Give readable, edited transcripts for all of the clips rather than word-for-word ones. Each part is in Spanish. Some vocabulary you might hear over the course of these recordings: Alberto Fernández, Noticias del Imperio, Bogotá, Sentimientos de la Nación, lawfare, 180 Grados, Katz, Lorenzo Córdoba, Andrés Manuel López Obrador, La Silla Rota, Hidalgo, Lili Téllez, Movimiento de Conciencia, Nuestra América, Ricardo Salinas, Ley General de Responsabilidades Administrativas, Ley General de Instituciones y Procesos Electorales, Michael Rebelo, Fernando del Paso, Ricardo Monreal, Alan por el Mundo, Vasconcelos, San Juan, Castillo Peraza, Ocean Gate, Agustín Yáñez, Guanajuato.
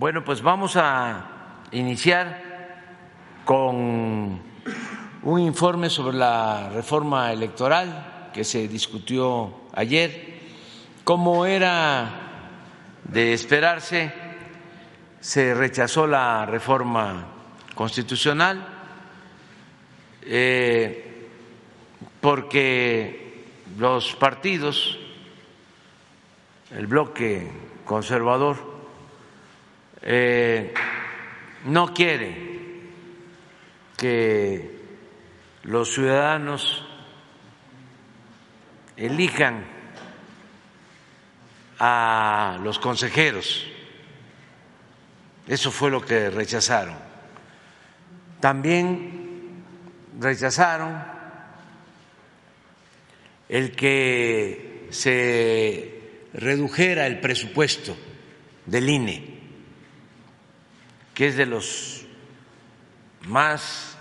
Bueno, pues vamos a iniciar con un informe sobre la reforma electoral que se discutió ayer. Como era de esperarse, se rechazó la reforma constitucional porque los partidos, el bloque conservador, no quiere que los ciudadanos elijan a los consejeros. Eso fue lo que rechazaron. También rechazaron el que se redujera el presupuesto del INE, que es de los más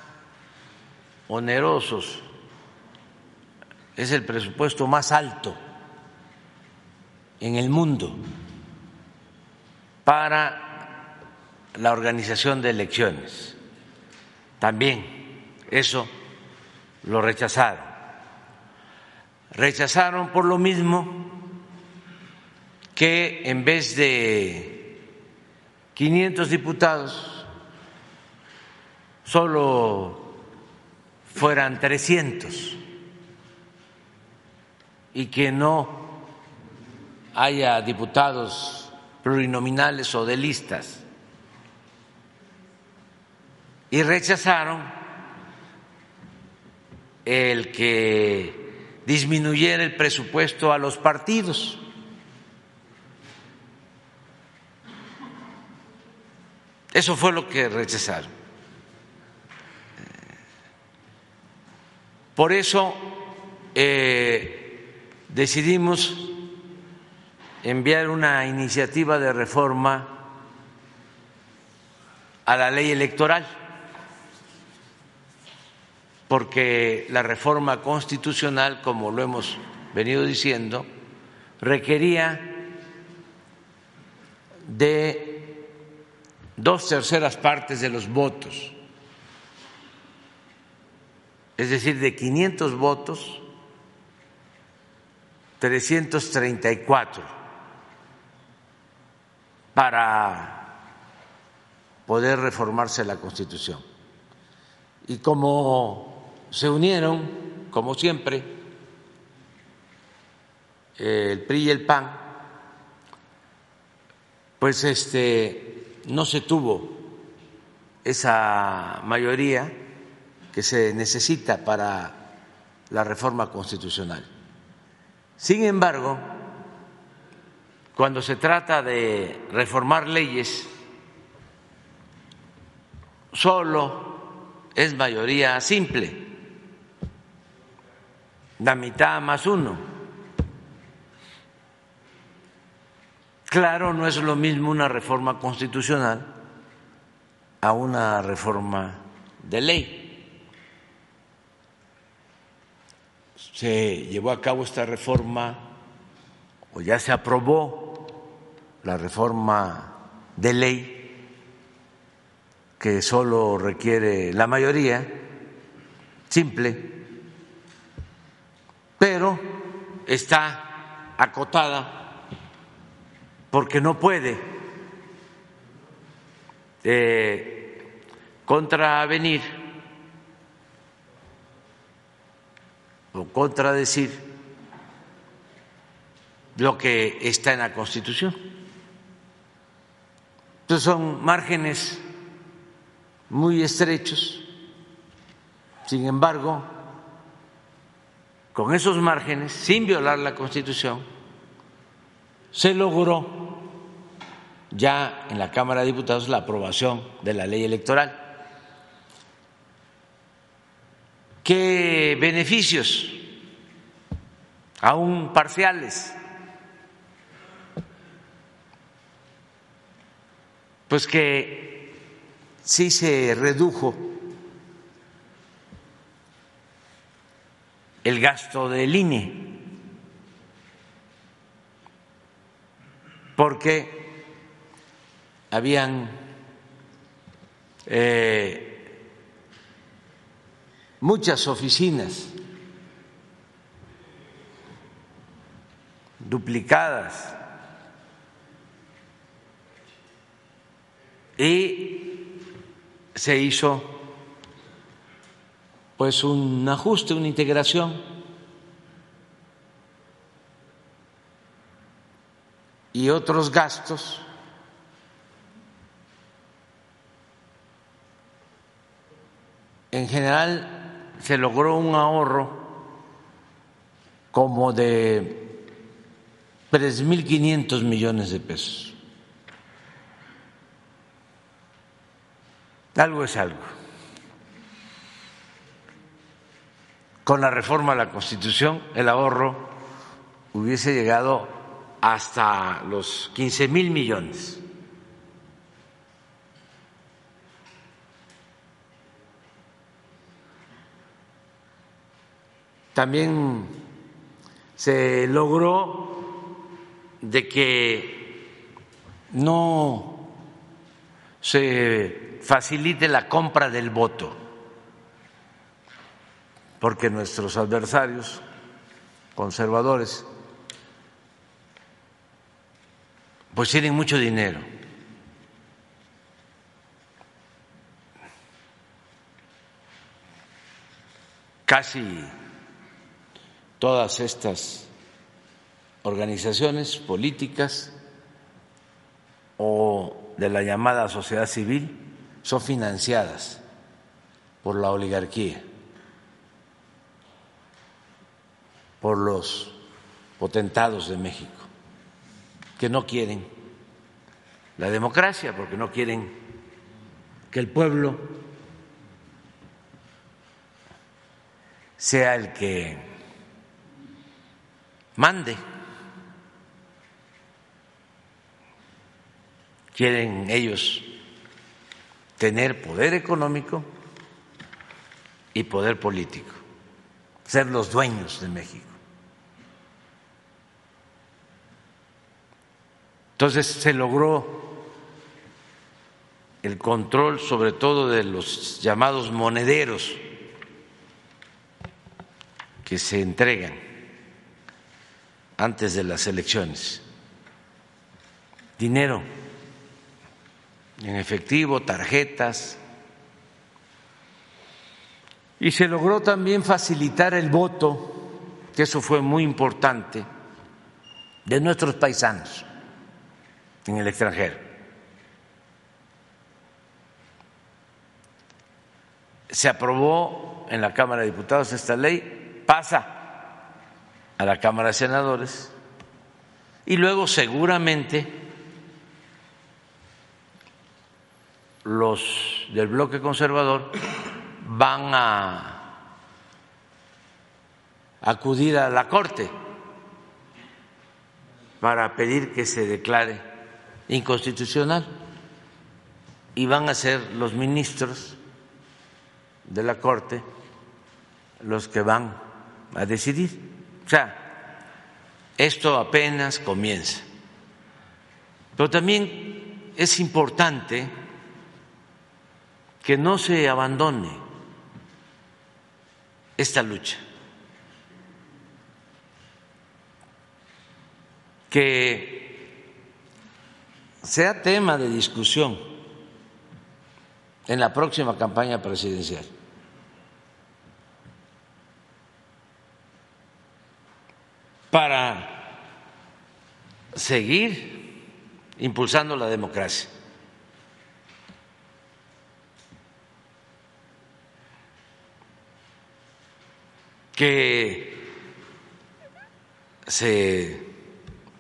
onerosos, es el presupuesto más alto en el mundo para la organización de elecciones. También eso lo rechazaron. Rechazaron por lo mismo que en vez de 500 diputados solo fueran 300 y que no haya diputados plurinominales o de listas. Y rechazaron el que disminuyera el presupuesto a los partidos. Eso fue lo que rechazaron. Por eso decidimos enviar una iniciativa de reforma a la ley electoral, porque la reforma constitucional, como lo hemos venido diciendo, requería de 2/3 de los votos, es decir, de 500 votos, 334 para poder reformarse la Constitución. Y como se unieron, como siempre, el PRI y el PAN, pues no se tuvo esa mayoría que se necesita para la reforma constitucional. Sin embargo, cuando se trata de reformar leyes, solo es mayoría simple. La mitad más uno. Claro, no es lo mismo una reforma constitucional a una reforma de ley. Se llevó a cabo esta reforma, o ya se aprobó la reforma de ley, que solo requiere la mayoría simple, pero está acotada porque no puede contravenir o contradecir lo que está en la Constitución. Entonces son márgenes muy estrechos. Sin embargo, con esos márgenes, sin violar la Constitución, se logró ya en la Cámara de Diputados la aprobación de la ley electoral. ¿Qué beneficios? Aún parciales. Pues que sí se redujo el gasto del INE, porque habían muchas oficinas duplicadas y se hizo pues un ajuste, una integración, y otros gastos en general. Se logró un ahorro como de 3.500 millones de pesos. Algo es algo. Con la reforma a la Constitución, el ahorro hubiese llegado hasta los 15.000 millones. También se logró de que no se facilite la compra del voto, porque nuestros adversarios conservadores pues tienen mucho dinero. Casi todas estas organizaciones políticas o de la llamada sociedad civil son financiadas por la oligarquía, por los potentados de México, que no quieren la democracia porque no quieren que el pueblo sea el que mande. Quieren ellos tener poder económico y poder político, ser los dueños de México. Entonces se logró el control sobre todo de los llamados monederos que se entregan antes de las elecciones, dinero en efectivo, tarjetas, y se logró también facilitar el voto, que eso fue muy importante, de nuestros paisanos en el extranjero. Se aprobó en la Cámara de Diputados esta ley, pasa a la Cámara de Senadores y luego seguramente los del bloque conservador van a acudir a la Corte para pedir que se declare inconstitucional, y van a ser los ministros de la Corte los que van a decidir. O sea, esto apenas comienza. Pero también es importante que no se abandone esta lucha, que sea tema de discusión en la próxima campaña presidencial. Para seguir impulsando la democracia. Que se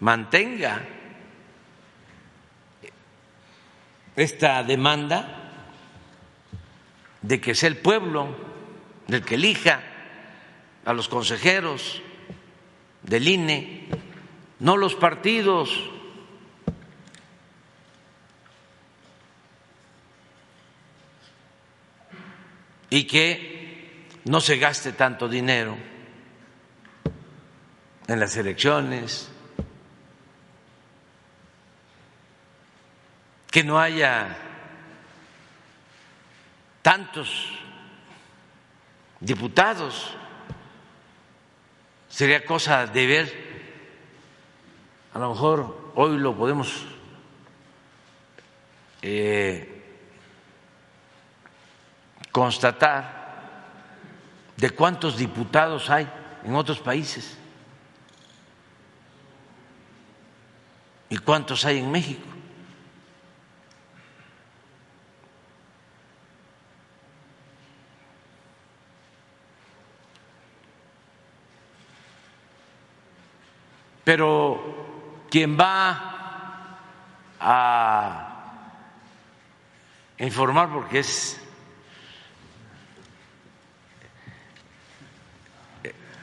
mantenga esta demanda de que sea el pueblo el que elija a los consejeros del INE, no los partidos, y que no se gaste tanto dinero en las elecciones, que no haya tantos diputados, sería cosa de ver, a lo mejor hoy lo podemos constatar, de cuántos diputados hay en otros países y cuántos hay en México. Pero quien va a informar, porque es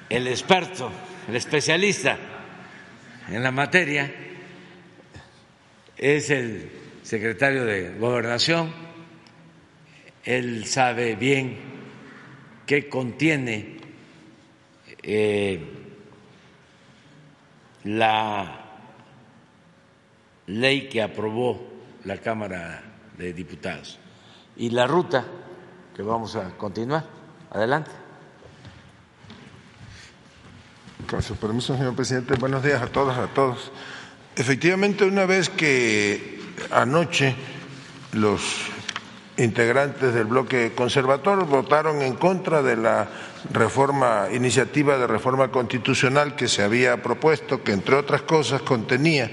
el experto, el especialista en la materia, es el secretario de Gobernación. Él sabe bien qué contiene la ley que aprobó la Cámara de Diputados y la ruta que vamos a continuar. Adelante. Con su permiso, señor presidente, buenos días a todas, a todos. Efectivamente, una vez que anoche los integrantes del bloque conservador votaron en contra de la iniciativa de reforma constitucional que se había propuesto, que entre otras cosas contenía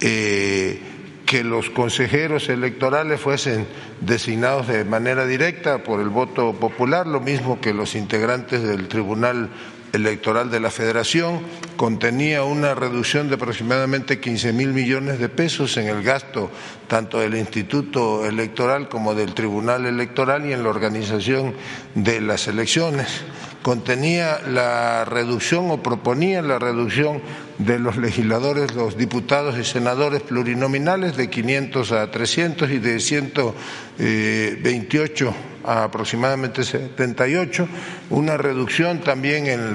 que los consejeros electorales fuesen designados de manera directa por el voto popular, lo mismo que los integrantes del Tribunal Electoral de la Federación, contenía una reducción de aproximadamente 15,000 millones de pesos en el gasto tanto del Instituto Electoral como del Tribunal Electoral y en la organización de las elecciones. Contenía la reducción o proponía la reducción de los legisladores, los diputados y senadores plurinominales de 500 a 300 y de 128 a aproximadamente 78, una reducción también en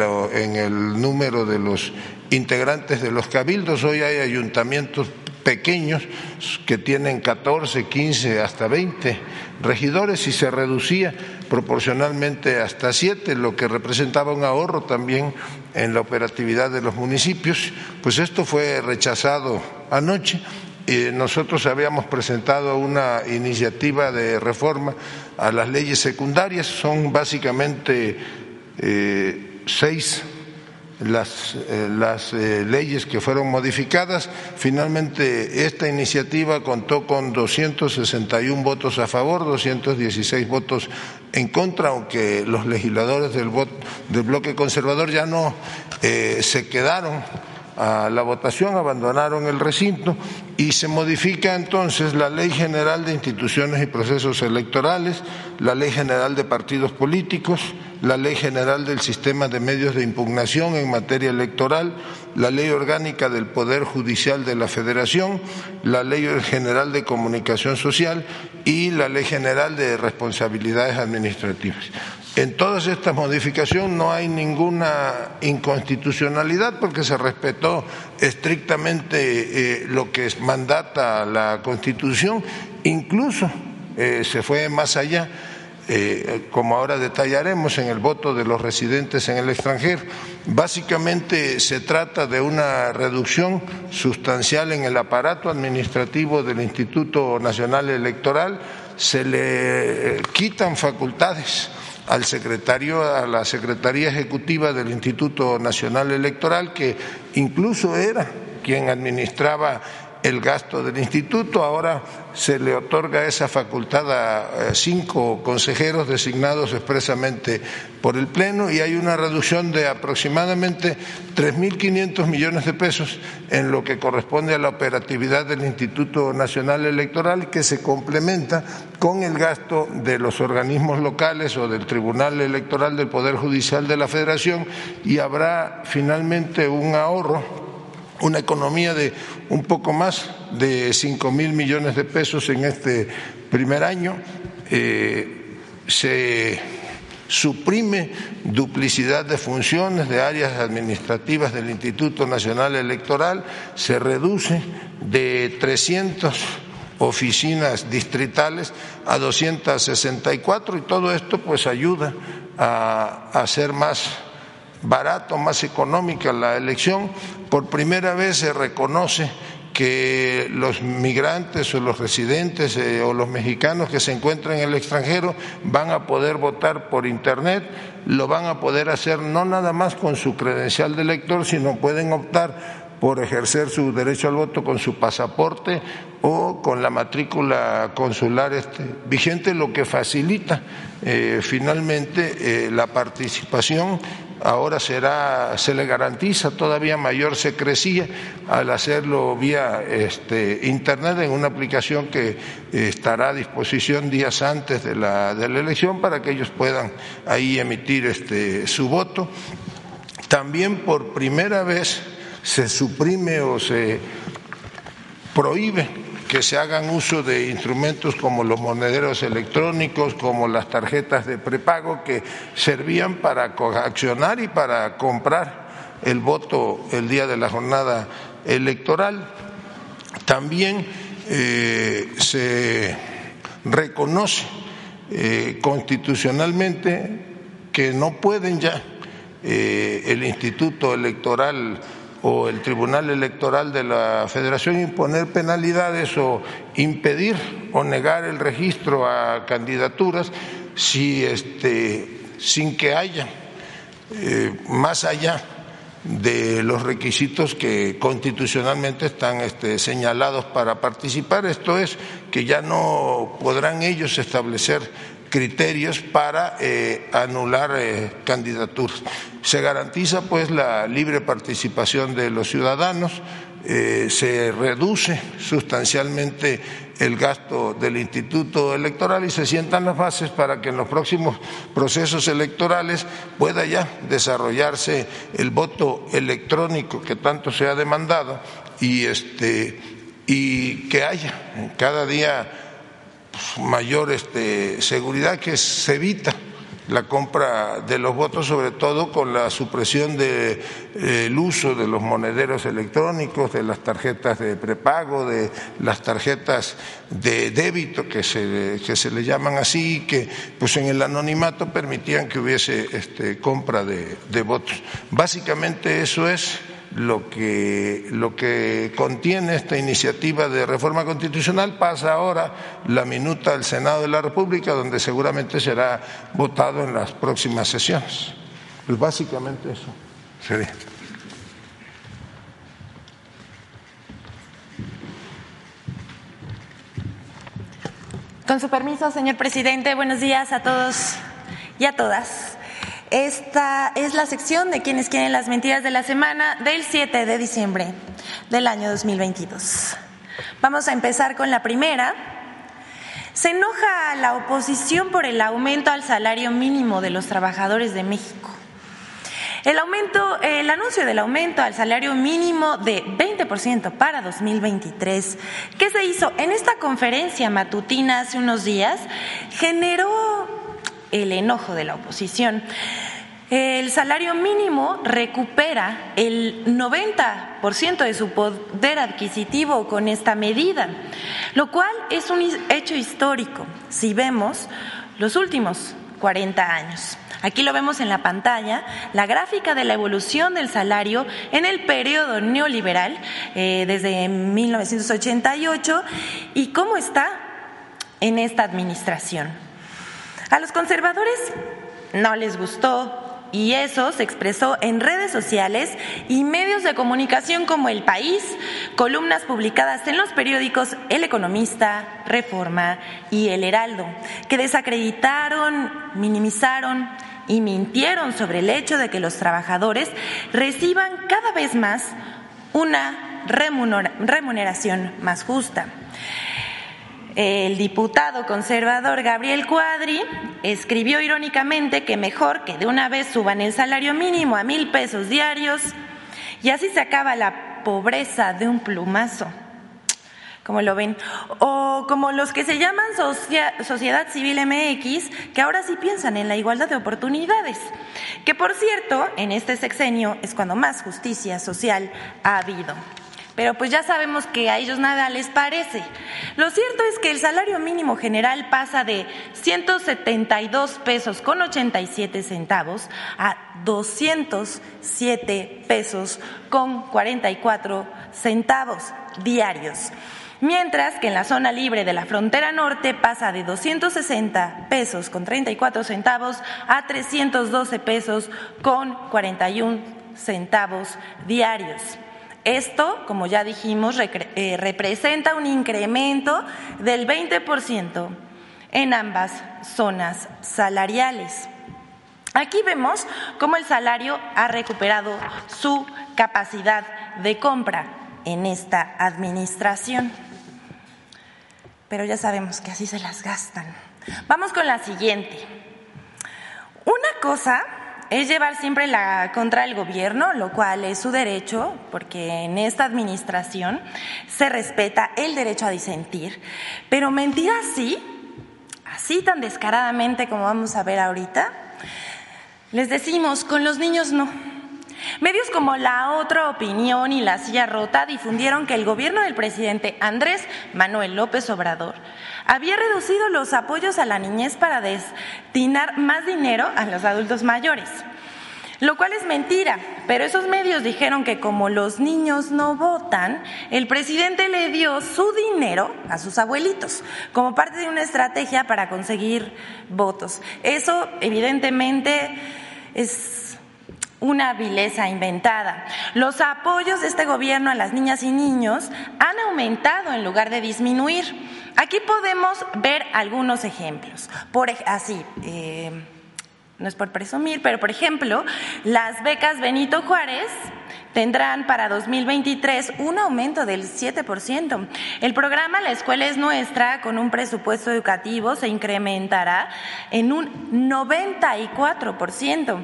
el número de los integrantes de los cabildos. Hoy hay ayuntamientos pequeños que tienen 14, 15, hasta 20 regidores y se reducía proporcionalmente hasta 7, lo que representaba un ahorro también en la operatividad de los municipios. Pues esto fue rechazado anoche. Nosotros habíamos presentado una iniciativa de reforma a las leyes secundarias. Son básicamente 6 las leyes que fueron modificadas. Finalmente esta iniciativa contó con 261 votos a favor, 216 votos en contra, aunque los legisladores del bloque conservador ya no se quedaron a la votación, abandonaron el recinto, y se modifica entonces la Ley General de Instituciones y Procesos Electorales, la Ley General de Partidos Políticos, la Ley General del Sistema de Medios de Impugnación en materia electoral, la Ley Orgánica del Poder Judicial de la Federación, la Ley General de Comunicación Social y la Ley General de Responsabilidades Administrativas. En todas estas modificaciones no hay ninguna inconstitucionalidad porque se respetó estrictamente lo que mandata la Constitución. Incluso se fue más allá, como ahora detallaremos, en el voto de los residentes en el extranjero. Básicamente se trata de una reducción sustancial en el aparato administrativo del Instituto Nacional Electoral. Se le quitan facultades al secretario, a la Secretaría Ejecutiva del Instituto Nacional Electoral, que incluso era quien administraba el gasto del instituto. Ahora se le otorga esa facultad a 5 consejeros designados expresamente por el Pleno, y hay una reducción de aproximadamente 3.500 millones de pesos en lo que corresponde a la operatividad del Instituto Nacional Electoral, que se complementa con el gasto de los organismos locales o del Tribunal Electoral del Poder Judicial de la Federación, y habrá finalmente un ahorro, una economía de un poco más de 5,000 millones de pesos en este primer año. Se suprime duplicidad de funciones de áreas administrativas del Instituto Nacional Electoral, se reduce de 300 oficinas distritales a 264, y todo esto pues ayuda a hacer más barato, más económica la elección. Por primera vez se reconoce que los migrantes o los residentes o los mexicanos que se encuentran en el extranjero van a poder votar por internet, lo van a poder hacer no nada más con su credencial de elector, sino pueden optar por ejercer su derecho al voto con su pasaporte o con la matrícula consular vigente, lo que facilita finalmente la participación. Ahora se le garantiza todavía mayor secrecía al hacerlo vía internet, en una aplicación que estará a disposición días antes de la elección para que ellos puedan ahí emitir su voto. También por primera vez se suprime o se prohíbe que se hagan uso de instrumentos como los monederos electrónicos, como las tarjetas de prepago, que servían para coaccionar y para comprar el voto el día de la jornada electoral. También se reconoce constitucionalmente que no pueden ya el Instituto Electoral o el Tribunal Electoral de la Federación imponer penalidades o impedir o negar el registro a candidaturas si sin que haya más allá de los requisitos que constitucionalmente están señalados para participar. Esto es, que ya no podrán ellos establecer criterios para anular candidaturas. Se garantiza pues la libre participación de los ciudadanos, se reduce sustancialmente el gasto del Instituto Electoral y se sientan las bases para que en los próximos procesos electorales pueda ya desarrollarse el voto electrónico que tanto se ha demandado, y que haya cada día mayor seguridad, que se evita la compra de los votos, sobre todo con la supresión del uso de los monederos electrónicos, de las tarjetas de prepago, de las tarjetas de débito que se le llaman así, que pues en el anonimato permitían que hubiese compra de votos. Básicamente eso es lo que contiene esta iniciativa de reforma constitucional. Pasa ahora la minuta al Senado de la República, donde seguramente será votado en las próximas sesiones. Pues básicamente eso sería. Con su permiso, señor presidente, buenos días a todos y a todas. Esta es la sección de quienes quieren las mentiras de la semana del 7 de diciembre del año 2022. Vamos a empezar con la primera. Se enoja a la oposición por el aumento al salario mínimo de los trabajadores de México. El anuncio del aumento al salario mínimo de 20% para 2023, que se hizo en esta conferencia matutina hace unos días, generó el enojo de la oposición. El salario mínimo recupera el 90% de su poder adquisitivo con esta medida, lo cual es un hecho histórico si vemos los últimos 40 años. Aquí lo vemos en la pantalla, la gráfica de la evolución del salario en el periodo neoliberal desde 1988 y cómo está en esta administración. A los conservadores no les gustó y eso se expresó en redes sociales y medios de comunicación como El País, columnas publicadas en los periódicos El Economista, Reforma y El Heraldo, que desacreditaron, minimizaron y mintieron sobre el hecho de que los trabajadores reciban cada vez más una remuneración más justa. El diputado conservador Gabriel Cuadri escribió irónicamente que mejor que de una vez suban el salario mínimo a 1,000 pesos diarios y así se acaba la pobreza de un plumazo, como lo ven. O como los que se llaman Sociedad Civil MX, que ahora sí piensan en la igualdad de oportunidades, que por cierto, en este sexenio es cuando más justicia social ha habido. pero pues ya sabemos que a ellos nada les parece. Lo cierto es que el salario mínimo general pasa de 172 pesos con 87 centavos a 207 pesos con 44 centavos diarios, mientras que en la zona libre de la frontera norte pasa de 260 pesos con 34 centavos a 312 pesos con 41 centavos diarios. Esto, como ya dijimos, representa un incremento del 20% en ambas zonas salariales. Aquí vemos cómo el salario ha recuperado su capacidad de compra en esta administración. Pero ya sabemos que así se las gastan. Vamos con la siguiente. Una cosa es llevar siempre la contra el gobierno, lo cual es su derecho, porque en esta administración se respeta el derecho a disentir. Pero mentir así tan descaradamente como vamos a ver ahorita, les decimos, con los niños no. Medios como La Otra Opinión y La Silla Rota difundieron que el gobierno del presidente Andrés Manuel López Obrador había reducido los apoyos a la niñez para destinar más dinero a los adultos mayores, lo cual es mentira, pero esos medios dijeron que como los niños no votan, el presidente le dio su dinero a sus abuelitos como parte de una estrategia para conseguir votos. Eso evidentemente es una vileza inventada. Los apoyos de este gobierno a las niñas y niños han aumentado en lugar de disminuir. Aquí podemos ver algunos ejemplos. No es por presumir, pero por ejemplo, las becas Benito Juárez tendrán para 2023 un aumento del 7%. El programa La Escuela es Nuestra, con un presupuesto educativo, se incrementará en un 94%.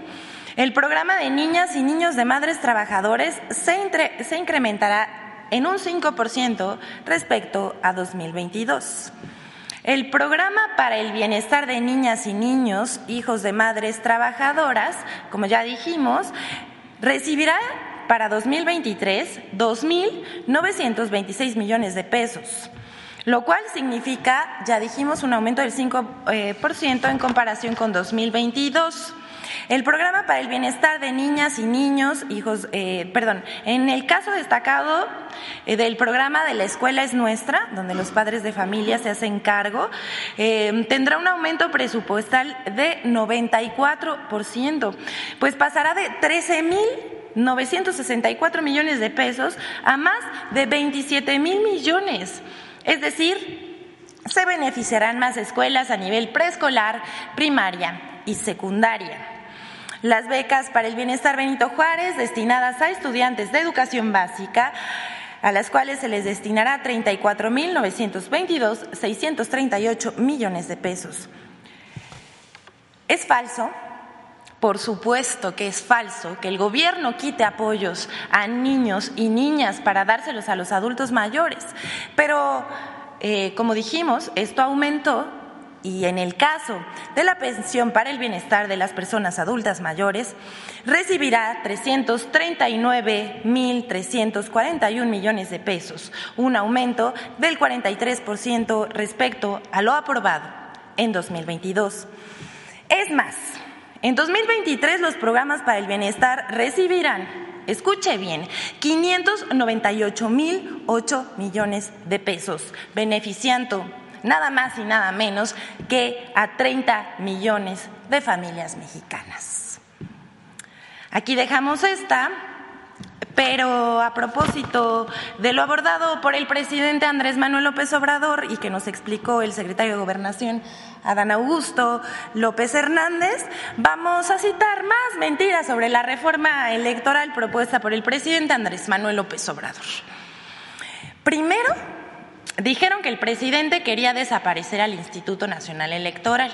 El programa de niñas y niños de madres trabajadores se incrementará en un 5% respecto a 2022. El programa para el bienestar de niñas y niños, hijos de madres trabajadoras, como ya dijimos, recibirá para 2023 2.926 millones de pesos, lo cual significa, ya dijimos, un aumento del 5% en comparación con 2022. El programa para el bienestar de niñas y niños, en el caso destacado del programa de La Escuela es Nuestra, donde los padres de familia se hacen cargo, tendrá un aumento presupuestal de 94%, pues pasará de 13.964 millones de pesos a más de 27.000 millones, es decir, se beneficiarán más escuelas a nivel preescolar, primaria y secundaria. Las becas para el bienestar Benito Juárez, destinadas a estudiantes de educación básica, a las cuales se les destinará 34.922.638 millones de pesos. Es falso, por supuesto que es falso, que el gobierno quite apoyos a niños y niñas para dárselos a los adultos mayores, pero como dijimos, esto aumentó. Y en el caso de la pensión para el bienestar de las personas adultas mayores, recibirá 339.341 millones de pesos, un aumento del 43% respecto a lo aprobado en 2022. Es más, en 2023 los programas para el bienestar recibirán, escuche bien, 598.008 millones de pesos, beneficiando nada más y nada menos que a 30 millones de familias mexicanas. Aquí dejamos esta, pero a propósito de lo abordado por el presidente Andrés Manuel López Obrador y que nos explicó el secretario de Gobernación, Adán Augusto López Hernández, vamos a citar más mentiras sobre la reforma electoral propuesta por el presidente Andrés Manuel López Obrador. Primero, dijeron que el presidente quería desaparecer al Instituto Nacional Electoral,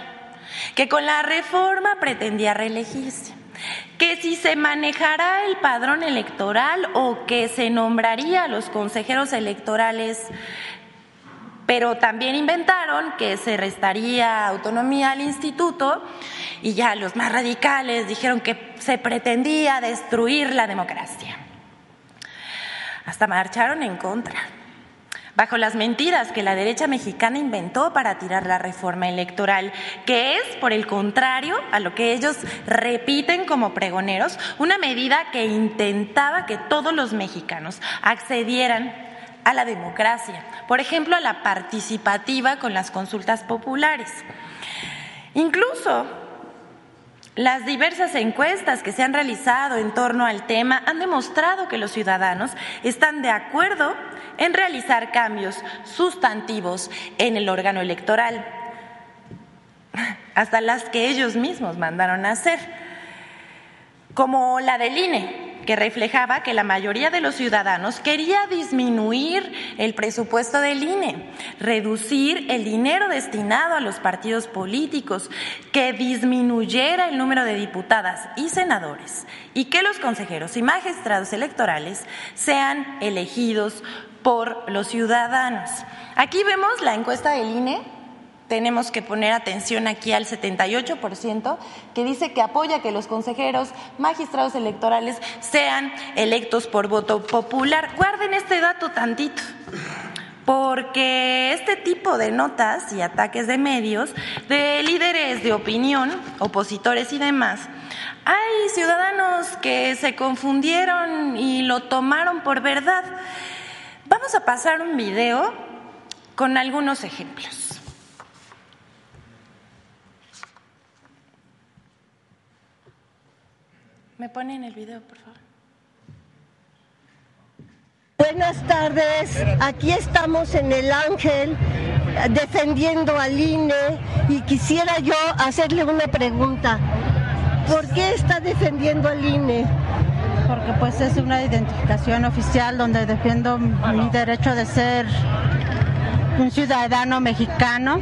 que con la reforma pretendía reelegirse, que si se manejará el padrón electoral o que se nombraría a los consejeros electorales, pero también inventaron que se restaría autonomía al instituto y ya los más radicales dijeron que se pretendía destruir la democracia. hasta marcharon en contra. Bajo las mentiras que la derecha mexicana inventó para tirar la reforma electoral, que es, por el contrario, a lo que ellos repiten como pregoneros, una medida que intentaba que todos los mexicanos accedieran a la democracia, por ejemplo, a la participativa con las consultas populares. Incluso las diversas encuestas que se han realizado en torno al tema han demostrado que los ciudadanos están de acuerdo en realizar cambios sustantivos en el órgano electoral, hasta las que ellos mismos mandaron a hacer, como la del INE, que reflejaba que la mayoría de los ciudadanos quería disminuir el presupuesto del INE, reducir el dinero destinado a los partidos políticos, que disminuyera el número de diputadas y senadores y que los consejeros y magistrados electorales sean elegidos por los ciudadanos. Aquí vemos la encuesta del INE, tenemos que poner atención aquí al 78% que dice que apoya que los consejeros, magistrados electorales sean electos por voto popular. Guarden este dato tantito, porque este tipo de notas y ataques de medios, de líderes de opinión, opositores y demás, hay ciudadanos que se confundieron y lo tomaron por verdad. Vamos a pasar un video con algunos ejemplos. ¿Me ponen el video, por favor? Buenas tardes, aquí estamos en El Ángel defendiendo al INE y quisiera yo hacerle una pregunta. ¿Por qué está defendiendo al INE? Porque pues es una identificación oficial donde defiendo mi derecho de ser un ciudadano mexicano.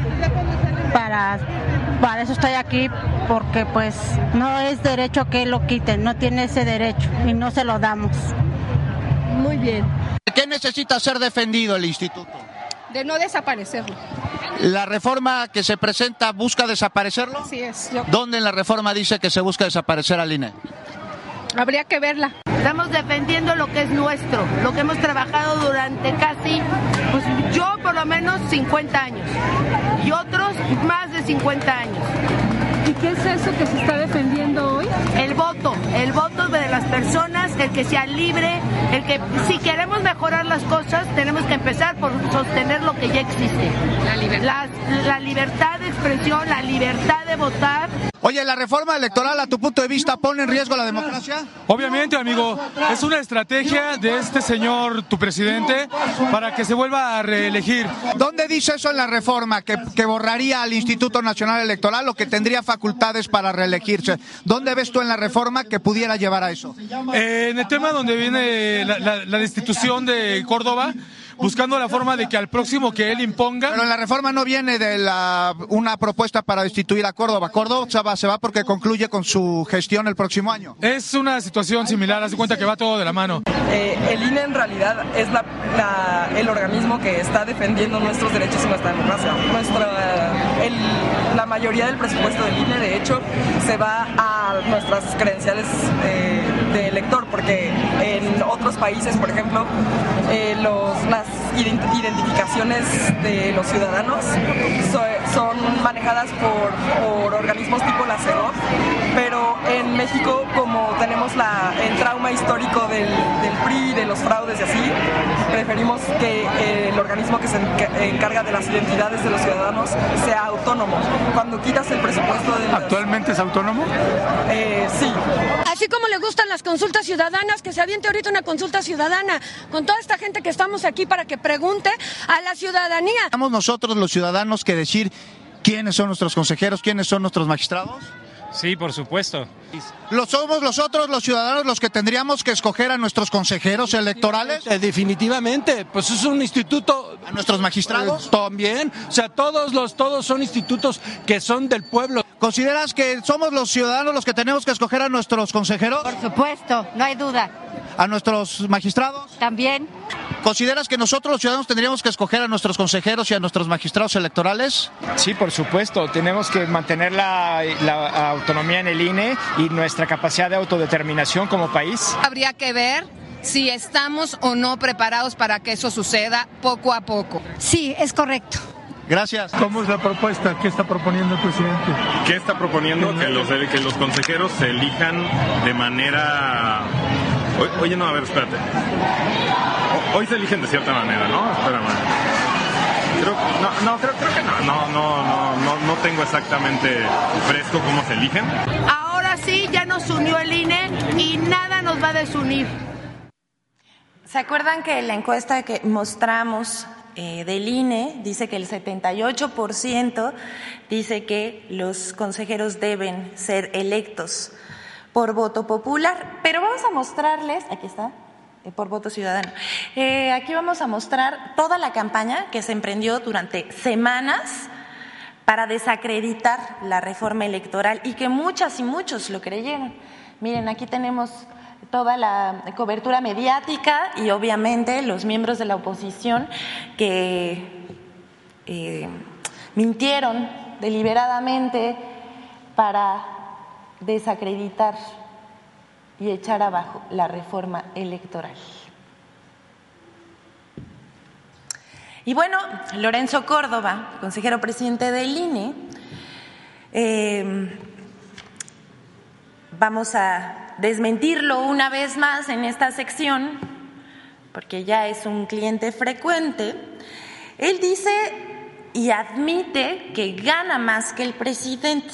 Para eso estoy aquí, porque pues no es derecho que lo quiten, no tiene ese derecho y no se lo damos. Muy bien. ¿De qué necesita ser defendido el instituto? De no desaparecerlo. ¿La reforma que se presenta busca desaparecerlo? Así es. ¿Dónde en la reforma dice que se busca desaparecer al INE? Habría que verla. Estamos defendiendo lo que es nuestro, lo que hemos trabajado durante casi, pues yo por lo menos 50 años y otros más de 50 años. ¿Y qué es eso que se está defendiendo hoy? El voto de las personas, el que sea libre, el que si queremos mejorar las cosas tenemos que empezar por sostener lo que ya existe. La libertad. La libertad de expresión, la libertad de votar. Oye, ¿la reforma electoral, a tu punto de vista, pone en riesgo la democracia? Obviamente, amigo. Es una estrategia de este señor, tu presidente, para que se vuelva a reelegir. ¿Dónde dice eso en la reforma? Que borraría al Instituto Nacional Electoral o que tendría facultades para reelegirse. ¿Dónde ves tú en la reforma que pudiera llevar a eso? En el tema donde viene la destitución de Córdoba, buscando la forma de que al próximo que él imponga... Pero la reforma no viene de una propuesta para destituir a Córdoba. Córdoba se va porque concluye con su gestión el próximo año. Es una situación similar, haz de cuenta que va todo de la mano. El INE en realidad es el organismo que está defendiendo nuestros derechos y nuestra democracia. La mayoría del presupuesto del INE, de hecho, se va a nuestras credenciales de elector, porque en otros países, por ejemplo, las identificaciones de los ciudadanos son manejadas por organismos tipo la CEDOC, pero en México, como tenemos el trauma histórico del PRI, de los fraudes y así, preferimos que el organismo que se encarga de las identidades de los ciudadanos sea autónomo. Cuando quitas el presupuesto de... ¿Actualmente es autónomo? Sí. Así como le gustan las consultas ciudadanas, que se aviente ahorita una consulta ciudadana con toda esta gente que estamos aquí para que pregunte a la ciudadanía. ¿Estamos nosotros los ciudadanos que decir quiénes son nuestros consejeros, quiénes son nuestros magistrados? Sí, por supuesto. ¿Lo somos nosotros los ciudadanos los que tendríamos que escoger a nuestros consejeros electorales? Definitivamente, pues es un instituto. ¿A nuestros magistrados? También, o sea, todos son institutos que son del pueblo. ¿Consideras que somos los ciudadanos los que tenemos que escoger a nuestros consejeros? Por supuesto, no hay duda. ¿A nuestros magistrados? También. ¿Consideras que nosotros los ciudadanos tendríamos que escoger a nuestros consejeros y a nuestros magistrados electorales? Sí, por supuesto, tenemos que mantener la autonomía en el INE y nuestra capacidad de autodeterminación como país. Habría que ver si estamos o no preparados para que eso suceda poco a poco. Sí, es correcto. Gracias. ¿Cómo es la propuesta? ¿Qué está proponiendo el presidente? ¿Qué está proponiendo? Que los consejeros se elijan de manera... Oye, no, a ver, espérate. Hoy se eligen de cierta manera, ¿no? Espérame. Creo que no tengo exactamente fresco cómo se eligen. Ahora sí, ya nos unió el INE y nada nos va a desunir. ¿Se acuerdan que la encuesta que mostramos del INE dice que el 78% dice que los consejeros deben ser electos por voto popular? Pero vamos a mostrarles, aquí está, por voto ciudadano. Aquí vamos a mostrar toda la campaña que se emprendió durante semanas para desacreditar la reforma electoral y que muchas y muchos lo creyeron. Miren, aquí tenemos toda la cobertura mediática y obviamente los miembros de la oposición que mintieron deliberadamente para desacreditar y echar abajo la reforma electoral. Y bueno, Lorenzo Córdoba, consejero presidente del INE, vamos a desmentirlo una vez más en esta sección, porque ya es un cliente frecuente. Él dice y admite que gana más que el presidente,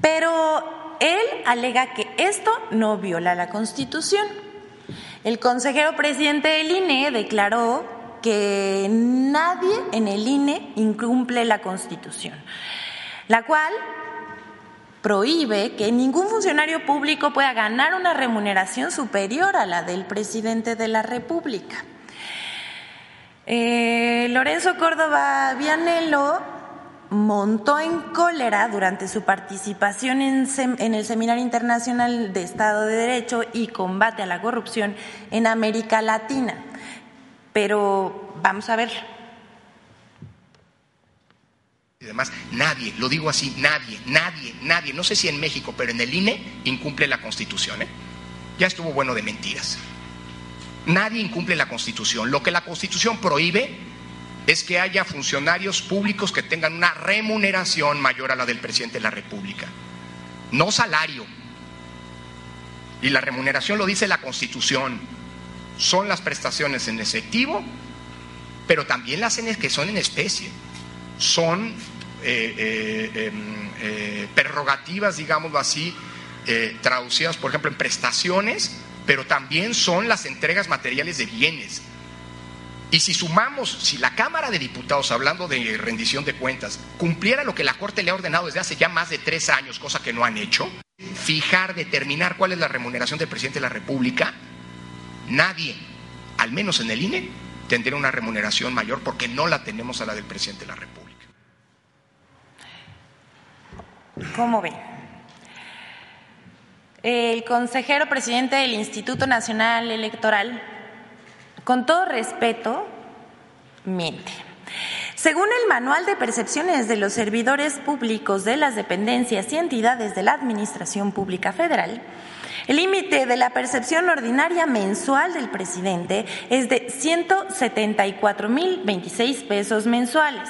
pero él alega que esto no viola la Constitución. El consejero presidente del INE declaró que nadie en el INE incumple la Constitución, la cual prohíbe que ningún funcionario público pueda ganar una remuneración superior a la del presidente de la República. Lorenzo Córdoba Vianello montó en cólera durante su participación en el Seminario Internacional de Estado de Derecho y Combate a la Corrupción en América Latina. Pero vamos a verlo. Y además, nadie, lo digo así, nadie, no sé si en México, pero en el INE incumple la Constitución, ¿eh? Ya estuvo bueno de mentiras. Nadie incumple la Constitución. Lo que la Constitución prohíbe es que haya funcionarios públicos que tengan una remuneración mayor a la del presidente de la República. No salario. Y la remuneración lo dice la Constitución. Son las prestaciones en efectivo, pero también las que son en especie. Son prerrogativas, digámoslo así, traducidas, por ejemplo, en prestaciones, pero también son las entregas materiales de bienes. Y si sumamos, si la Cámara de Diputados, hablando de rendición de cuentas, cumpliera lo que la Corte le ha ordenado desde hace ya más de 3 años, cosa que no han hecho, fijar, determinar cuál es la remuneración del presidente de la República, nadie, al menos en el INE, tendría una remuneración mayor porque no la tenemos a la del presidente de la República. ¿Cómo ven? El consejero presidente del Instituto Nacional Electoral, con todo respeto, miente. Según el Manual de Percepciones de los Servidores Públicos de las Dependencias y Entidades de la Administración Pública Federal, el límite de la percepción ordinaria mensual del presidente es de 174.026 pesos mensuales,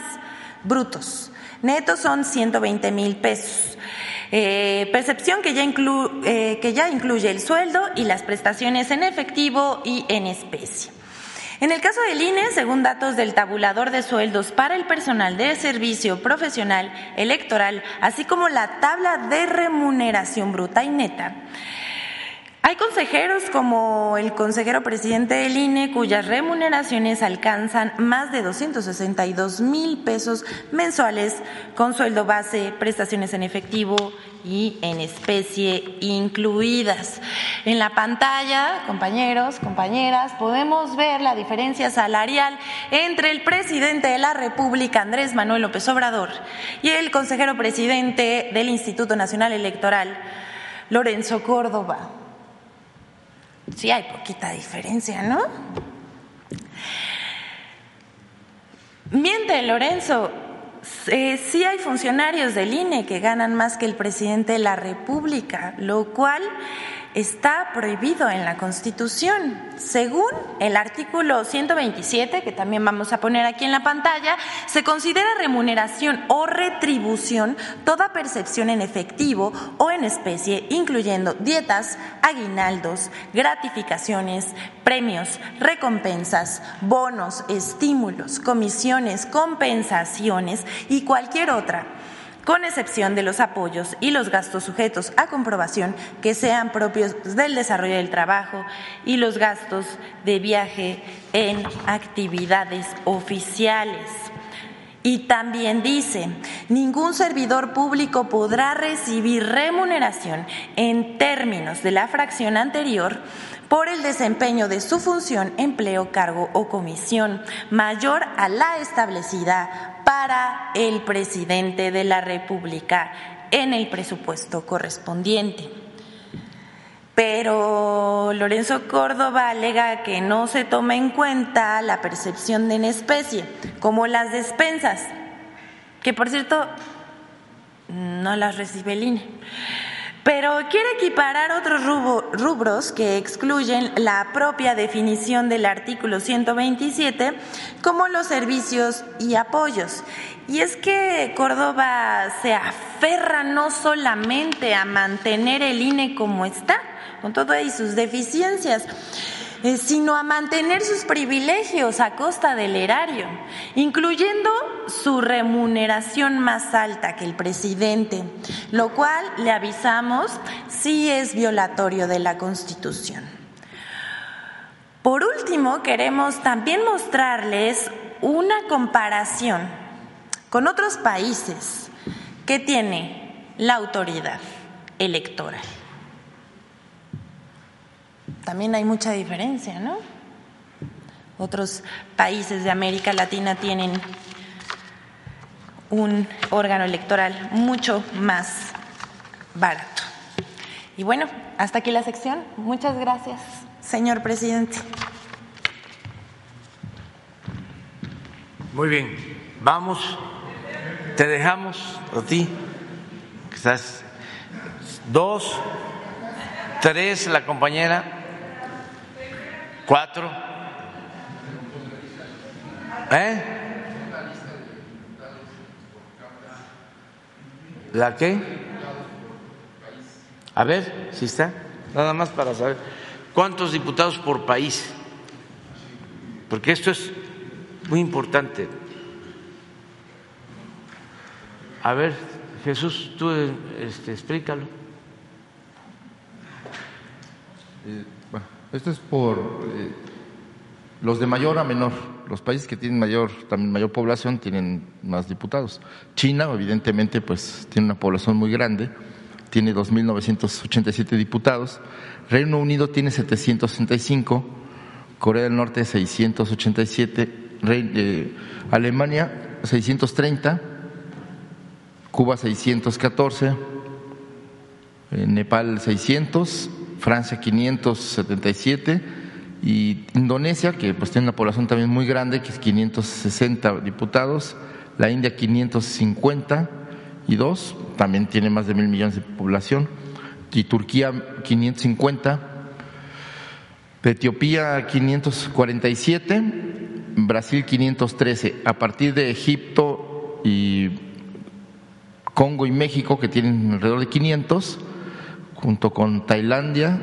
brutos. Netos son 120.000 pesos. Percepción que ya incluye el sueldo y las prestaciones en efectivo y en especie. En el caso del INE, según datos del tabulador de sueldos para el personal de servicio profesional electoral, así como la tabla de remuneración bruta y neta, hay consejeros como el consejero presidente del INE cuyas remuneraciones alcanzan más de 262.000 pesos mensuales con sueldo base, prestaciones en efectivo y en especie incluidas. En la pantalla, compañeros, compañeras, podemos ver la diferencia salarial entre el presidente de la República, Andrés Manuel López Obrador, y el consejero presidente del Instituto Nacional Electoral, Lorenzo Córdoba. Sí, hay poquita diferencia, ¿no? Miente, Lorenzo. Sí hay funcionarios del INE que ganan más que el presidente de la República, lo cual está prohibido en la Constitución, según el artículo 127, que también vamos a poner aquí en la pantalla. Se considera remuneración o retribución toda percepción en efectivo o en especie, incluyendo dietas, aguinaldos, gratificaciones, premios, recompensas, bonos, estímulos, comisiones, compensaciones y cualquier otra, con excepción de los apoyos y los gastos sujetos a comprobación que sean propios del desarrollo del trabajo y los gastos de viaje en actividades oficiales. Y también dice, ningún servidor público podrá recibir remuneración en términos de la fracción anterior por el desempeño de su función, empleo, cargo o comisión mayor a la establecida para el presidente de la República en el presupuesto correspondiente. Pero Lorenzo Córdoba alega que no se toma en cuenta la percepción de en especie, como las despensas, que por cierto no las recibe el INE. Pero quiere equiparar otros rubros que excluyen la propia definición del artículo 127, como los servicios y apoyos. Y es que Córdoba se aferra no solamente a mantener el INE como está, con todo y sus deficiencias, sino a mantener sus privilegios a costa del erario, incluyendo su remuneración más alta que el presidente, lo cual, le avisamos, sí es violatorio de la Constitución. Por último, queremos también mostrarles una comparación con otros países que tiene la autoridad electoral. También hay mucha diferencia, ¿no? Otros países de América Latina tienen un órgano electoral mucho más barato. Y bueno, hasta aquí la sección. Muchas gracias, señor presidente. Muy bien, vamos, te dejamos a ti, quizás 2, 3, la compañera. 4. ¿La qué? A ver, si está, nada más para saber. ¿Cuántos diputados por país? Porque esto es muy importante. A ver, Jesús, tú explícalo. Esto es por los de mayor a menor. Los países que tienen mayor población tienen más diputados. China, evidentemente, pues tiene una población muy grande, tiene 2.987 diputados. Reino Unido tiene 765, Corea del Norte 687, Alemania 630, Cuba 614, Nepal 600. Francia 577 y Indonesia, que pues tiene una población también muy grande, que es 560 diputados, la India 552, también tiene más de 1,000 millones de población, y Turquía 550, Etiopía 547, Brasil 513, a partir de Egipto y Congo y México, que tienen alrededor de 500, junto con Tailandia.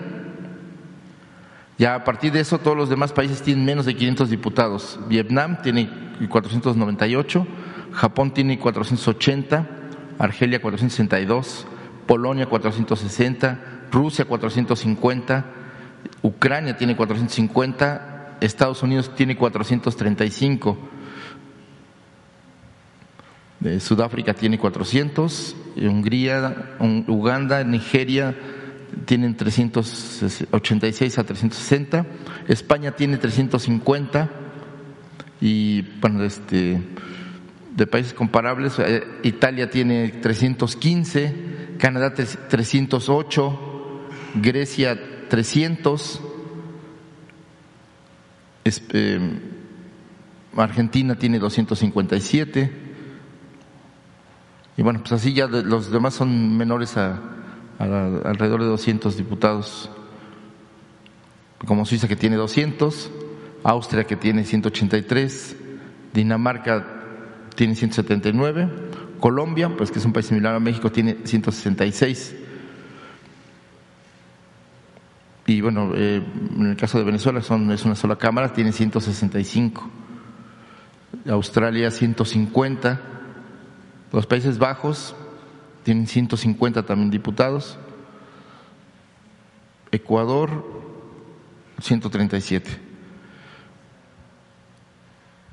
Ya a partir de eso, todos los demás países tienen menos de 500 diputados. Vietnam tiene 498, Japón tiene 480, Argelia 462, Polonia 460, Rusia 450, Ucrania tiene 450, Estados Unidos tiene 435, Sudáfrica tiene 400, Hungría, Uganda, Nigeria tienen 386 a 360, España tiene 350 y bueno, de países comparables, Italia tiene 315, Canadá 308, Grecia 300, Argentina tiene 257. Y bueno, pues así ya los demás son menores a alrededor de 200 diputados, como Suiza, que tiene 200, Austria, que tiene 183, Dinamarca tiene 179, Colombia, pues que es un país similar a México, tiene 166. Y bueno, en el caso de Venezuela es una sola cámara, tiene 165. Australia 150. Los Países Bajos tienen 150 también diputados. Ecuador 137.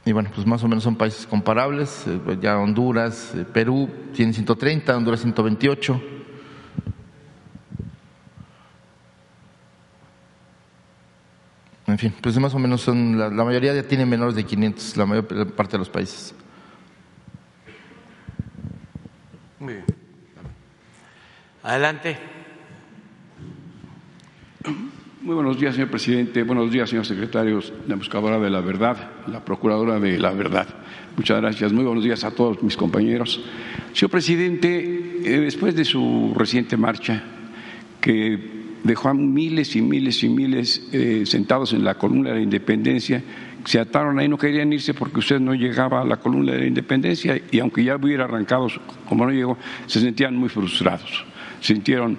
Y bueno, pues más o menos son países comparables. Ya Honduras, Perú tiene 130, Honduras 128. En fin, pues más o menos son, la mayoría ya tienen menores de 500, la mayor parte de los países. Muy bien. Adelante. Muy buenos días, señor presidente. Buenos días, señores secretarios, la buscadora de la verdad, la procuradora de la verdad. Muchas gracias. Muy buenos días a todos mis compañeros. Señor presidente, después de su reciente marcha, que dejó a miles y miles y miles sentados en la columna de la Independencia, se ataron ahí, no querían irse porque usted no llegaba a la columna de la Independencia, y aunque ya hubiera arrancado, como no llegó, se sentían muy frustrados, se sintieron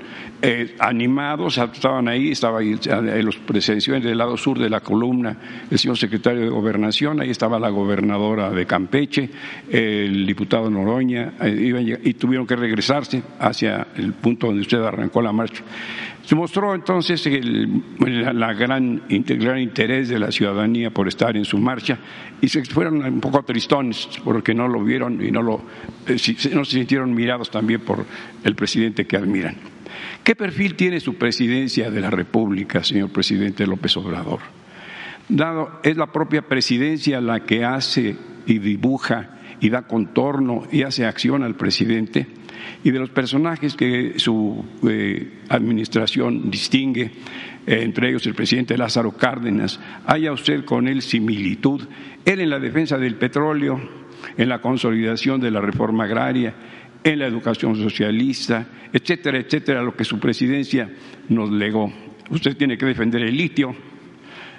animados, estaban ahí, estaba ahí en los presenciales del lado sur de la columna, el señor secretario de Gobernación, ahí estaba la gobernadora de Campeche, el diputado Noroña, y tuvieron que regresarse hacia el punto donde usted arrancó la marcha. Se mostró entonces el gran interés de la ciudadanía por estar en su marcha, y se fueron un poco tristones porque no lo vieron y no se sintieron mirados también por el presidente que admiran. ¿Qué perfil tiene su presidencia de la República, señor presidente López Obrador? Dado es la propia presidencia la que hace y dibuja y da contorno y hace acción al presidente, y de los personajes que su administración distingue, entre ellos el presidente Lázaro Cárdenas, haya usted con él similitud, él en la defensa del petróleo, en la consolidación de la reforma agraria, en la educación socialista, etcétera, etcétera, lo que su presidencia nos legó. Usted tiene que defender el litio.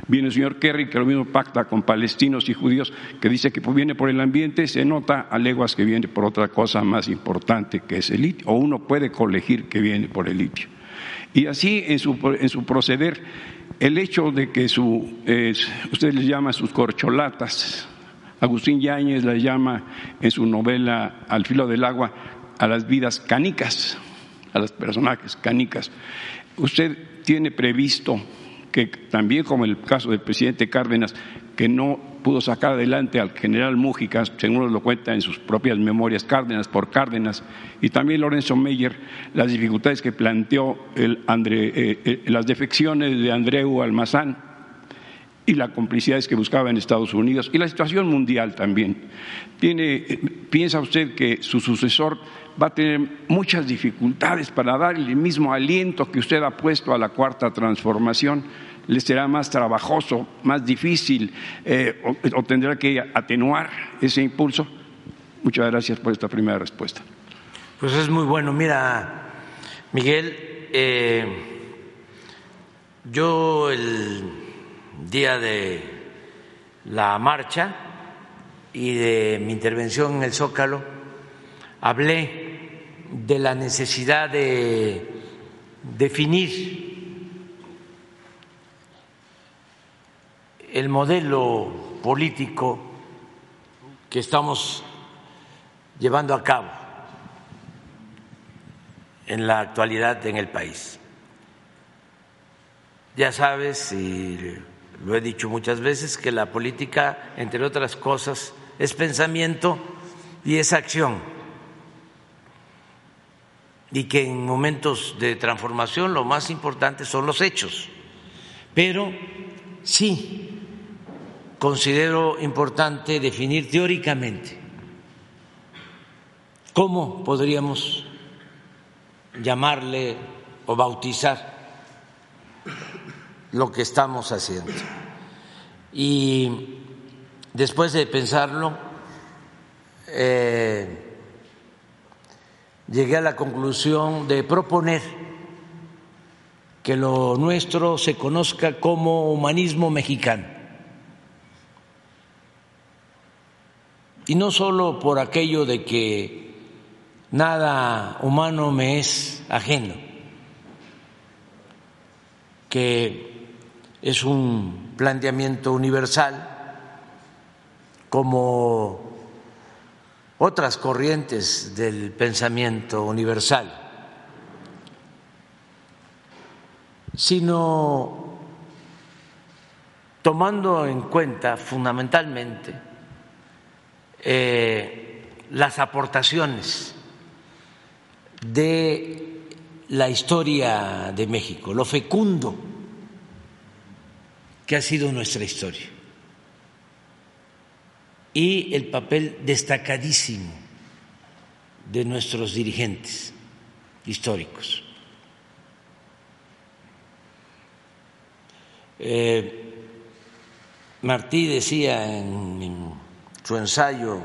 Viene el señor Kerry, que lo mismo pacta con palestinos y judíos, que dice que viene por el ambiente, se nota a leguas que viene por otra cosa más importante, que es el litio, o uno puede colegir que viene por el litio. Y así en su proceder, el hecho de que usted les llama sus corcholatas, Agustín Yáñez las llama en su novela Al filo del agua a las vidas canicas, a los personajes canicas. Usted tiene previsto que también, como en el caso del presidente Cárdenas, que no pudo sacar adelante al general Múgica, según nos lo cuenta en sus propias memorias, Cárdenas por Cárdenas, y también Lorenzo Meyer, las dificultades que planteó las defecciones de Andreu Almazán y las complicidades que buscaba en Estados Unidos, y la situación mundial también. ¿Piensa usted que su sucesor va a tener muchas dificultades para dar el mismo aliento que usted ha puesto a la Cuarta Transformación? ¿Le será más trabajoso, más difícil, o tendrá que atenuar ese impulso? Muchas gracias por esta primera respuesta. Pues es muy bueno. Mira, Miguel, yo el día de la marcha y de mi intervención en el Zócalo hablé de la necesidad de definir el modelo político que estamos llevando a cabo en la actualidad en el país. Ya sabes, y lo he dicho muchas veces, que la política, entre otras cosas, es pensamiento y es acción. Y que en momentos de transformación lo más importante son los hechos. Pero sí considero importante definir teóricamente cómo podríamos llamarle o bautizar lo que estamos haciendo. Y después de pensarlo, llegué a la conclusión de proponer que lo nuestro se conozca como humanismo mexicano. Y no solo por aquello de que nada humano me es ajeno, que es un planteamiento universal, como otras corrientes del pensamiento universal, sino tomando en cuenta fundamentalmente las aportaciones de la historia de México, lo fecundo que ha sido nuestra historia y el papel destacadísimo de nuestros dirigentes históricos. Martí decía en su ensayo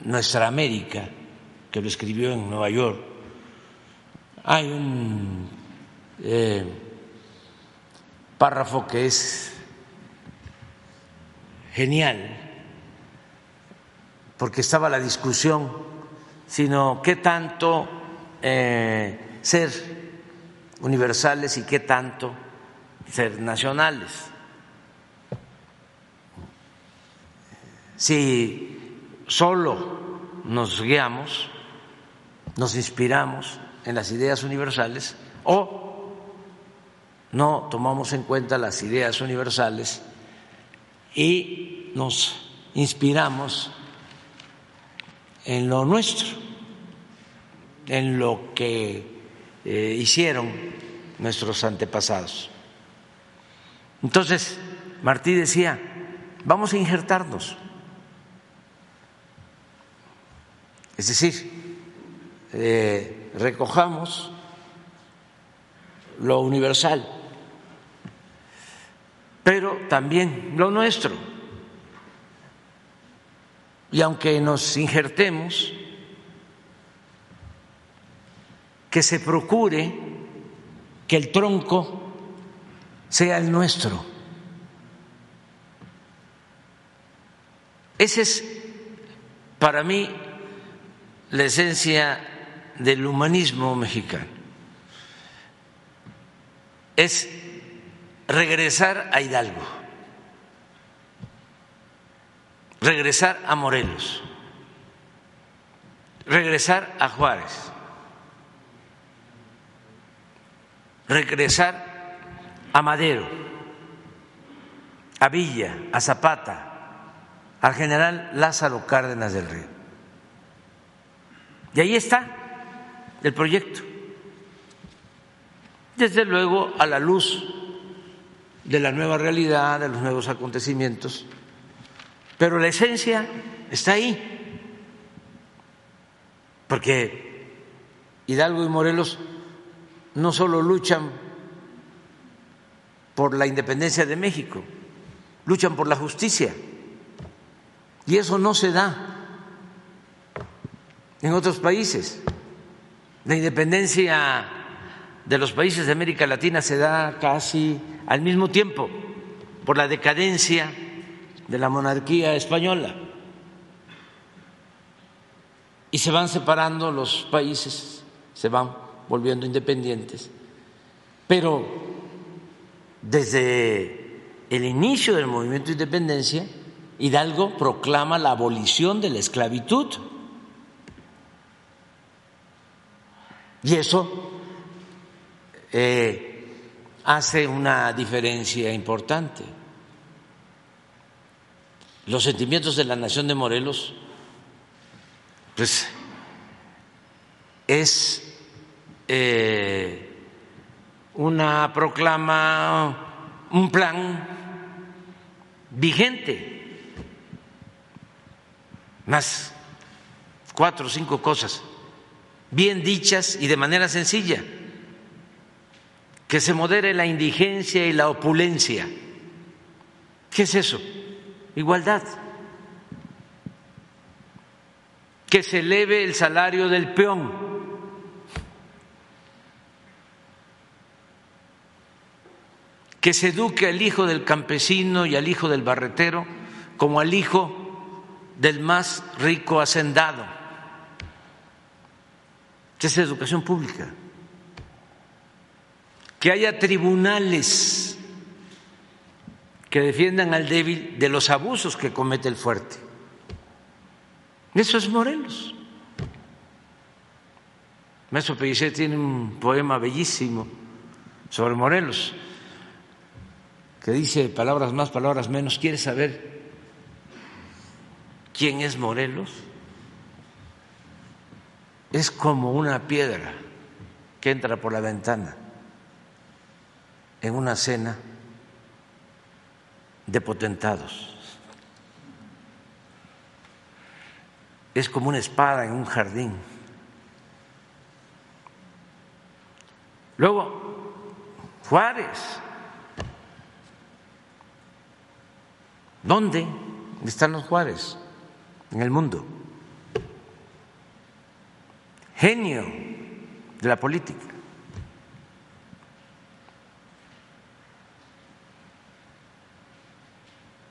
Nuestra América, que lo escribió en Nueva York, hay un párrafo que es genial, porque estaba la discusión, sino qué tanto ser universales y qué tanto ser nacionales. Si solo nos guiamos, nos inspiramos en las ideas universales o no tomamos en cuenta las ideas universales y nos inspiramos en lo nuestro, en lo que hicieron nuestros antepasados. Entonces, Martí decía, vamos a injertarnos. Es decir, recojamos lo universal, pero también lo nuestro. Y aunque nos injertemos, que se procure que el tronco sea el nuestro. Ese es, para mí, la esencia del humanismo mexicano, es regresar a Hidalgo, regresar a Morelos, regresar a Juárez, regresar a Madero, a Villa, a Zapata, al general Lázaro Cárdenas del Río. Y ahí está el proyecto, desde luego a la luz de la nueva realidad, de los nuevos acontecimientos, pero la esencia está ahí, porque Hidalgo y Morelos no solo luchan por la independencia de México, luchan por la justicia, y eso no se da en otros países. La independencia de los países de América Latina se da casi al mismo tiempo por la decadencia de la monarquía española y se van separando los países, se van volviendo independientes, pero desde el inicio del movimiento de independencia Hidalgo proclama la abolición de la esclavitud. Y eso hace una diferencia importante. Los sentimientos de la nación de Morelos, pues, es una proclama, un plan vigente, más 4 o 5 cosas bien dichas y de manera sencilla, que se modere la indigencia y la opulencia. ¿Qué es eso? Igualdad. Que se eleve el salario del peón, que se eduque al hijo del campesino y al hijo del barretero como al hijo del más rico hacendado. Esa es educación pública. Que haya tribunales que defiendan al débil de los abusos que comete el fuerte. Eso es Morelos. Maestro Pellicer tiene un poema bellísimo sobre Morelos que dice palabras más, palabras menos. ¿Quieres saber quién es Morelos? Es como una piedra que entra por la ventana en una cena de potentados. Es como una espada en un jardín. Luego, Juárez. ¿Dónde están los Juárez en el mundo? Genio de la política.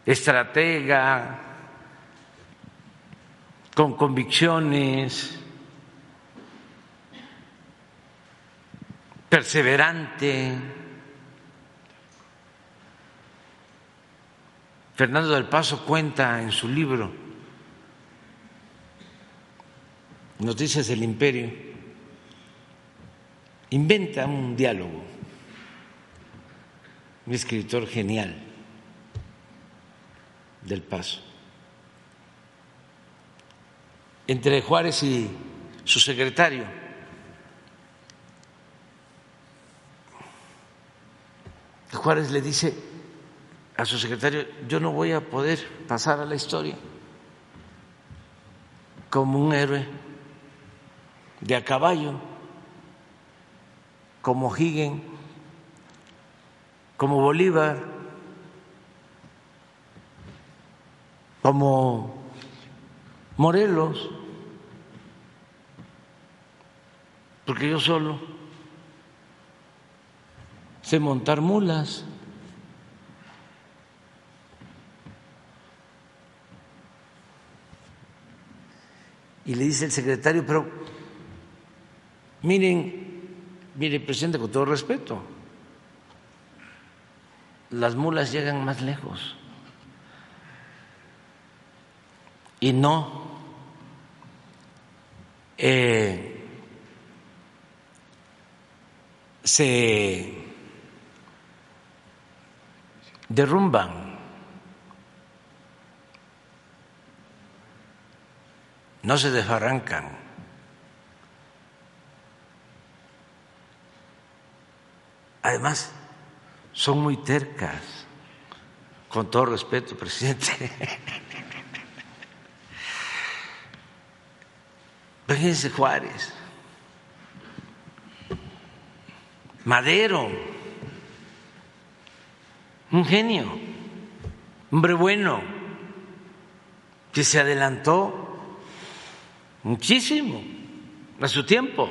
Estratega, con convicciones, perseverante. Fernando del Paso cuenta en su libro Noticias del Imperio, inventa un diálogo, un escritor genial del Paso, entre Juárez y su secretario. Juárez le dice a su secretario: yo no voy a poder pasar a la historia como un héroe de a caballo, como O'Higgins, como Bolívar, como Morelos, porque yo solo sé montar mulas. Y le dice el secretario: pero miren, presidente, con todo respeto, las mulas llegan más lejos y no se derrumban, no se desbarrancan. Además, son muy tercas. Con todo respeto, presidente. Fíjense, Juárez, Madero, un genio, hombre bueno, que se adelantó muchísimo a su tiempo.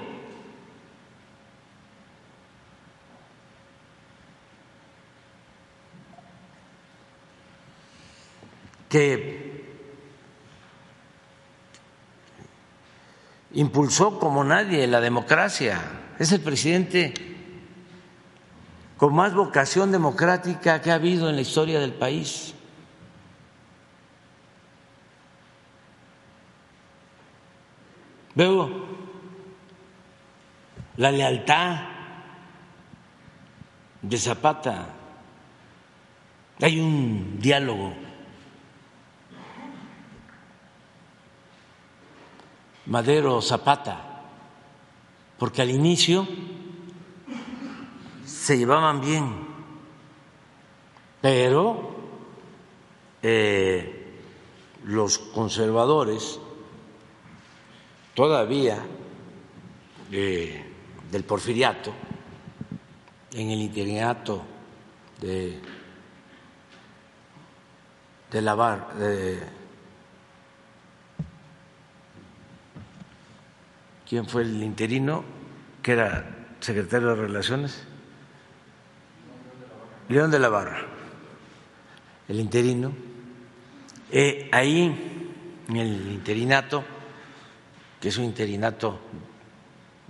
Que impulsó como nadie la democracia. Es el presidente con más vocación democrática que ha habido en la historia del país. Luego, la lealtad de Zapata. Hay un diálogo. Madero, Zapata, porque al inicio se llevaban bien, pero los conservadores todavía del porfiriato, en el interinato ¿Quién fue el interino que era secretario de Relaciones? León de la Barra, el interino, ahí en el interinato, que es un interinato,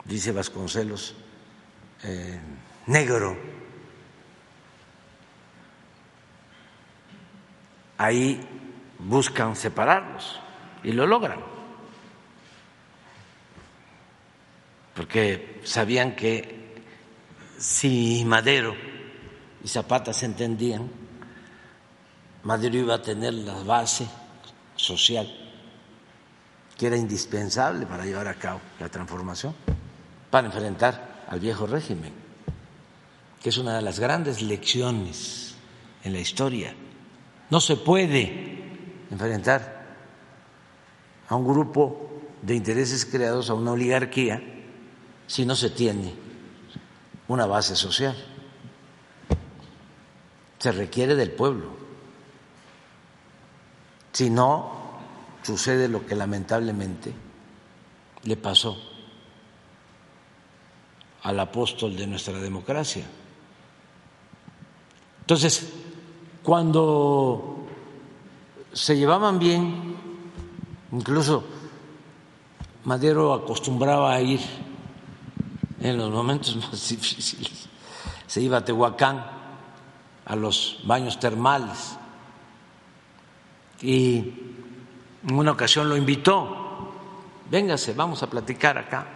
dice Vasconcelos, negro, ahí buscan separarlos y lo logran, porque sabían que si Madero y Zapata se entendían, Madero iba a tener la base social que era indispensable para llevar a cabo la transformación, para enfrentar al viejo régimen, que es una de las grandes lecciones en la historia. No se puede enfrentar a un grupo de intereses creados, a una oligarquía, si no se tiene una base social. Se requiere del pueblo. Si no, sucede lo que lamentablemente le pasó al apóstol de nuestra democracia. Entonces, cuando se llevaban bien, incluso Madero acostumbraba a ir en los momentos más difíciles, se iba a Tehuacán, a los baños termales, y en una ocasión lo invitó, véngase, vamos a platicar acá.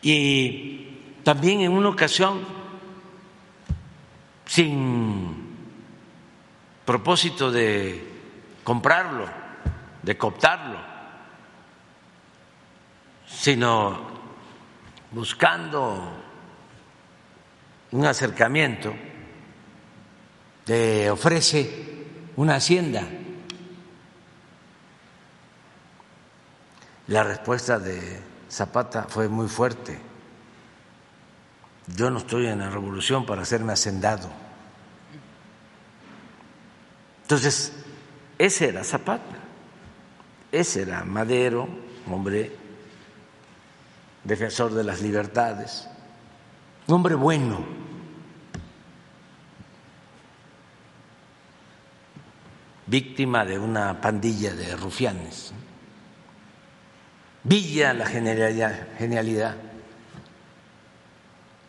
Y también en una ocasión, sin propósito de comprarlo, de cooptarlo, sino buscando un acercamiento, le ofrece una hacienda. La respuesta de Zapata fue muy fuerte. Yo no estoy en la revolución para hacerme hacendado. Entonces, ese era Zapata, ese era Madero, hombre defensor de las libertades, un hombre bueno. Víctima de una pandilla de rufianes. Villa, la genialidad,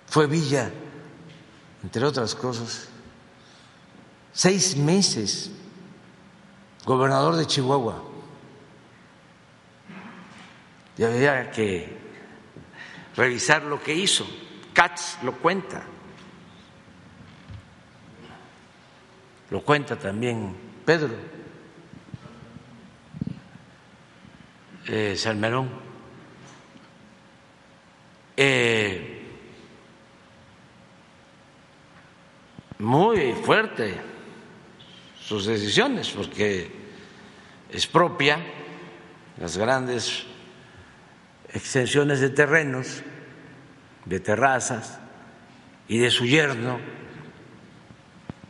fue Villa, entre otras cosas, 6 meses gobernador de Chihuahua. Y había que revisar lo que hizo, Katz lo cuenta también Pedro Salmerón, muy fuerte sus decisiones, porque expropia las grandes extensiones de terrenos, de terrazas, y de su yerno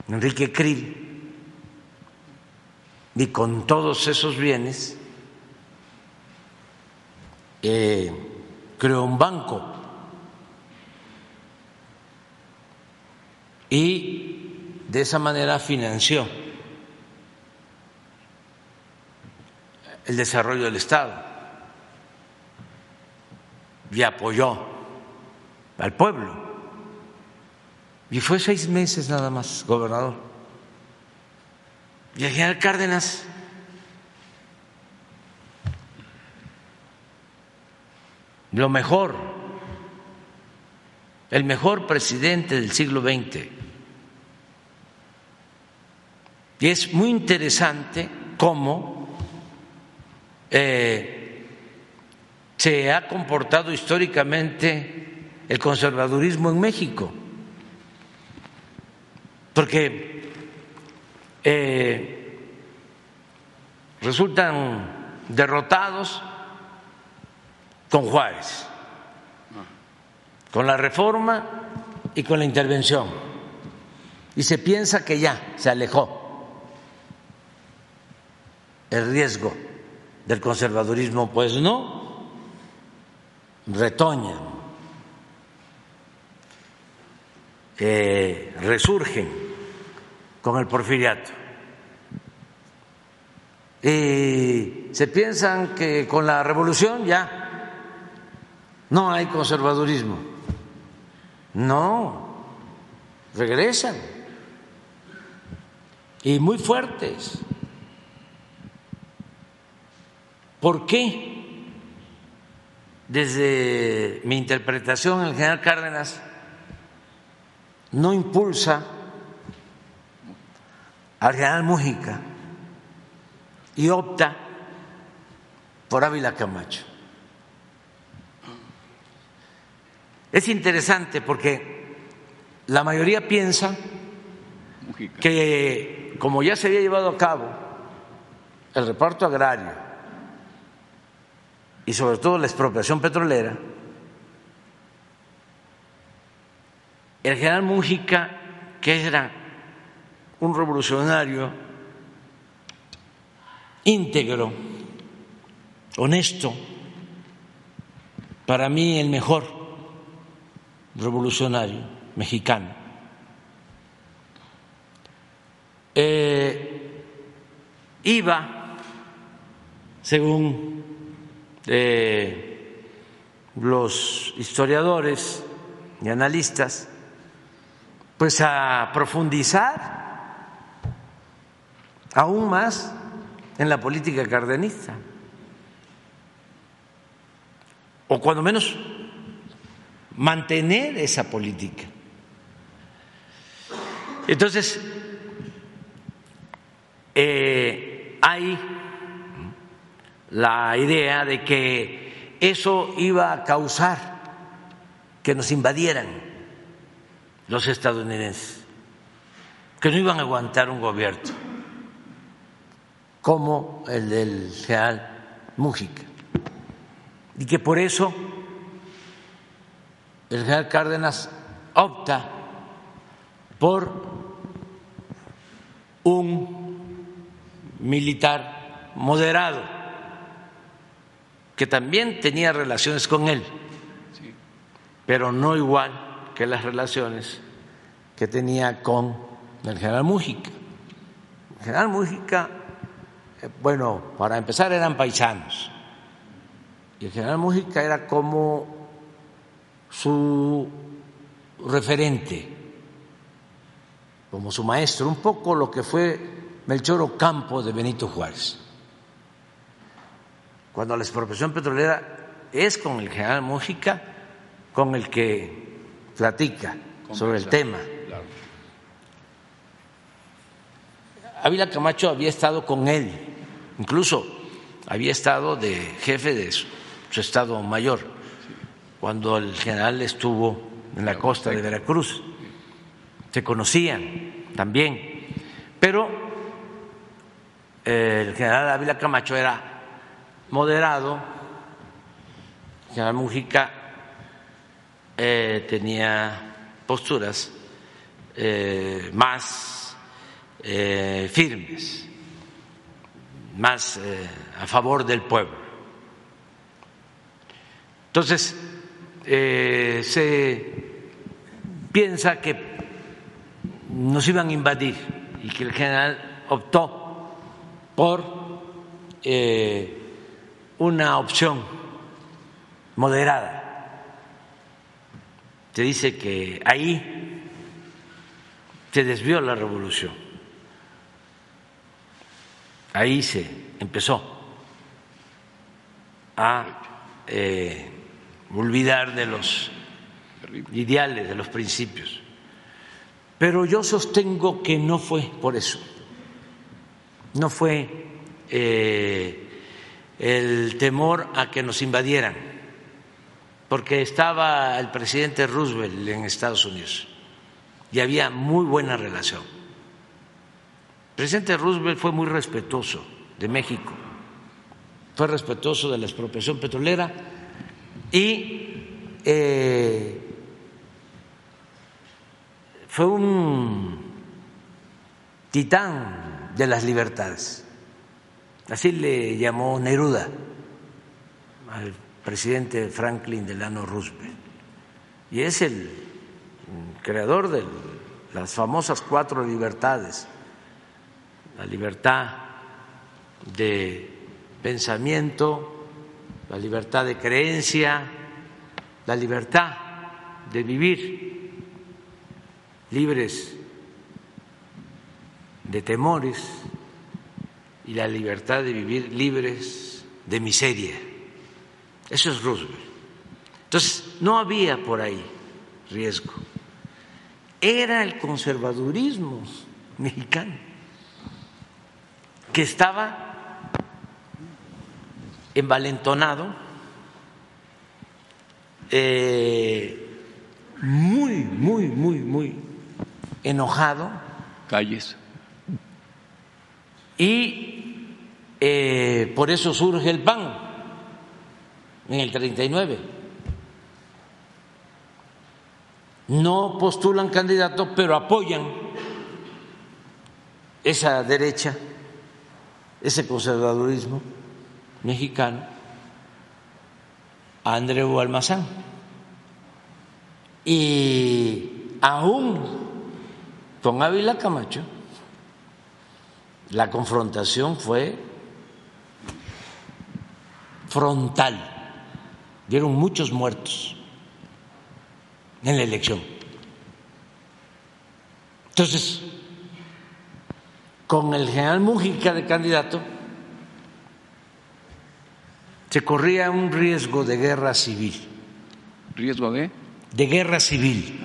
Enrique Krill, y con todos esos bienes creó un banco y de esa manera financió el desarrollo del Estado y apoyó al pueblo. Y fue 6 meses nada más gobernador. Y el general Cárdenas lo mejor, el mejor presidente del siglo XX. Y es muy interesante cómo se ha comportado históricamente el conservadurismo en México, porque resultan derrotados con Juárez, con la reforma y con la intervención, y se piensa que ya se alejó el riesgo del conservadurismo, pues no, retoña. que resurgen con el porfiriato. Y se piensan que con la revolución ya no hay conservadurismo. No, regresan y muy fuertes. ¿Por qué? Desde mi interpretación, el general Cárdenas no impulsa al general Múgica y opta por Ávila Camacho. Es interesante porque la mayoría piensa que, como ya se había llevado a cabo el reparto agrario y sobre todo la expropiación petrolera, el general Múgica, que era un revolucionario íntegro, honesto, para mí el mejor revolucionario mexicano, iba, según los historiadores y analistas, pues a profundizar aún más en la política cardenista, o cuando menos mantener esa política. Entonces, hay la idea de que eso iba a causar que nos invadieran los estadounidenses, que no iban a aguantar un gobierno como el del general Múgica, y que por eso el general Cárdenas opta por un militar moderado que también tenía relaciones con él, pero no igual que las relaciones que tenía con el general Múgica. El general Múgica, bueno, para empezar eran paisanos, y el general Múgica era como su referente, como su maestro, un poco lo que fue Melchor Ocampo de Benito Juárez. Cuando la expropiación petrolera, es con el general Múgica con el que platica sobre el tema. Ávila Camacho había estado con él, incluso había estado de jefe de su Estado Mayor cuando el general estuvo en la costa de Veracruz. Se conocían también, pero el general Ávila Camacho era moderado, el general Múgica tenía posturas más firmes, más a favor del pueblo. Entonces, se piensa que nos iban a invadir y que el general optó por una opción moderada. Te dice que ahí se desvió la revolución, ahí se empezó a olvidar de los ideales, de los principios. Pero yo sostengo que no fue por eso, no fue el temor a que nos invadieran, porque estaba el presidente Roosevelt en Estados Unidos y había muy buena relación. El presidente Roosevelt fue muy respetuoso de México, fue respetuoso de la expropiación petrolera y fue un titán de las libertades. Así le llamó Neruda al presidente Franklin Delano Roosevelt, y es el creador de las famosas 4 libertades, la libertad de pensamiento, la libertad de creencia, la libertad de vivir libres de temores y la libertad de vivir libres de miseria. Eso es Roosevelt. Entonces, no había por ahí riesgo. Era el conservadurismo mexicano que estaba envalentonado, muy enojado. Calles. Y por eso surge el PAN en el 39. No postulan candidatos, pero apoyan esa derecha, ese conservadurismo mexicano, a Andreu Almazán. Y aún con Ávila Camacho, la confrontación fue frontal. Dieron muchos muertos en la elección. Entonces, con el general Múgica de candidato, se corría un riesgo de guerra civil. ¿Riesgo de? De guerra civil.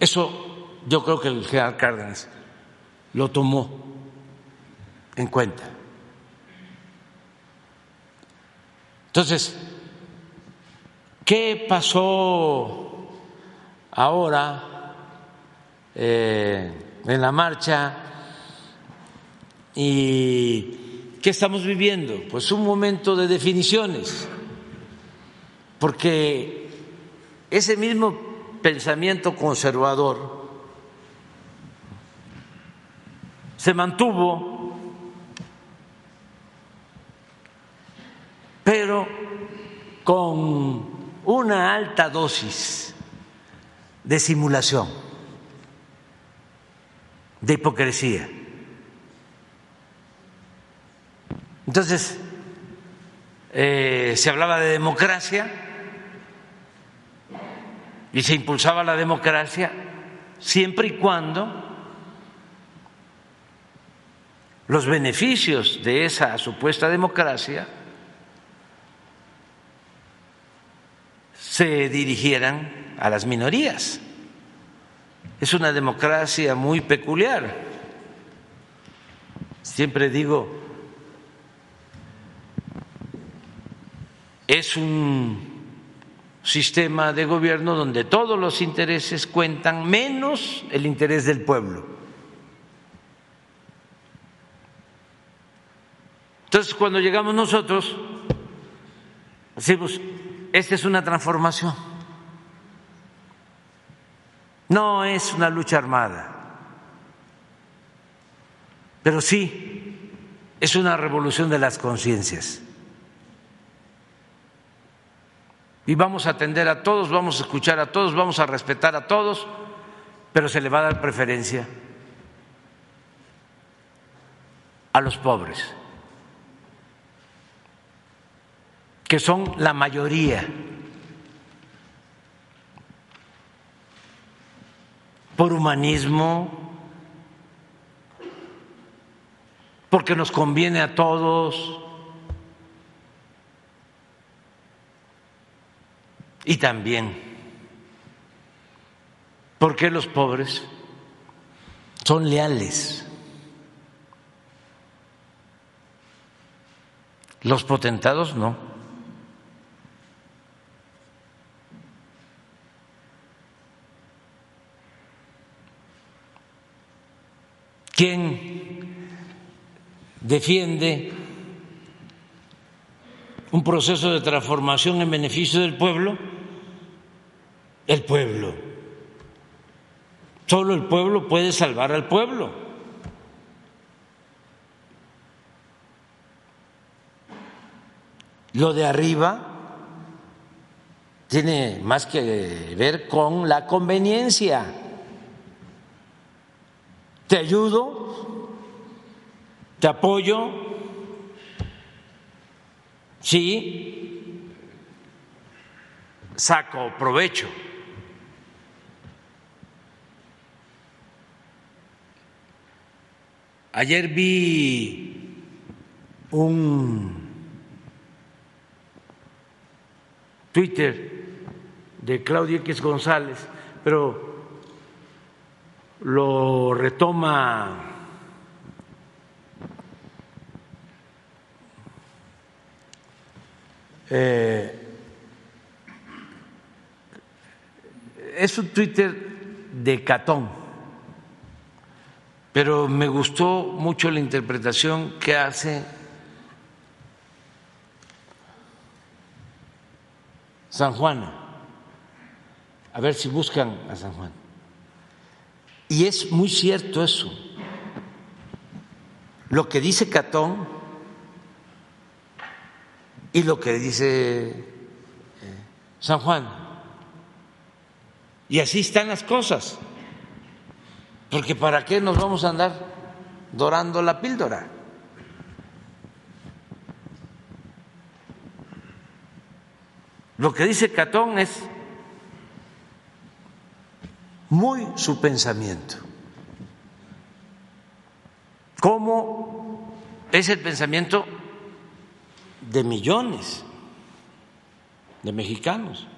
Eso yo creo que el general Cárdenas lo tomó en cuenta. Entonces, ¿qué pasó ahora en la marcha y qué estamos viviendo? Pues un momento de definiciones, porque ese mismo pensamiento conservador se mantuvo, pero con una alta dosis de simulación, de hipocresía. Entonces, se hablaba de democracia y se impulsaba la democracia siempre y cuando los beneficios de esa supuesta democracia se dirigieran a las minorías. Es una democracia muy peculiar. Siempre digo, es un sistema de gobierno donde todos los intereses cuentan menos el interés del pueblo. Entonces, cuando llegamos nosotros, decimos, esta es una transformación, no es una lucha armada, pero sí es una revolución de las conciencias. Y vamos a atender a todos, vamos a escuchar a todos, vamos a respetar a todos, pero se le va a dar preferencia a los pobres, que son la mayoría, por humanismo, porque nos conviene a todos y también porque los pobres son leales. Los potentados no. ¿Quién defiende un proceso de transformación en beneficio del pueblo? El pueblo. Solo el pueblo puede salvar al pueblo. Lo de arriba tiene más que ver con la conveniencia. Te ayudo, te apoyo, sí, saco provecho. Ayer vi un Twitter de Claudia X González, pero lo retoma es un Twitter de Catón, pero me gustó mucho la interpretación que hace San Juan. A ver si buscan a San Juan. Y es muy cierto eso. Lo que dice Catón y lo que dice San Juan. Y así están las cosas. Porque ¿para qué nos vamos a andar dorando la píldora? Lo que dice Catón es muy su pensamiento. ¿Cómo es el pensamiento de millones de mexicanos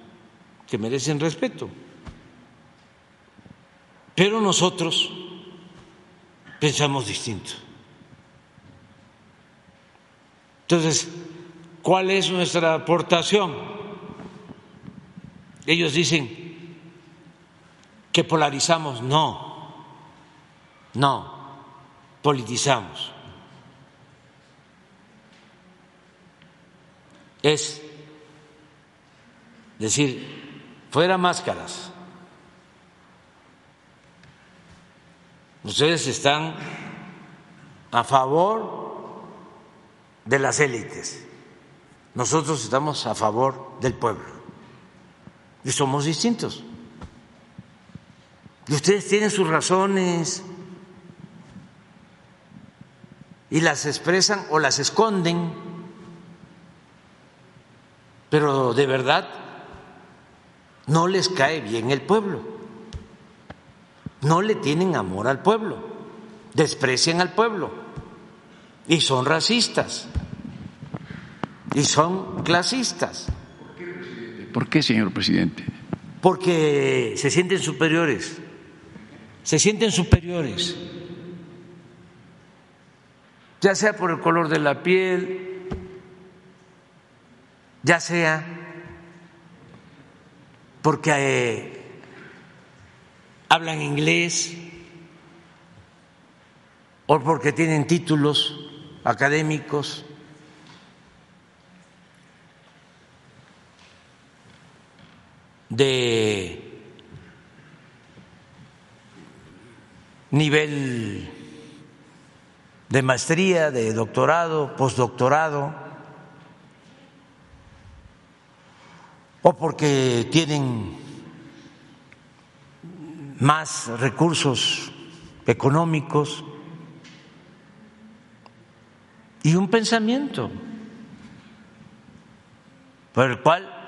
que merecen respeto? Pero nosotros pensamos distinto. Entonces, ¿cuál es nuestra aportación? Ellos dicen que polarizamos. No, politizamos. Es decir, fuera máscaras. Ustedes están a favor de las élites, nosotros estamos a favor del pueblo y somos distintos. Y ustedes tienen sus razones y las expresan o las esconden, pero de verdad no les cae bien el pueblo. No le tienen amor al pueblo, desprecian al pueblo y son racistas y son clasistas. ¿Por qué, señor presidente? Porque se sienten superiores, ya sea por el color de la piel, ya sea porque hablan inglés o porque tienen títulos académicos. De nivel de maestría, de doctorado, postdoctorado, o porque tienen más recursos económicos y un pensamiento por el cual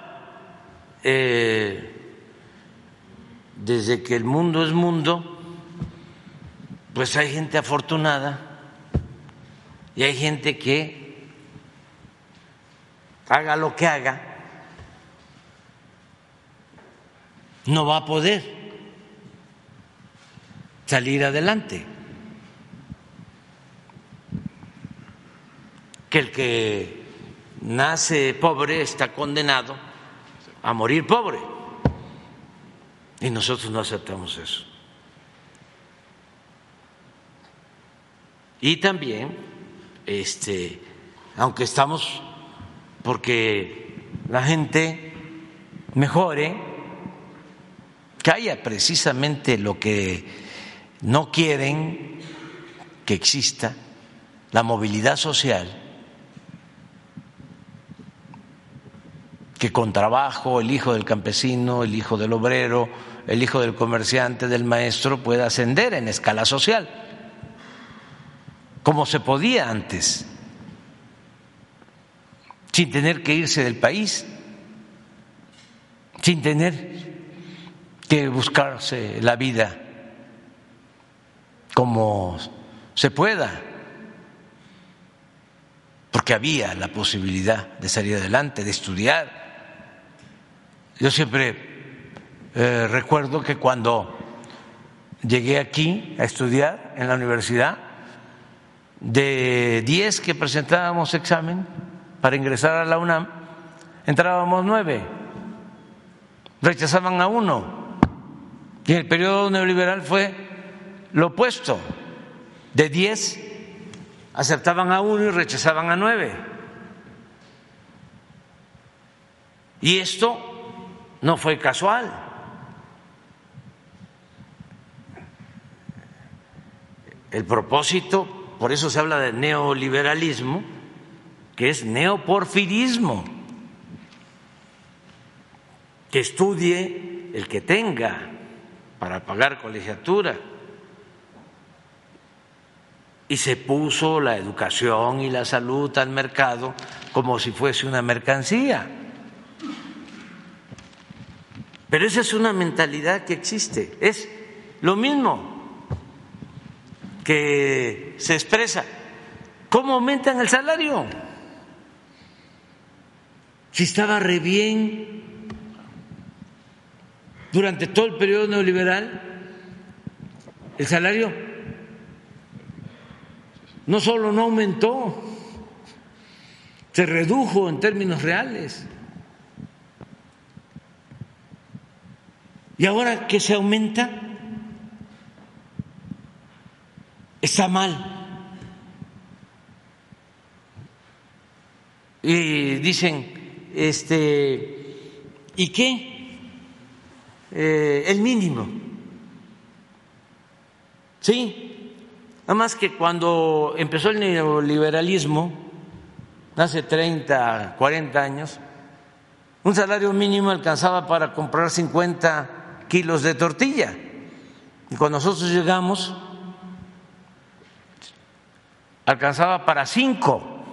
desde que el mundo es mundo, pues hay gente afortunada y hay gente que haga lo que haga no va a poder salir adelante, que el que nace pobre está condenado a morir pobre, y nosotros no aceptamos eso. Y también, aunque estamos porque la gente mejore, que haya precisamente lo que no quieren que exista, la movilidad social, que con trabajo el hijo del campesino, el hijo del obrero, el hijo del comerciante, del maestro pueda ascender en escala social, como se podía antes, sin tener que irse del país, sin tener que buscarse la vida como se pueda, porque había la posibilidad de salir adelante, de estudiar. Yo siempre recuerdo que cuando llegué aquí a estudiar en la universidad, de 10 que presentábamos examen para ingresar a la UNAM, entrábamos 9, rechazaban a 1, y en el periodo neoliberal fue lo opuesto, de 10 aceptaban a 1 y rechazaban a 9. Y esto no fue casual. El propósito, por eso se habla de neoliberalismo, que es neoporfirismo. Que estudie el que tenga para pagar colegiatura. Y se puso la educación y la salud al mercado como si fuese una mercancía. Pero esa es una mentalidad que existe. Es lo mismo que se expresa. ¿Cómo aumentan el salario? Si estaba re bien durante todo el periodo neoliberal, el salario no solo no aumentó, se redujo en términos reales. Y ahora que se aumenta, está mal. Y dicen, ¿y qué? El mínimo. ¿Sí? Nada más que cuando empezó el neoliberalismo, hace 30, 40 años, un salario mínimo alcanzaba para comprar 50 kilos de tortilla. Y cuando nosotros llegamos, alcanzaba para 5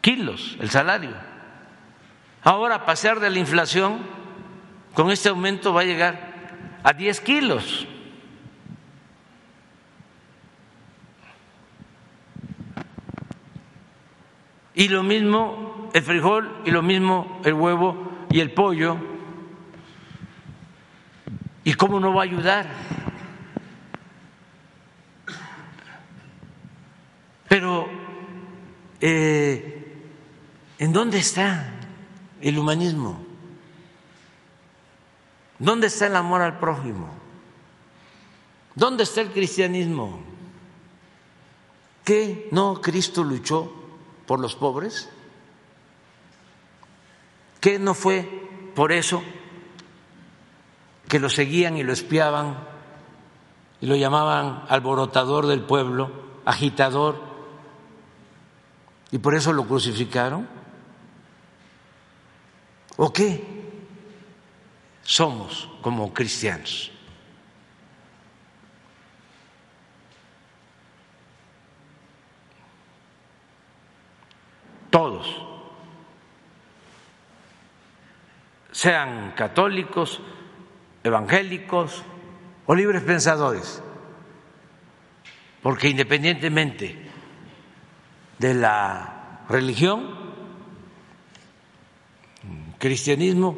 kilos el salario. Ahora, a pesar de la inflación, con este aumento va a llegar a 10 kilos. Y lo mismo el frijol, y lo mismo el huevo y el pollo. ¿Y cómo no va a ayudar? Pero, ¿en dónde está el humanismo? ¿Dónde está el amor al prójimo? ¿Dónde está el cristianismo? ¿Qué no Cristo luchó por los pobres? ¿Qué no fue por eso que lo seguían y lo espiaban y lo llamaban alborotador del pueblo, agitador, y por eso lo crucificaron? ¿O qué somos como cristianos? Todos, sean católicos, evangélicos o libres pensadores, porque independientemente de la religión, el cristianismo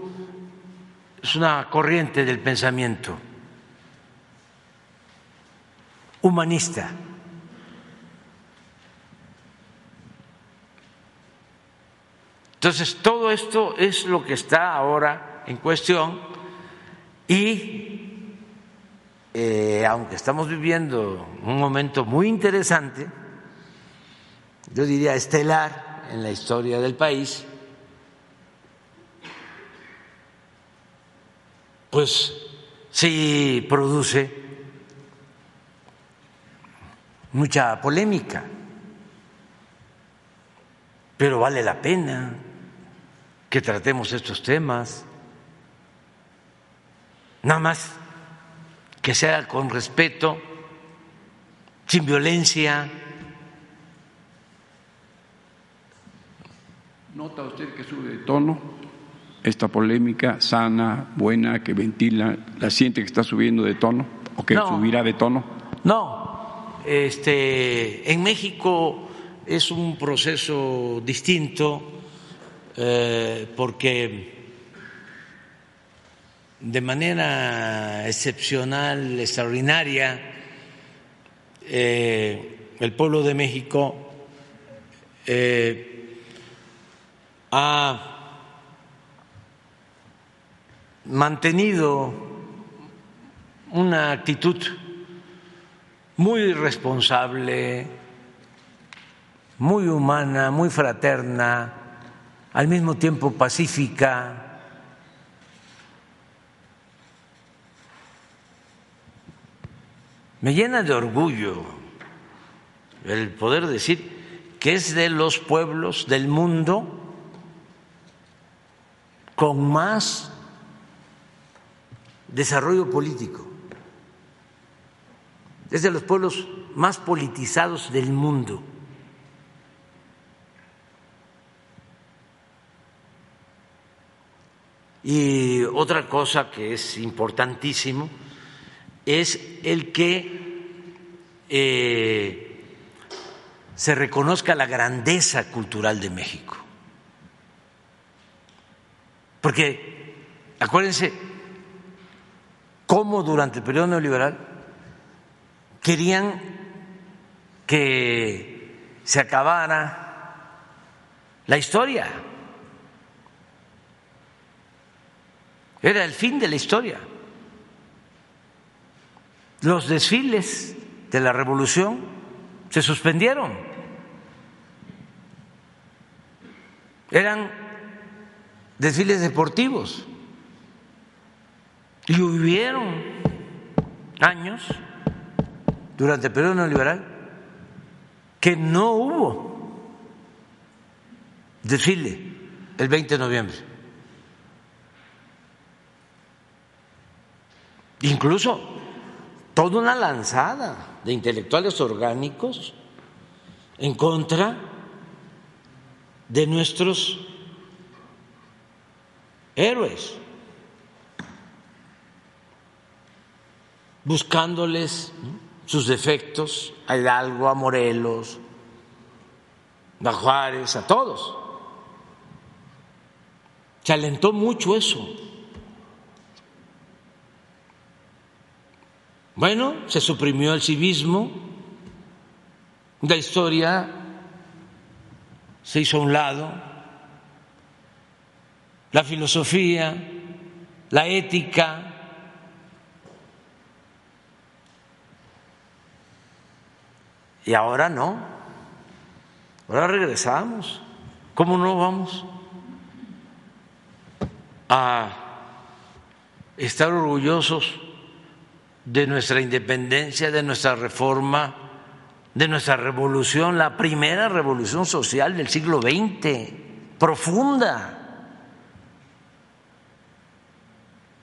es una corriente del pensamiento humanista. Entonces, todo esto es lo que está ahora en cuestión y aunque estamos viviendo un momento muy interesante, yo diría estelar en la historia del país, pues sí produce mucha polémica, pero vale la pena. que tratemos estos temas, nada más que sea con respeto, sin violencia. ¿Nota usted que sube de tono esta polémica sana, buena, que ventila? ¿La siente que está subiendo de tono o que subirá de tono? No, en México es un proceso distinto porque de manera excepcional, extraordinaria, el pueblo de México ha mantenido una actitud muy responsable, muy humana, muy fraterna, al mismo tiempo pacífica. Me llena de orgullo el poder decir que es de los pueblos del mundo con más desarrollo político. Es de los pueblos más politizados del mundo. Y otra cosa que es importantísimo es el que se reconozca la grandeza cultural de México. Porque acuérdense cómo durante el periodo neoliberal querían que se acabara la historia. Era el fin de la historia. Los desfiles de la revolución se suspendieron. Eran desfiles deportivos, y hubieron años durante el periodo neoliberal que no hubo desfile el 20 de noviembre. Incluso toda una lanzada de intelectuales orgánicos en contra de nuestros héroes, buscándoles sus defectos a Hidalgo, a Morelos, a Juárez, a todos. Se alentó mucho eso. Bueno, se suprimió el civismo, la historia se hizo a un lado. La filosofía, la ética, y ahora no, ahora regresamos. ¿Cómo no vamos a estar orgullosos de nuestra independencia, de nuestra reforma, de nuestra revolución, la primera revolución social del siglo XX, profunda,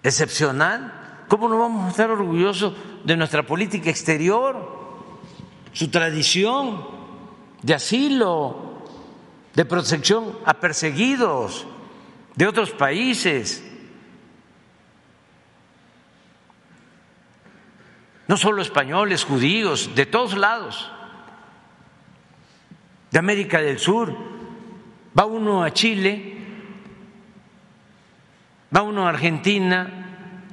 excepcional? ¿Cómo no vamos a estar orgullosos de nuestra política exterior, su tradición de asilo, de protección a perseguidos de otros países? No solo españoles, judíos, de todos lados, de América del Sur. Va uno a Chile, va uno a Argentina,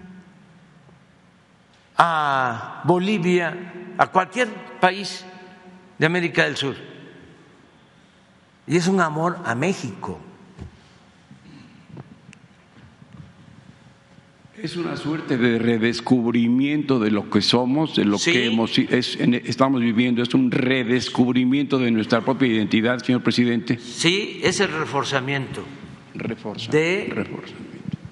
a Bolivia, a cualquier país de América del Sur. Y es un amor a México. Es una suerte de redescubrimiento de lo que somos, de lo que estamos viviendo. Es un redescubrimiento de nuestra propia identidad, señor presidente. Sí, es el reforzamiento. Reforzamiento.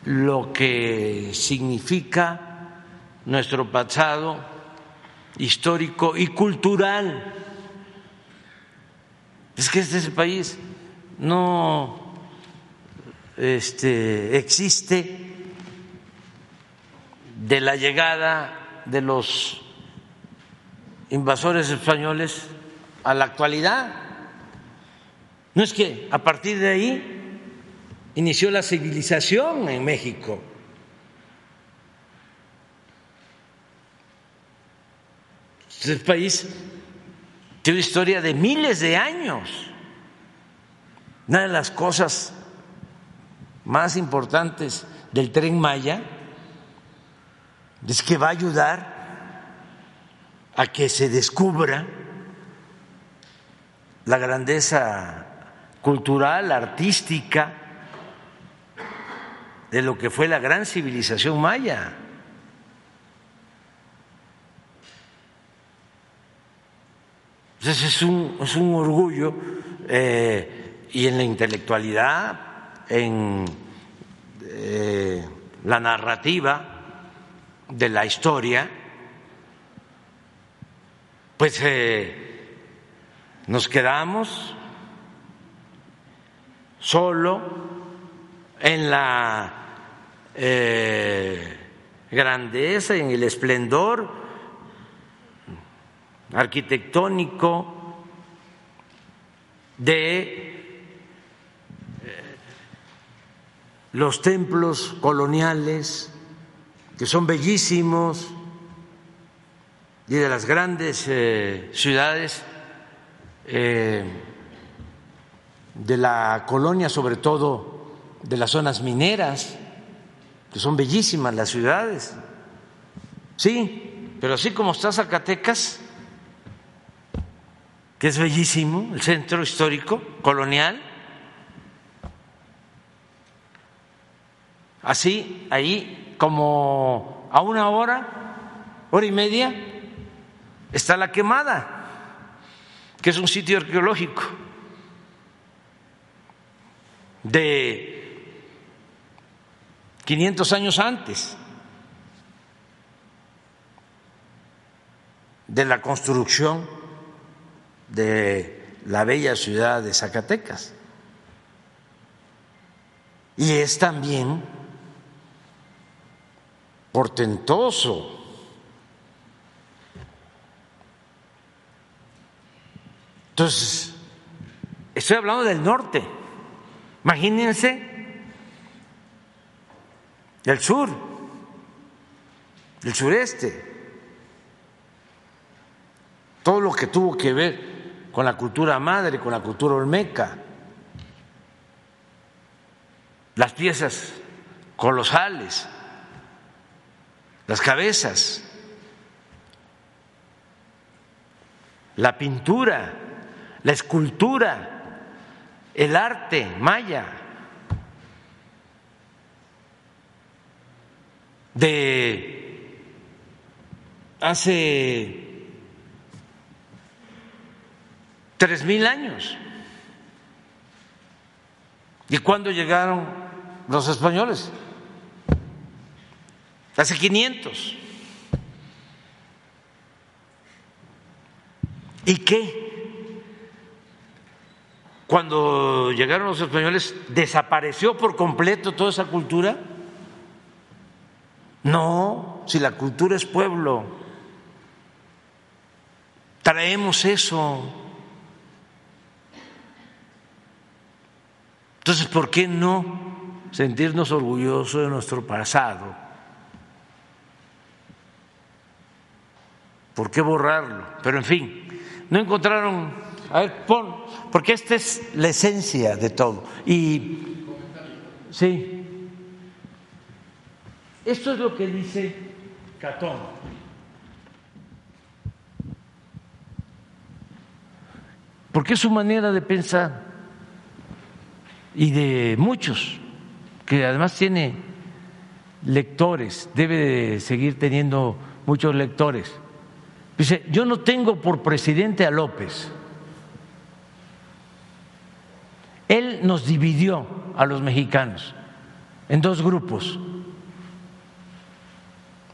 Lo que significa nuestro pasado histórico y cultural. Es que este país no existe de la llegada de los invasores españoles a la actualidad. No es que a partir de ahí inició la civilización en México. Este país tiene una historia de miles de años. Una de las cosas más importantes del Tren Maya es que va a ayudar a que se descubra la grandeza cultural, artística de lo que fue la gran civilización maya. Entonces es un orgullo, y en la intelectualidad, en la narrativa de la historia, pues nos quedamos solo en la grandeza, en el esplendor arquitectónico de los templos coloniales, que son bellísimos, y de las grandes ciudades de la colonia, sobre todo de las zonas mineras, que son bellísimas las ciudades. Sí, pero así como está Zacatecas, que es bellísimo, el centro histórico colonial, así ahí como a una hora, hora y media, está La Quemada, que es un sitio arqueológico de 500 años antes de la construcción de la bella ciudad de Zacatecas. Y es también portentoso . Entonces, estoy hablando del norte. Imagínense del sur, del sureste, todo lo que tuvo que ver con la cultura madre, con la cultura olmeca, las piezas colosales, las cabezas, la pintura, la escultura, el arte maya, de hace 3,000 años. ¿Y cuándo llegaron los españoles? Hace 500. ¿Y qué? Cuando llegaron los españoles, ¿desapareció por completo toda esa cultura? No, si la cultura es pueblo, traemos eso. Entonces, ¿por qué no sentirnos orgullosos de nuestro pasado? ¿Por qué borrarlo? Pero en fin, no encontraron... A ver, pon, porque esta es la esencia de todo. Y sí, esto es lo que dice Catón. Porque es su manera de pensar, y de muchos, que además tiene lectores, debe de seguir teniendo muchos lectores. Dice, yo no tengo por presidente a López. Él nos dividió a los mexicanos en dos grupos.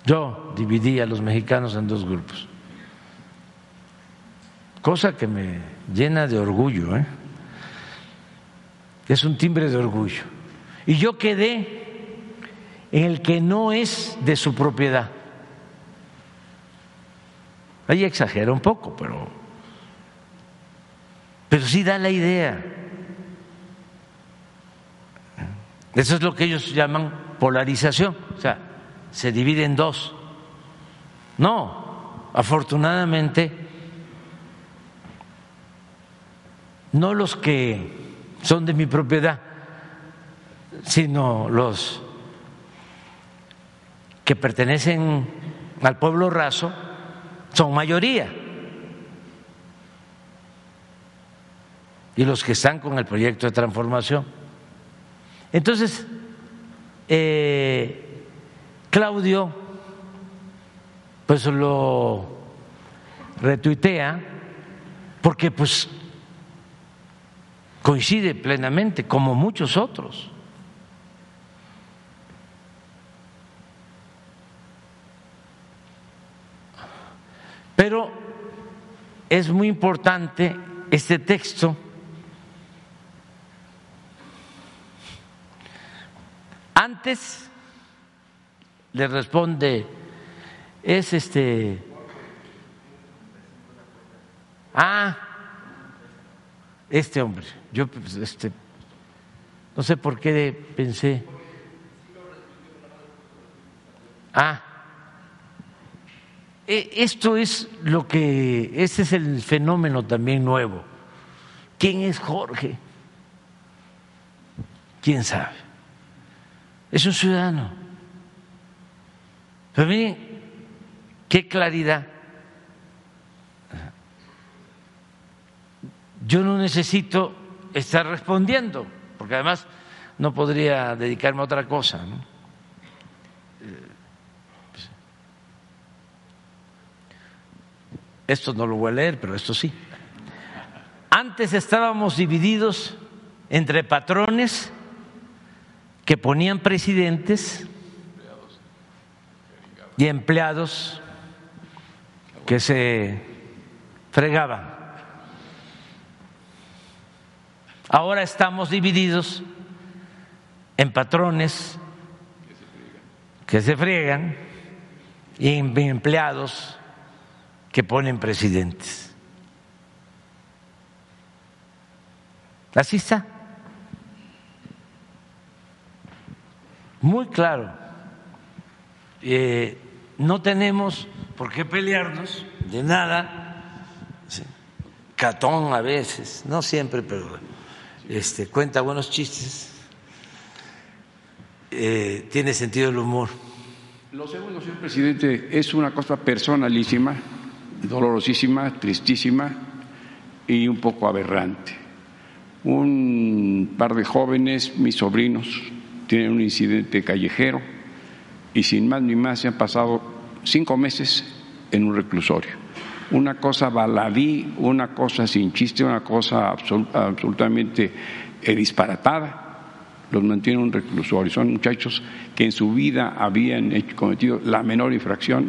Yo dividí a los mexicanos en dos grupos. Cosa que me llena de orgullo, ¿eh? Es un timbre de orgullo. y yo quedé en el que no es de su propiedad. Ahí exagera un poco, pero sí da la idea. Eso es lo que ellos llaman polarización, o sea, se divide en dos. No, afortunadamente, no los que son de mi propiedad, sino los que pertenecen al pueblo raso son mayoría, y los que están con el proyecto de transformación. Entonces, Claudio pues lo retuitea porque pues coincide plenamente, como muchos otros. Pero es muy importante este texto . Antes le responde, es este hombre, yo no sé por qué pensé, esto es lo que, este es el fenómeno también nuevo. ¿Quién es Jorge? ¿Quién sabe? Es un ciudadano. Pero miren qué claridad. Yo no necesito estar respondiendo, porque además no podría dedicarme a otra cosa, ¿no? Esto no lo voy a leer, pero esto sí. Antes estábamos divididos entre patrones que ponían presidentes y empleados que se fregaban. Ahora estamos divididos en patrones que se friegan y en empleados que ponen presidentes. Así está. Muy claro. No tenemos por qué pelearnos de nada. Catón a veces, no siempre, pero cuenta buenos chistes. Tiene sentido el humor. Lo segundo, señor presidente, es una cosa personalísima, dolorosísima, tristísima y un poco aberrante. Un par de jóvenes, mis sobrinos, tienen un incidente callejero y sin más ni más se han pasado 5 meses en un reclusorio. Una cosa baladí, una cosa sin chiste, una cosa absolutamente disparatada. Los mantiene un reclusorio. Son muchachos que en su vida habían cometido la menor infracción.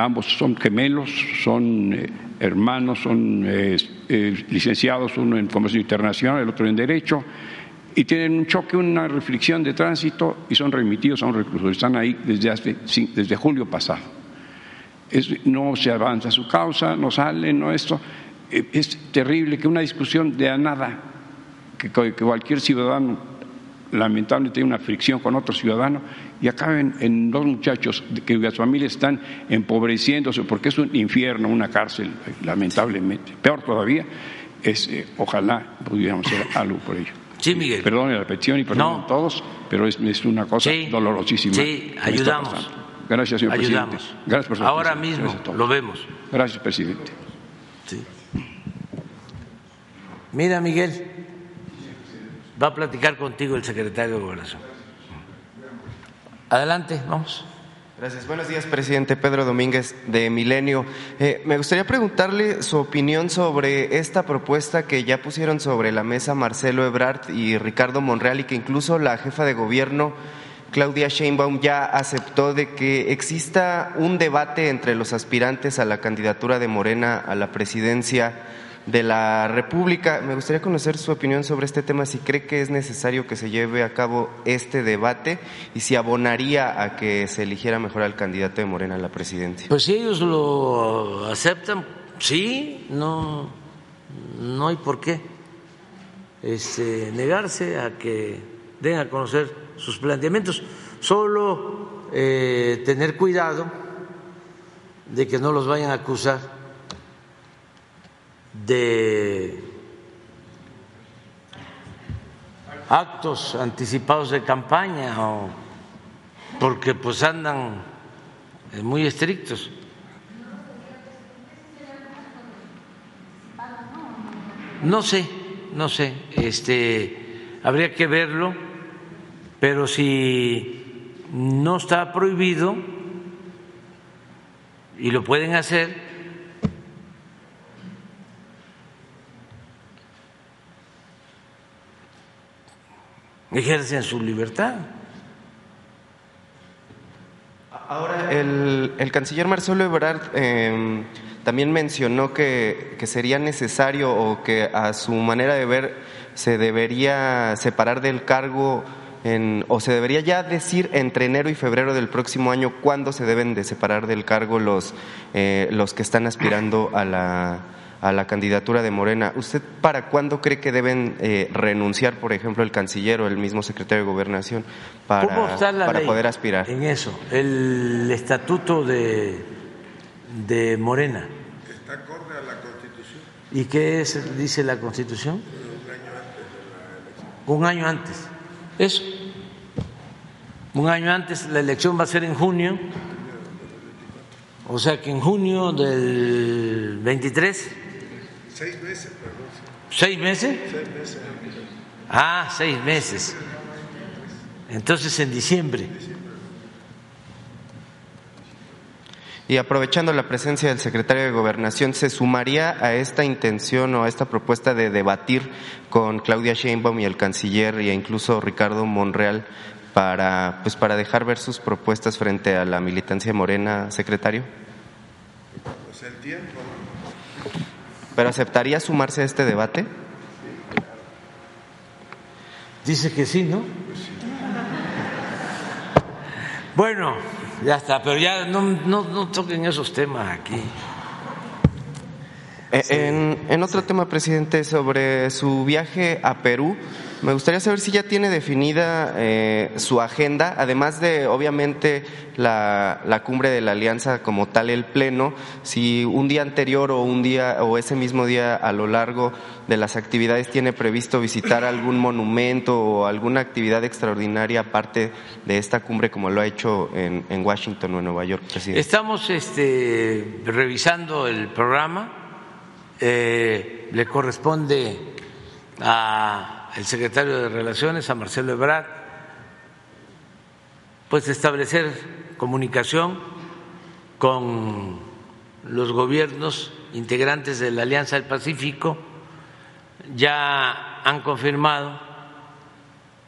Ambos son gemelos, son hermanos, son licenciados, uno en comercio internacional, el otro en derecho, y tienen un choque, una reflexión de tránsito y son remitidos a un reclusorio. Están ahí desde julio pasado. No se avanza su causa, no salen, no esto. Es terrible que una discusión de a nada, que cualquier ciudadano lamentable tiene una fricción con otro ciudadano y acaben en 2 muchachos que las familias están empobreciéndose porque es un infierno, una cárcel, lamentablemente. Peor todavía es, ojalá pudiéramos hacer algo por ello. Sí, Miguel. Perdone la petición y perdonen a todos, pero es una cosa dolorosísima. Sí, ayudamos. Gracias, señor presidente. Gracias por su atención. Ahora mismo lo vemos. Gracias, presidente. Sí. Mira, Miguel. Va a platicar contigo el secretario de Gobernación. Adelante, vamos. Gracias. Buenos días, presidente. Pedro Domínguez, de Milenio. Me gustaría preguntarle su opinión sobre esta propuesta que ya pusieron sobre la mesa Marcelo Ebrard y Ricardo Monreal y que incluso la jefa de gobierno, Claudia Sheinbaum, ya aceptó, de que exista un debate entre los aspirantes a la candidatura de Morena a la presidencia de la República. Me gustaría conocer su opinión sobre este tema, si cree que es necesario que se lleve a cabo este debate y si abonaría a que se eligiera mejor al candidato de Morena a la presidencia. Pues si ellos lo aceptan, sí, no hay por qué negarse a que den a conocer sus planteamientos, solo tener cuidado de que no los vayan a acusar de actos anticipados de campaña, o porque pues andan muy estrictos. No sé, habría que verlo, pero si no está prohibido y lo pueden hacer, ejercen su libertad. Ahora, el canciller Marcelo Ebrard también mencionó que sería necesario, o que a su manera de ver se debería separar del cargo, o se debería ya decir entre enero y febrero del próximo año cuándo se deben de separar del cargo los que están aspirando a la candidatura de Morena. ¿Usted para cuándo cree que deben renunciar, por ejemplo, el canciller o el mismo secretario de Gobernación para poder aspirar? En eso, el estatuto de Morena. Está acorde a la Constitución. ¿Y qué dice la Constitución? Un año antes de la elección. Un año antes. Eso. Un año antes, la elección va a ser en junio. O sea que en junio del 23. 6 meses, perdón. ¿6 meses? 6 meses. Ah, 6 meses. Entonces en diciembre. Y aprovechando la presencia del secretario de Gobernación, ¿se sumaría a esta intención o a esta propuesta de debatir con Claudia Sheinbaum y el canciller e incluso Ricardo Monreal para dejar ver sus propuestas frente a la militancia morena, secretario? Pues el tiempo. ¿Pero aceptaría sumarse a este debate? Sí, claro. Dice que sí, ¿no? Pues sí. Bueno, ya está, pero ya no toquen esos temas aquí. Sí, en otro tema, presidente, sobre su viaje a Perú, me gustaría saber si ya tiene definida su agenda, además de, obviamente, la cumbre de la alianza como tal, el pleno, si un día anterior o un día o ese mismo día a lo largo de las actividades tiene previsto visitar algún monumento o alguna actividad extraordinaria aparte de esta cumbre, como lo ha hecho en Washington o en Nueva York, presidente. Estamos revisando el programa, le corresponde al secretario de Relaciones, a Marcelo Ebrard, pues establecer comunicación con los gobiernos integrantes de la Alianza del Pacífico. Ya han confirmado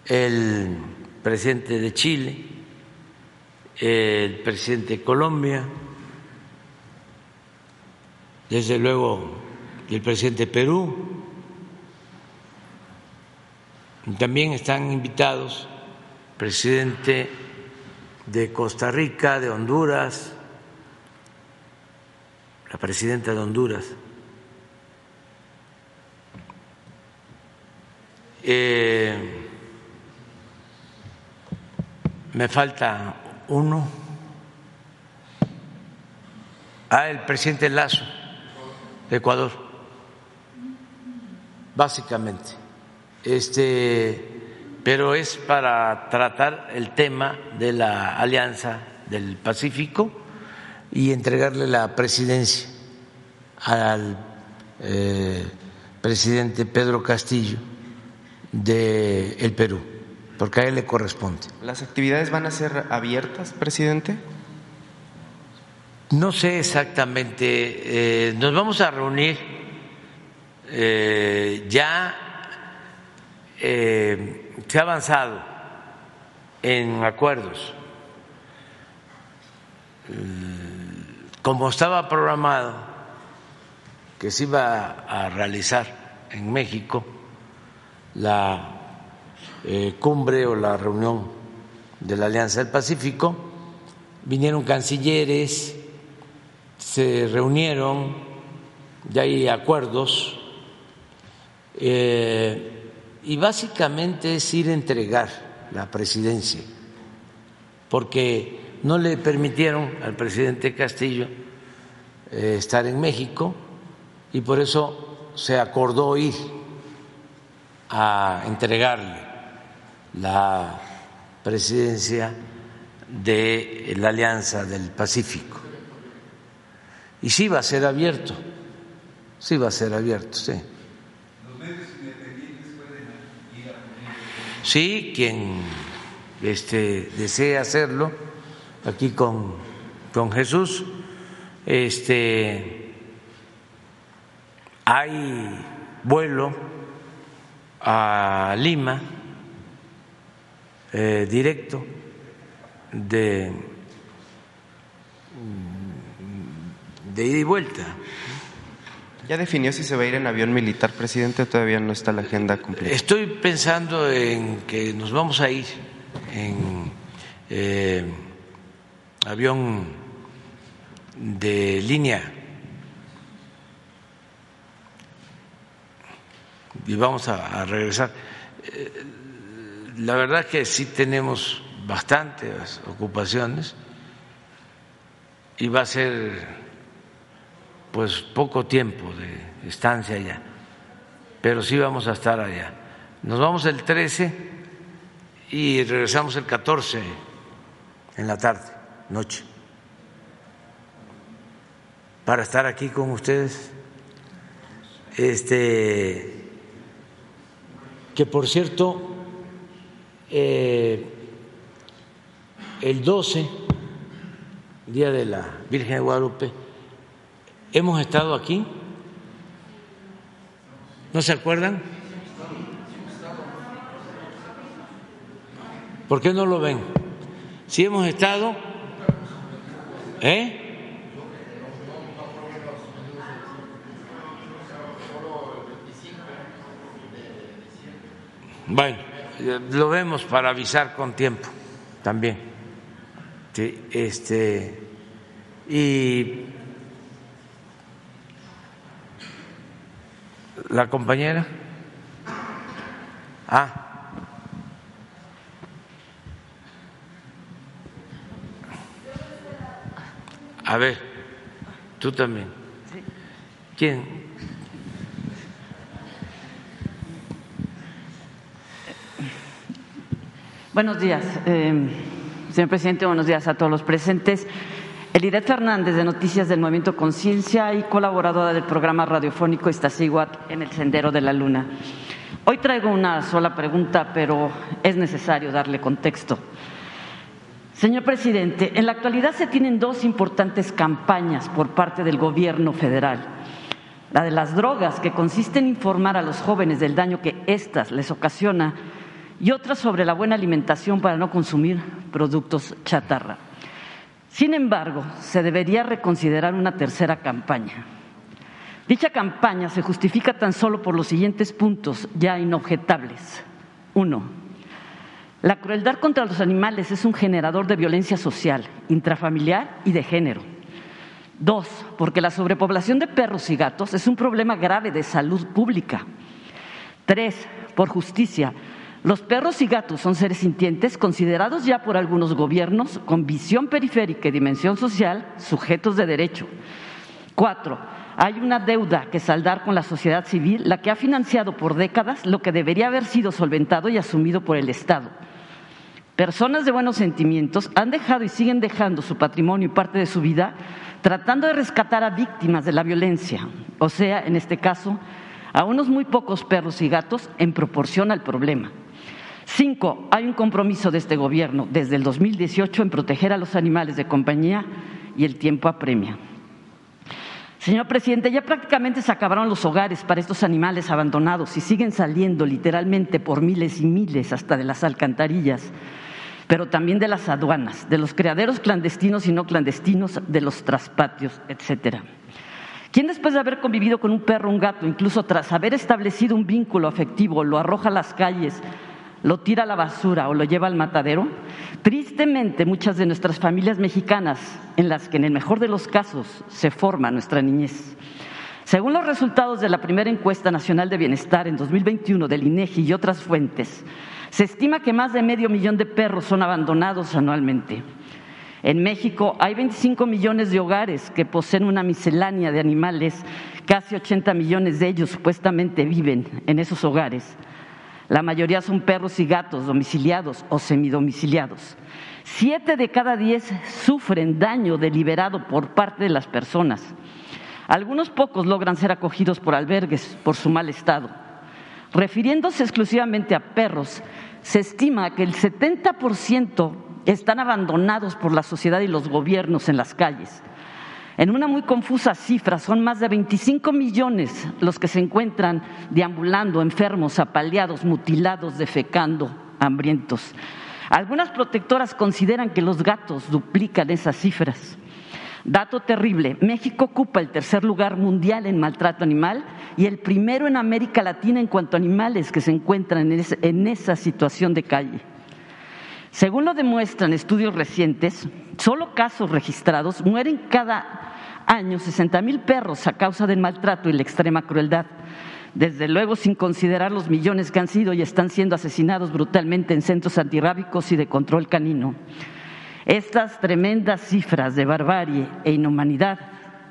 el presidente de Chile, el presidente de Colombia, desde luego el presidente de Perú. También están invitados el presidente de Costa Rica, de Honduras, la presidenta de Honduras, me falta uno, el presidente Lazo de Ecuador, básicamente. Pero es para tratar el tema de la Alianza del Pacífico y entregarle la presidencia al presidente Pedro Castillo del Perú, porque a él le corresponde. ¿Las actividades van a ser abiertas, presidente? No sé exactamente. Nos vamos a reunir ya. Se ha avanzado en acuerdos, como estaba programado que se iba a realizar en México la cumbre o la reunión de la Alianza del Pacífico, vinieron cancilleres, se reunieron, ya hay acuerdos, y básicamente es ir a entregar la presidencia, porque no le permitieron al presidente Castillo estar en México y por eso se acordó ir a entregarle la presidencia de la Alianza del Pacífico. Y sí va a ser abierto, sí va a ser abierto, sí. ¿Los medios independientes pueden ir a... Sí, quien desee hacerlo, aquí con Jesús, hay vuelo a Lima directo de ida y vuelta. ¿Ya definió si se va a ir en avión militar, presidente? Todavía no está la agenda completa. Estoy pensando en que nos vamos a ir en avión de línea y vamos a regresar. La verdad que sí tenemos bastantes ocupaciones y va a ser pues poco tiempo de estancia allá, pero sí vamos a estar allá. Nos vamos el 13 y regresamos el 14 en la tarde, noche, para estar aquí con ustedes. Que por cierto, el 12, Día de la Virgen de Guadalupe, hemos estado aquí, ¿no se acuerdan? ¿Por qué no lo ven? Si hemos estado, Bueno, lo vemos para avisar con tiempo también. Sí, y la compañera. A ver, tú también. ¿Quién? Buenos días, señor presidente, buenos días a todos los presentes. Elideth Fernández, de Noticias del Movimiento Conciencia y colaboradora del programa radiofónico Iztaccíhuatl en el Sendero de la Luna. Hoy traigo una sola pregunta, pero es necesario darle contexto. Señor presidente, en la actualidad se tienen dos importantes campañas por parte del gobierno federal. La de las drogas, que consiste en informar a los jóvenes del daño que éstas les ocasiona, y otra sobre la buena alimentación para no consumir productos chatarra. Sin embargo, se debería reconsiderar una tercera campaña. Dicha campaña se justifica tan solo por los siguientes puntos ya inobjetables. 1. La crueldad contra los animales es un generador de violencia social, intrafamiliar y de género. 2. Porque la sobrepoblación de perros y gatos es un problema grave de salud pública. 3. Por justicia. Los perros y gatos son seres sintientes considerados ya por algunos gobiernos con visión periférica y dimensión social, sujetos de derecho. 4. Hay una deuda que saldar con la sociedad civil, la que ha financiado por décadas lo que debería haber sido solventado y asumido por el Estado. Personas de buenos sentimientos han dejado y siguen dejando su patrimonio y parte de su vida tratando de rescatar a víctimas de la violencia, o sea, en este caso, a unos muy pocos perros y gatos en proporción al problema. 5. Hay un compromiso de este gobierno desde el 2018 en proteger a los animales de compañía y el tiempo apremia. Señor presidente, ya prácticamente se acabaron los hogares para estos animales abandonados y siguen saliendo literalmente por miles y miles hasta de las alcantarillas, pero también de las aduanas, de los criaderos clandestinos y no clandestinos, de los traspatios, etcétera. ¿Quién después de haber convivido con un perro, un gato, incluso tras haber establecido un vínculo afectivo, lo arroja a las calles, lo tira a la basura o lo lleva al matadero? Tristemente, muchas de nuestras familias mexicanas, en las que en el mejor de los casos se forma nuestra niñez. Según los resultados de la primera encuesta nacional de bienestar en 2021 del INEGI y otras fuentes, se estima que más de 500,000 de perros son abandonados anualmente. En México hay 25 millones de hogares que poseen una miscelánea de animales, casi 80 millones de ellos supuestamente viven en esos hogares. La mayoría son perros y gatos domiciliados o semidomiciliados. 7 de cada 10 sufren daño deliberado por parte de las personas. Algunos pocos logran ser acogidos por albergues por su mal estado. Refiriéndose exclusivamente a perros, se estima que el 70% están abandonados por la sociedad y los gobiernos en las calles. En una muy confusa cifra, son más de 25 millones los que se encuentran deambulando, enfermos, apaleados, mutilados, defecando, hambrientos. Algunas protectoras consideran que los gatos duplican esas cifras. Dato terrible, México ocupa el 3er lugar mundial en maltrato animal y el primero en América Latina en cuanto a animales que se encuentran en esa situación de calle. Según lo demuestran estudios recientes, solo casos registrados, mueren cada año 60,000 perros a causa del maltrato y la extrema crueldad, desde luego sin considerar los millones que han sido y están siendo asesinados brutalmente en centros antirrábicos y de control canino. Estas tremendas cifras de barbarie e inhumanidad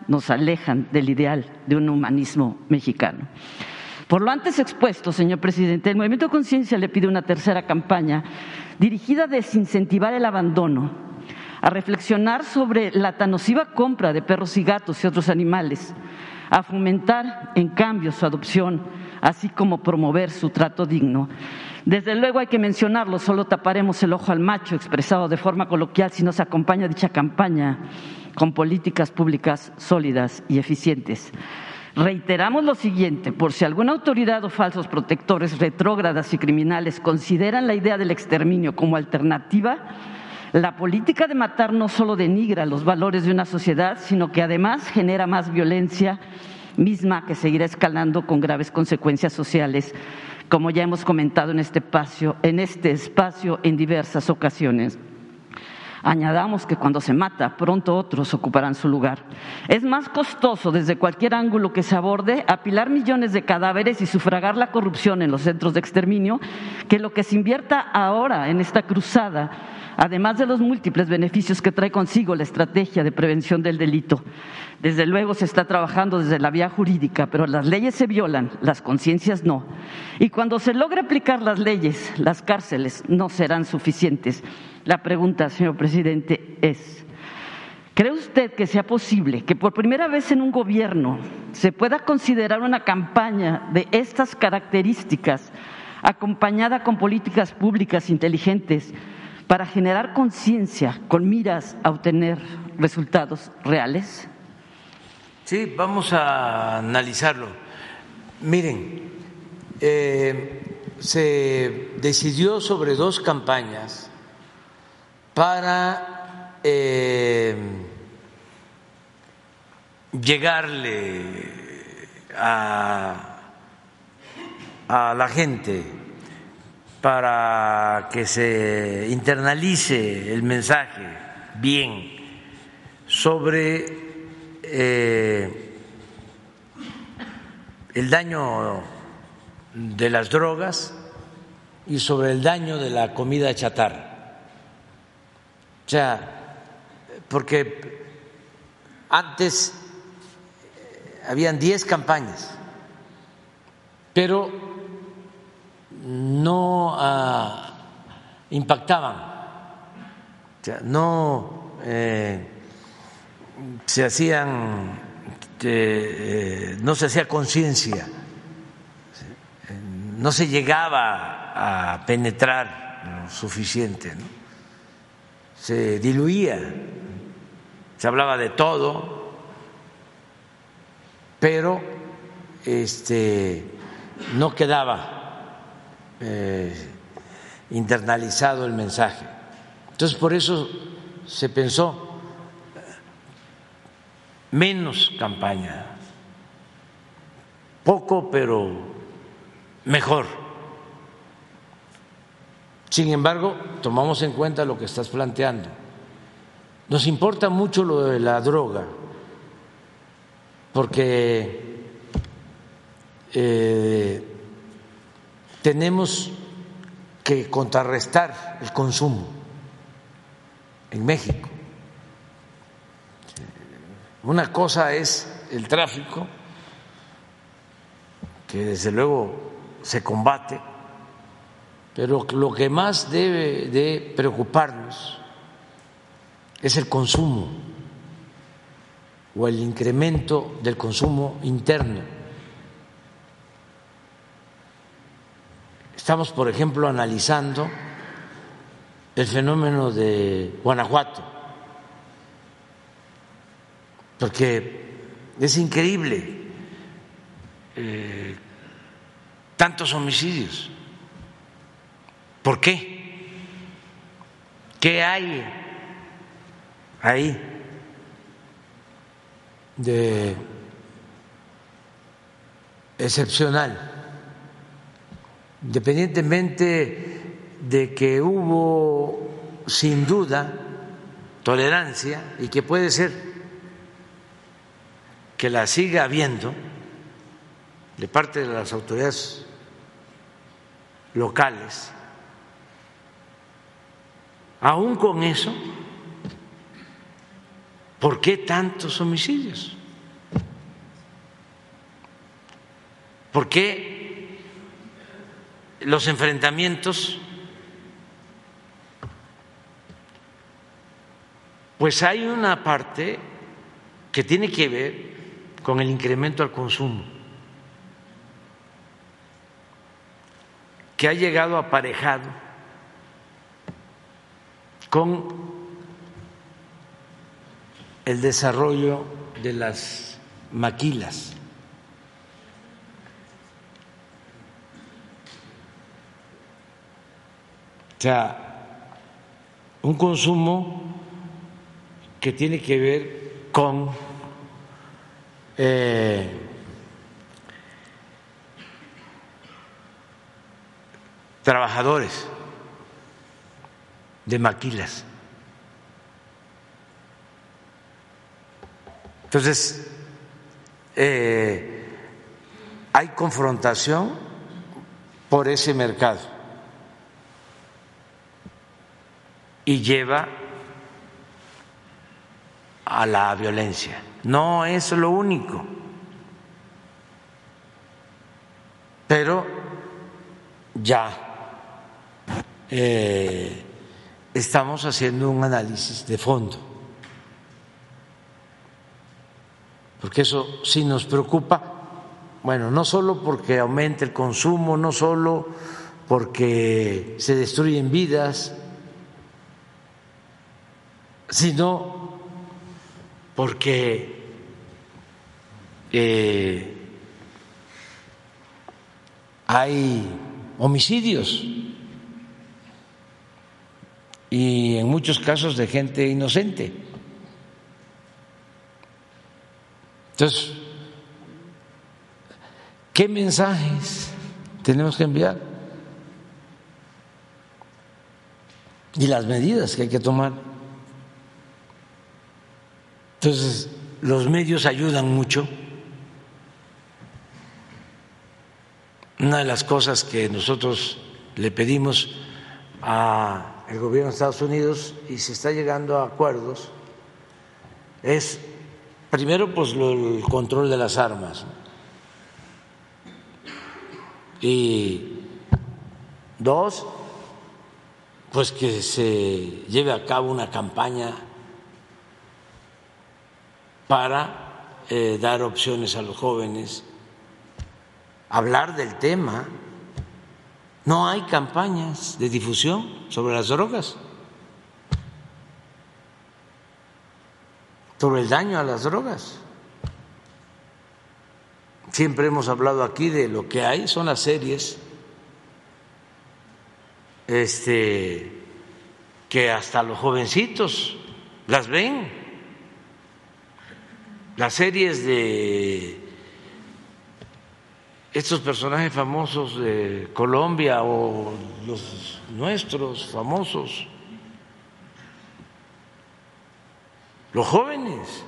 nos alejan del ideal de un humanismo mexicano. Por lo antes expuesto, señor presidente, el Movimiento de Conciencia le pide una tercera campaña dirigida a desincentivar el abandono, a reflexionar sobre la tan nociva compra de perros y gatos y otros animales, a fomentar, en cambio, su adopción, así como promover su trato digno. Desde luego hay que mencionarlo, solo taparemos el ojo al macho, expresado de forma coloquial, si no se acompaña dicha campaña con políticas públicas sólidas y eficientes. Reiteramos lo siguiente, por si alguna autoridad o falsos protectores, retrógradas y criminales consideran la idea del exterminio como alternativa, la política de matar no solo denigra los valores de una sociedad, sino que además genera más violencia misma que seguirá escalando con graves consecuencias sociales, como ya hemos comentado en este espacio en diversas ocasiones. Añadamos que cuando se mata, pronto otros ocuparán su lugar. Es más costoso, desde cualquier ángulo que se aborde, apilar millones de cadáveres y sufragar la corrupción en los centros de exterminio que lo que se invierta ahora en esta cruzada, además de los múltiples beneficios que trae consigo la estrategia de prevención del delito. Desde luego se está trabajando desde la vía jurídica, pero las leyes se violan, las conciencias no. Y cuando se logre aplicar las leyes, las cárceles no serán suficientes. La pregunta, señor presidente, es: ¿cree usted que sea posible que por primera vez en un gobierno se pueda considerar una campaña de estas características acompañada con políticas públicas inteligentes para generar conciencia con miras a obtener resultados reales? Sí, vamos a analizarlo. Miren, se decidió sobre dos campañas para llegarle a la gente, para que se internalice el mensaje bien sobre el daño de las drogas y sobre el daño de la comida chatarra. O sea, porque antes habían 10 campañas, pero no impactaban, o sea, no se hacían, no se hacía conciencia, no se llegaba a penetrar lo suficiente, ¿no? Se diluía, se hablaba de todo, pero no quedaba internalizado el mensaje. Entonces, por eso se pensó menos campaña, poco pero mejor. Sin embargo, tomamos en cuenta lo que estás planteando. Nos importa mucho lo de la droga, porque tenemos que contrarrestar el consumo en México. Una cosa es el tráfico, que desde luego se combate, pero lo que más debe de preocuparnos es el consumo o el incremento del consumo interno. Estamos, por ejemplo, analizando el fenómeno de Guanajuato, porque es increíble tantos homicidios. ¿Por qué? ¿Qué hay ahí de excepcional? Independientemente de que hubo sin duda tolerancia y que puede ser que la siga habiendo de parte de las autoridades locales, aún con eso, ¿por qué tantos homicidios? ¿Por qué los enfrentamientos? Pues hay una parte que tiene que ver con el incremento al consumo, que ha llegado aparejado con el desarrollo de las maquilas. O sea, un consumo que tiene que ver con trabajadores de maquilas. Entonces, hay confrontación por ese mercado y lleva a la violencia. No es lo único, pero ya estamos haciendo un análisis de fondo, porque eso sí nos preocupa. Bueno, no solo porque aumente el consumo, no solo porque se destruyen vidas, sino porque hay homicidios y en muchos casos de gente inocente. Entonces, ¿qué mensajes tenemos que enviar? Y las medidas que hay que tomar. Entonces, los medios ayudan mucho. Una de las cosas que nosotros le pedimos al gobierno de Estados Unidos, y se está llegando a acuerdos, es primero, pues el control de las armas y dos, pues que se lleve a cabo una campaña para dar opciones a los jóvenes, hablar del tema. No hay campañas de difusión sobre las drogas, sobre el daño a las drogas. Siempre hemos hablado aquí de lo que hay, son las series que hasta los jovencitos las ven, las series de estos personajes famosos de Colombia o los nuestros famosos, los jóvenes,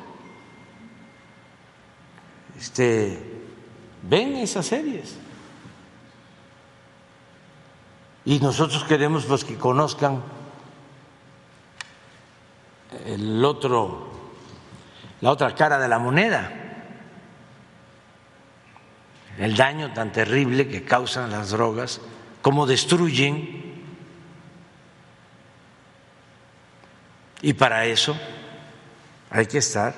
ven esas series y nosotros queremos pues que conozcan el otro, la otra cara de la moneda, el daño tan terrible que causan las drogas, cómo destruyen, y para eso hay que estar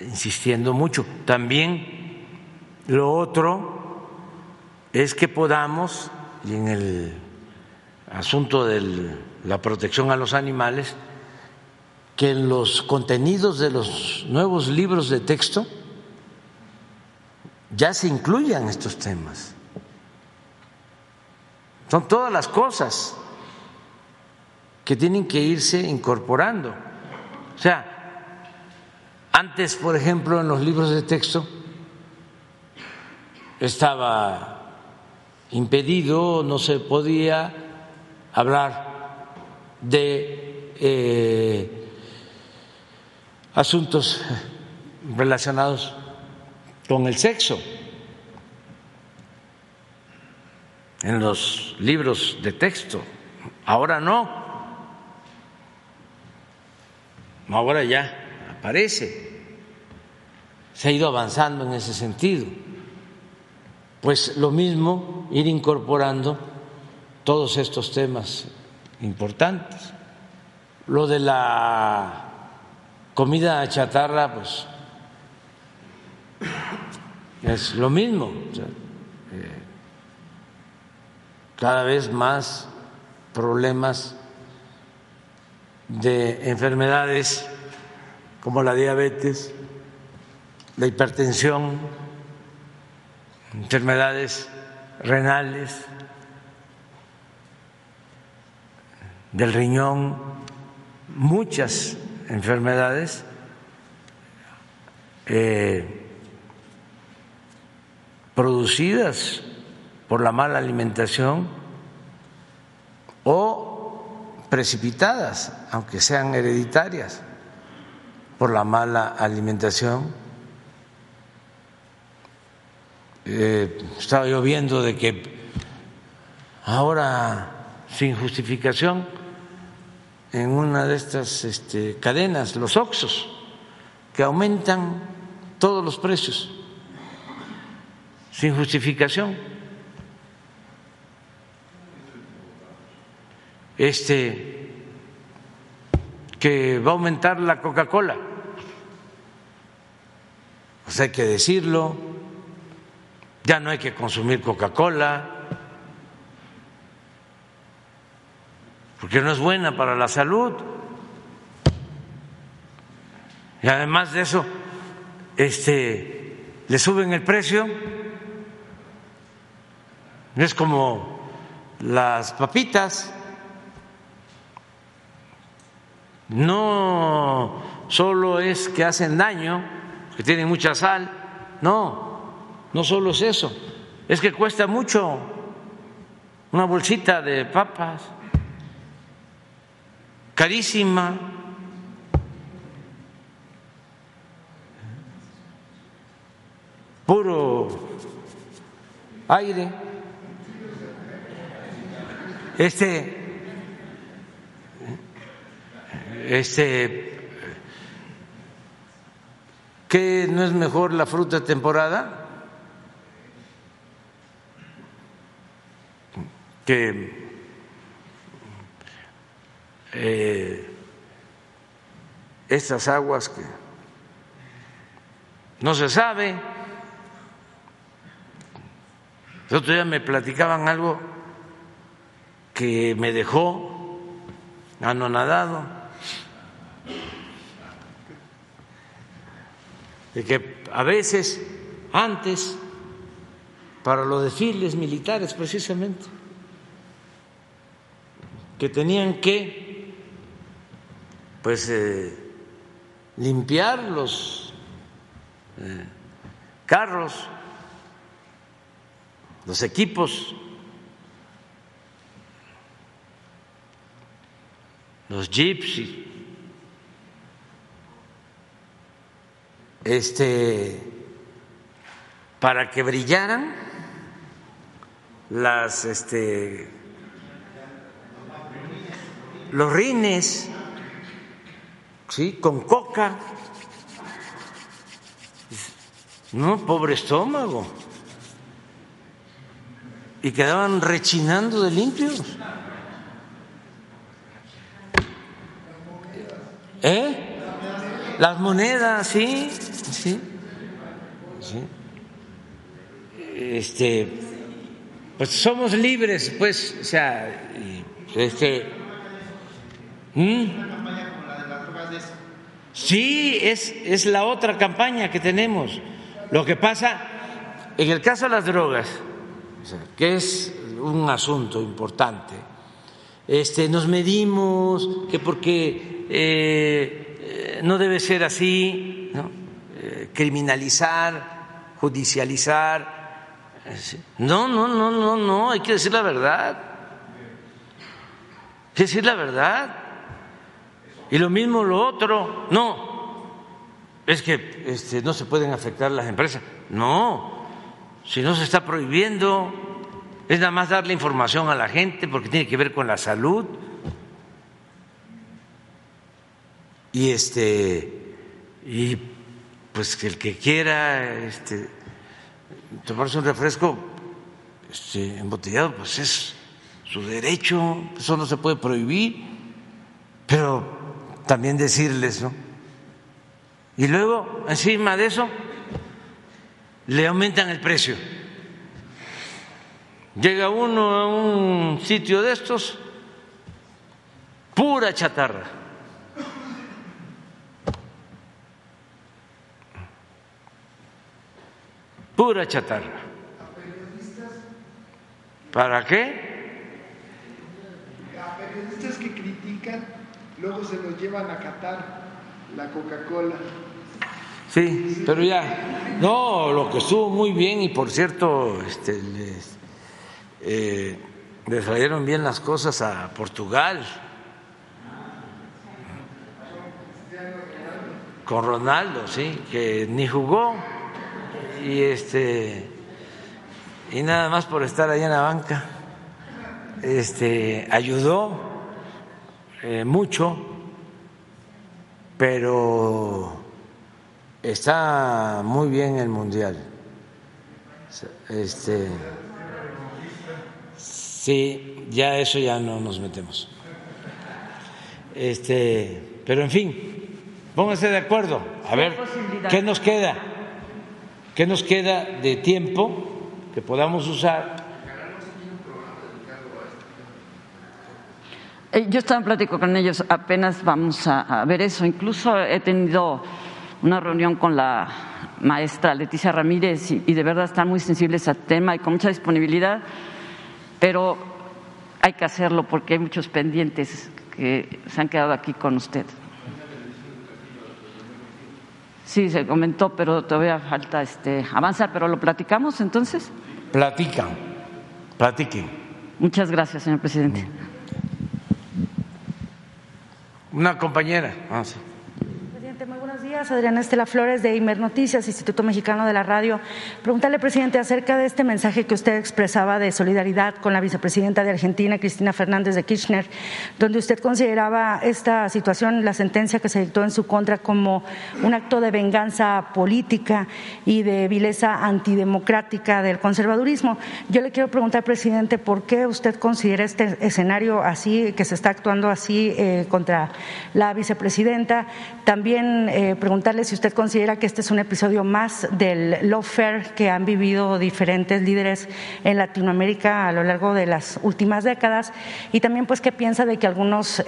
insistiendo mucho. También lo otro es que podamos, y en el asunto de la protección a los animales, que en los contenidos de los nuevos libros de texto ya se incluyan estos temas. Son todas las cosas que tienen que irse incorporando. O sea, antes, por ejemplo, en los libros de texto estaba impedido, no se podía hablar de asuntos relacionados con el sexo en los libros de texto. Ahora no, ahora ya aparece, se ha ido avanzando en ese sentido. Pues lo mismo, ir incorporando todos estos temas importantes. Lo de la comida chatarra, pues es lo mismo, cada vez más problemas de enfermedades como la diabetes, la hipertensión, enfermedades renales, del riñón, muchas enfermedades producidas por la mala alimentación o precipitadas, aunque sean hereditarias, por la mala alimentación. Estaba yo viendo de que ahora, sin justificación, en una de estas cadenas, los Oxxos, que aumentan todos los precios sin justificación. Que va a aumentar la Coca-Cola, pues hay que decirlo, ya no hay que consumir Coca-Cola porque no es buena para la salud. Y además de eso, le suben el precio. Es como las papitas, no solo es que hacen daño, que tienen mucha sal, no solo es eso, es que cuesta mucho una bolsita de papas, carísima. Puro aire. ¿Qué no es mejor la fruta temporada? Que estas aguas que no se sabe. El otro día me platicaban algo que me dejó anonadado, de que a veces antes, para los desfiles militares precisamente, que tenían que limpiar los carros los equipos, los jeeps, para que brillaran las los rines, ¿sí?, con coca. No, pobre estómago. Y quedaban rechinando de limpios. Las monedas, sí. Pues somos libres, pues, o sea, Sí, es la otra campaña que tenemos. Lo que pasa en el caso de las drogas, que es un asunto importante, nos medimos que porque no debe ser así, ¿no? Criminalizar, judicializar. No, hay que decir la verdad. Hay que decir la verdad. Y lo mismo lo otro, no, es que no se pueden afectar las empresas, no, si no se está prohibiendo, es nada más darle información a la gente porque tiene que ver con la salud. Y y pues que el que quiera tomarse un refresco embotellado, pues es su derecho, eso no se puede prohibir, pero también decirles, ¿no? Y luego, encima de eso, le aumentan el precio. Llega uno a un sitio de estos, pura chatarra. Pura chatarra. ¿Para qué? A periodistas que critican, luego se los llevan a Qatar, la Coca-Cola. Sí, pero ya, no, lo que estuvo muy bien, y por cierto, les salieron bien las cosas a Portugal, con Ronaldo, sí, que ni jugó, y y nada más por estar ahí en la banca, ayudó mucho, pero está muy bien el mundial. Sí, ya eso ya no nos metemos. Pero en fin, pónganse de acuerdo. A ver, ¿qué nos queda? ¿Qué nos queda de tiempo que podamos usar? Yo estaba en plática con ellos, apenas vamos a ver eso. Incluso he tenido una reunión con la maestra Leticia Ramírez y de verdad están muy sensibles al tema y con mucha disponibilidad, pero hay que hacerlo porque hay muchos pendientes que se han quedado aquí con usted. Sí, se comentó, pero todavía falta avanzar, pero lo platicamos entonces. Platiquen. Muchas gracias, señor presidente. Una compañera. Sí. Presidente, muy buenos días. Adriana Estela Flores de Imer Noticias, Instituto Mexicano de la Radio. Preguntarle, presidente, acerca de este mensaje que usted expresaba de solidaridad con la vicepresidenta de Argentina, Cristina Fernández de Kirchner, donde usted consideraba esta situación, la sentencia que se dictó en su contra, como un acto de venganza política y de vileza antidemocrática del conservadurismo. Yo le quiero preguntar, presidente, ¿por qué usted considera este escenario así, que se está actuando así contra la vicepresidenta? También preguntarle si usted considera que este es un episodio más del lawfare que han vivido diferentes líderes en Latinoamérica a lo largo de las últimas décadas, y también pues qué piensa de que algunos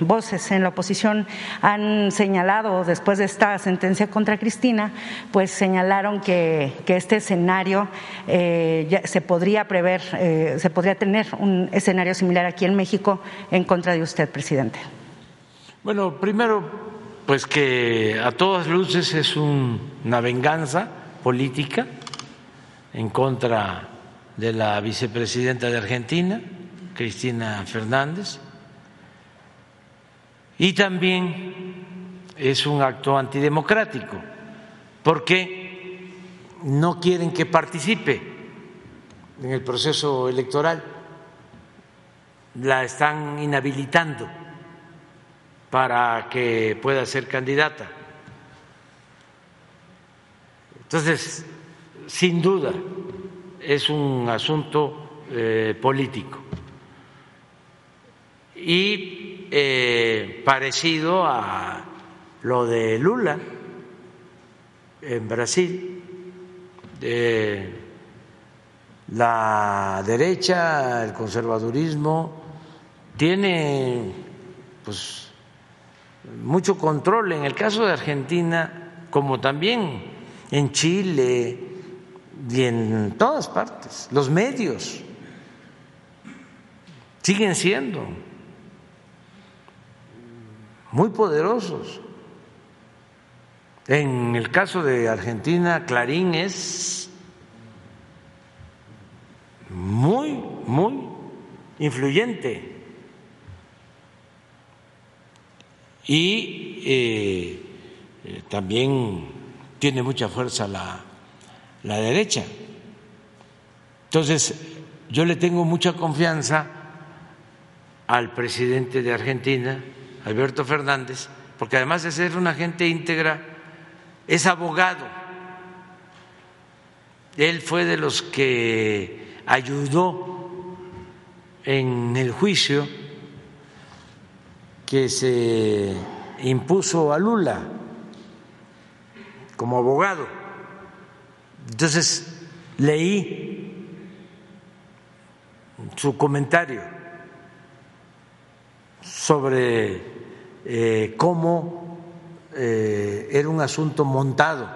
voces en la oposición han señalado, después de esta sentencia contra Cristina, pues señalaron que este escenario se podría prever, se podría tener un escenario similar aquí en México en contra de usted, presidente. Bueno, primero, pues que a todas luces es una venganza política en contra de la vicepresidenta de Argentina, Cristina Fernández, y también es un acto antidemocrático porque no quieren que participe en el proceso electoral, la están inhabilitando para que pueda ser candidata. Entonces, sin duda, es un asunto político y parecido a lo de Lula en Brasil. La derecha, el conservadurismo, tiene pues mucho control en el caso de Argentina, como también en Chile y en todas partes. Los medios siguen siendo muy poderosos. En el caso de Argentina, Clarín es muy, muy influyente y también tiene mucha fuerza la derecha. Entonces, yo le tengo mucha confianza al presidente de Argentina, Alberto Fernández, porque además de ser una gente íntegra, es abogado. Él fue de los que ayudó en el juicio que se impuso a Lula como abogado. Entonces, leí su comentario sobre cómo era un asunto montado,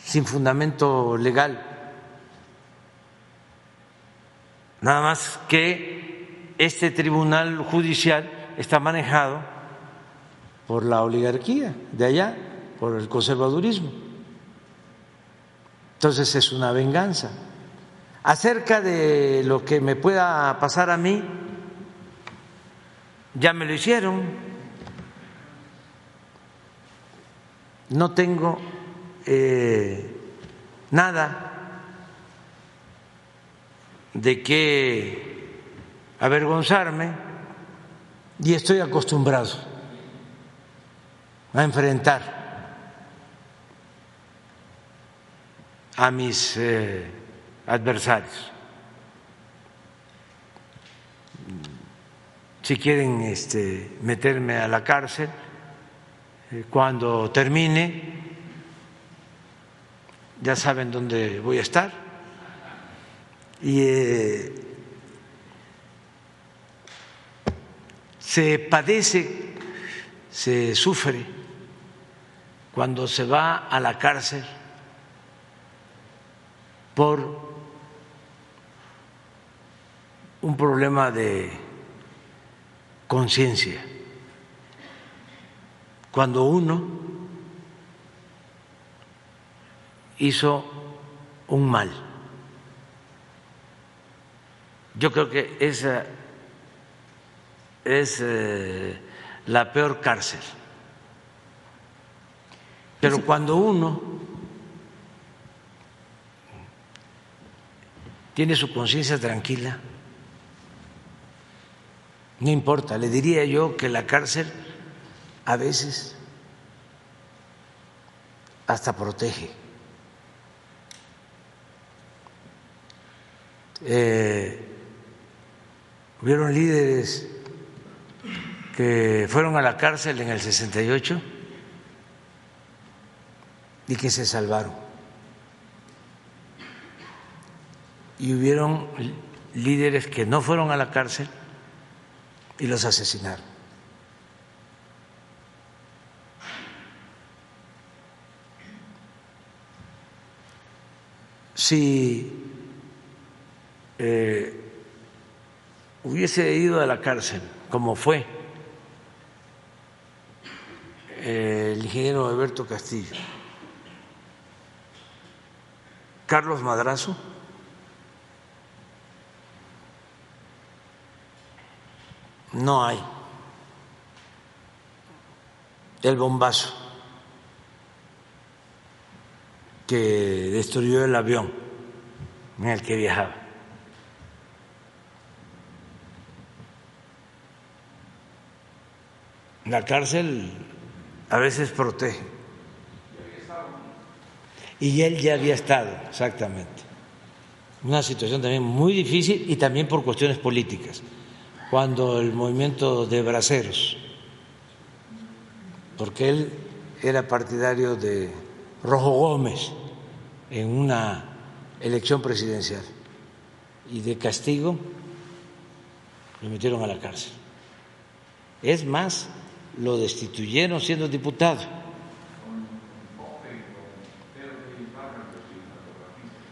sin fundamento legal, nada más que este tribunal judicial está manejado por la oligarquía de allá, por el conservadurismo. Entonces es una venganza. Acerca de lo que me pueda pasar a mí, ya me lo hicieron. No tengo nada de qué avergonzarme y estoy acostumbrado a enfrentar a mis adversarios. Si quieren meterme a la cárcel, cuando termine ya saben dónde voy a estar. Y se padece, se sufre cuando se va a la cárcel por un problema de conciencia, cuando uno hizo un mal. Yo creo que esa es la peor cárcel, pero cuando uno tiene su conciencia tranquila, no importa. Le diría yo que la cárcel a veces hasta protege. Hubieron líderes que fueron a la cárcel en el 68 y que se salvaron. Y hubieron líderes que no fueron a la cárcel y los asesinaron. Si hubiese ido a la cárcel, como fue el ingeniero Alberto Castillo, Carlos Madrazo no hay el bombazo que destruyó el avión en el que viajaba. La cárcel a veces protege. Y él ya había estado, exactamente. Una situación también muy difícil y también por cuestiones políticas. Cuando el movimiento de braceros, porque él era partidario de Rojo Gómez en una elección presidencial, y de castigo lo metieron a la cárcel. Es más, lo destituyeron siendo diputado.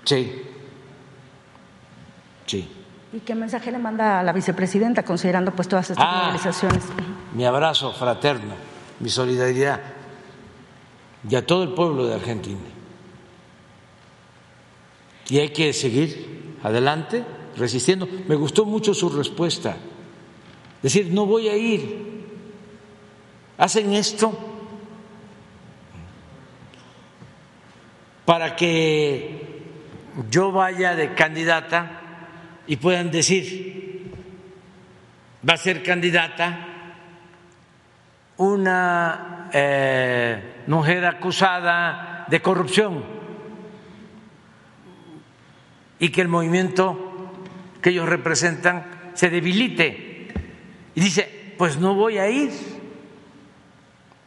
Sí. Sí. ¿Y qué mensaje le manda a la vicepresidenta considerando pues todas estas organizaciones? Mi abrazo fraterno, mi solidaridad y a todo el pueblo de Argentina. Y hay que seguir adelante resistiendo. Me gustó mucho su respuesta. Decir, no voy a ir. Hacen esto para que yo vaya de candidata y puedan decir, va a ser candidata una mujer acusada de corrupción, y que el movimiento que ellos representan se debilite. Y dice, pues no voy a ir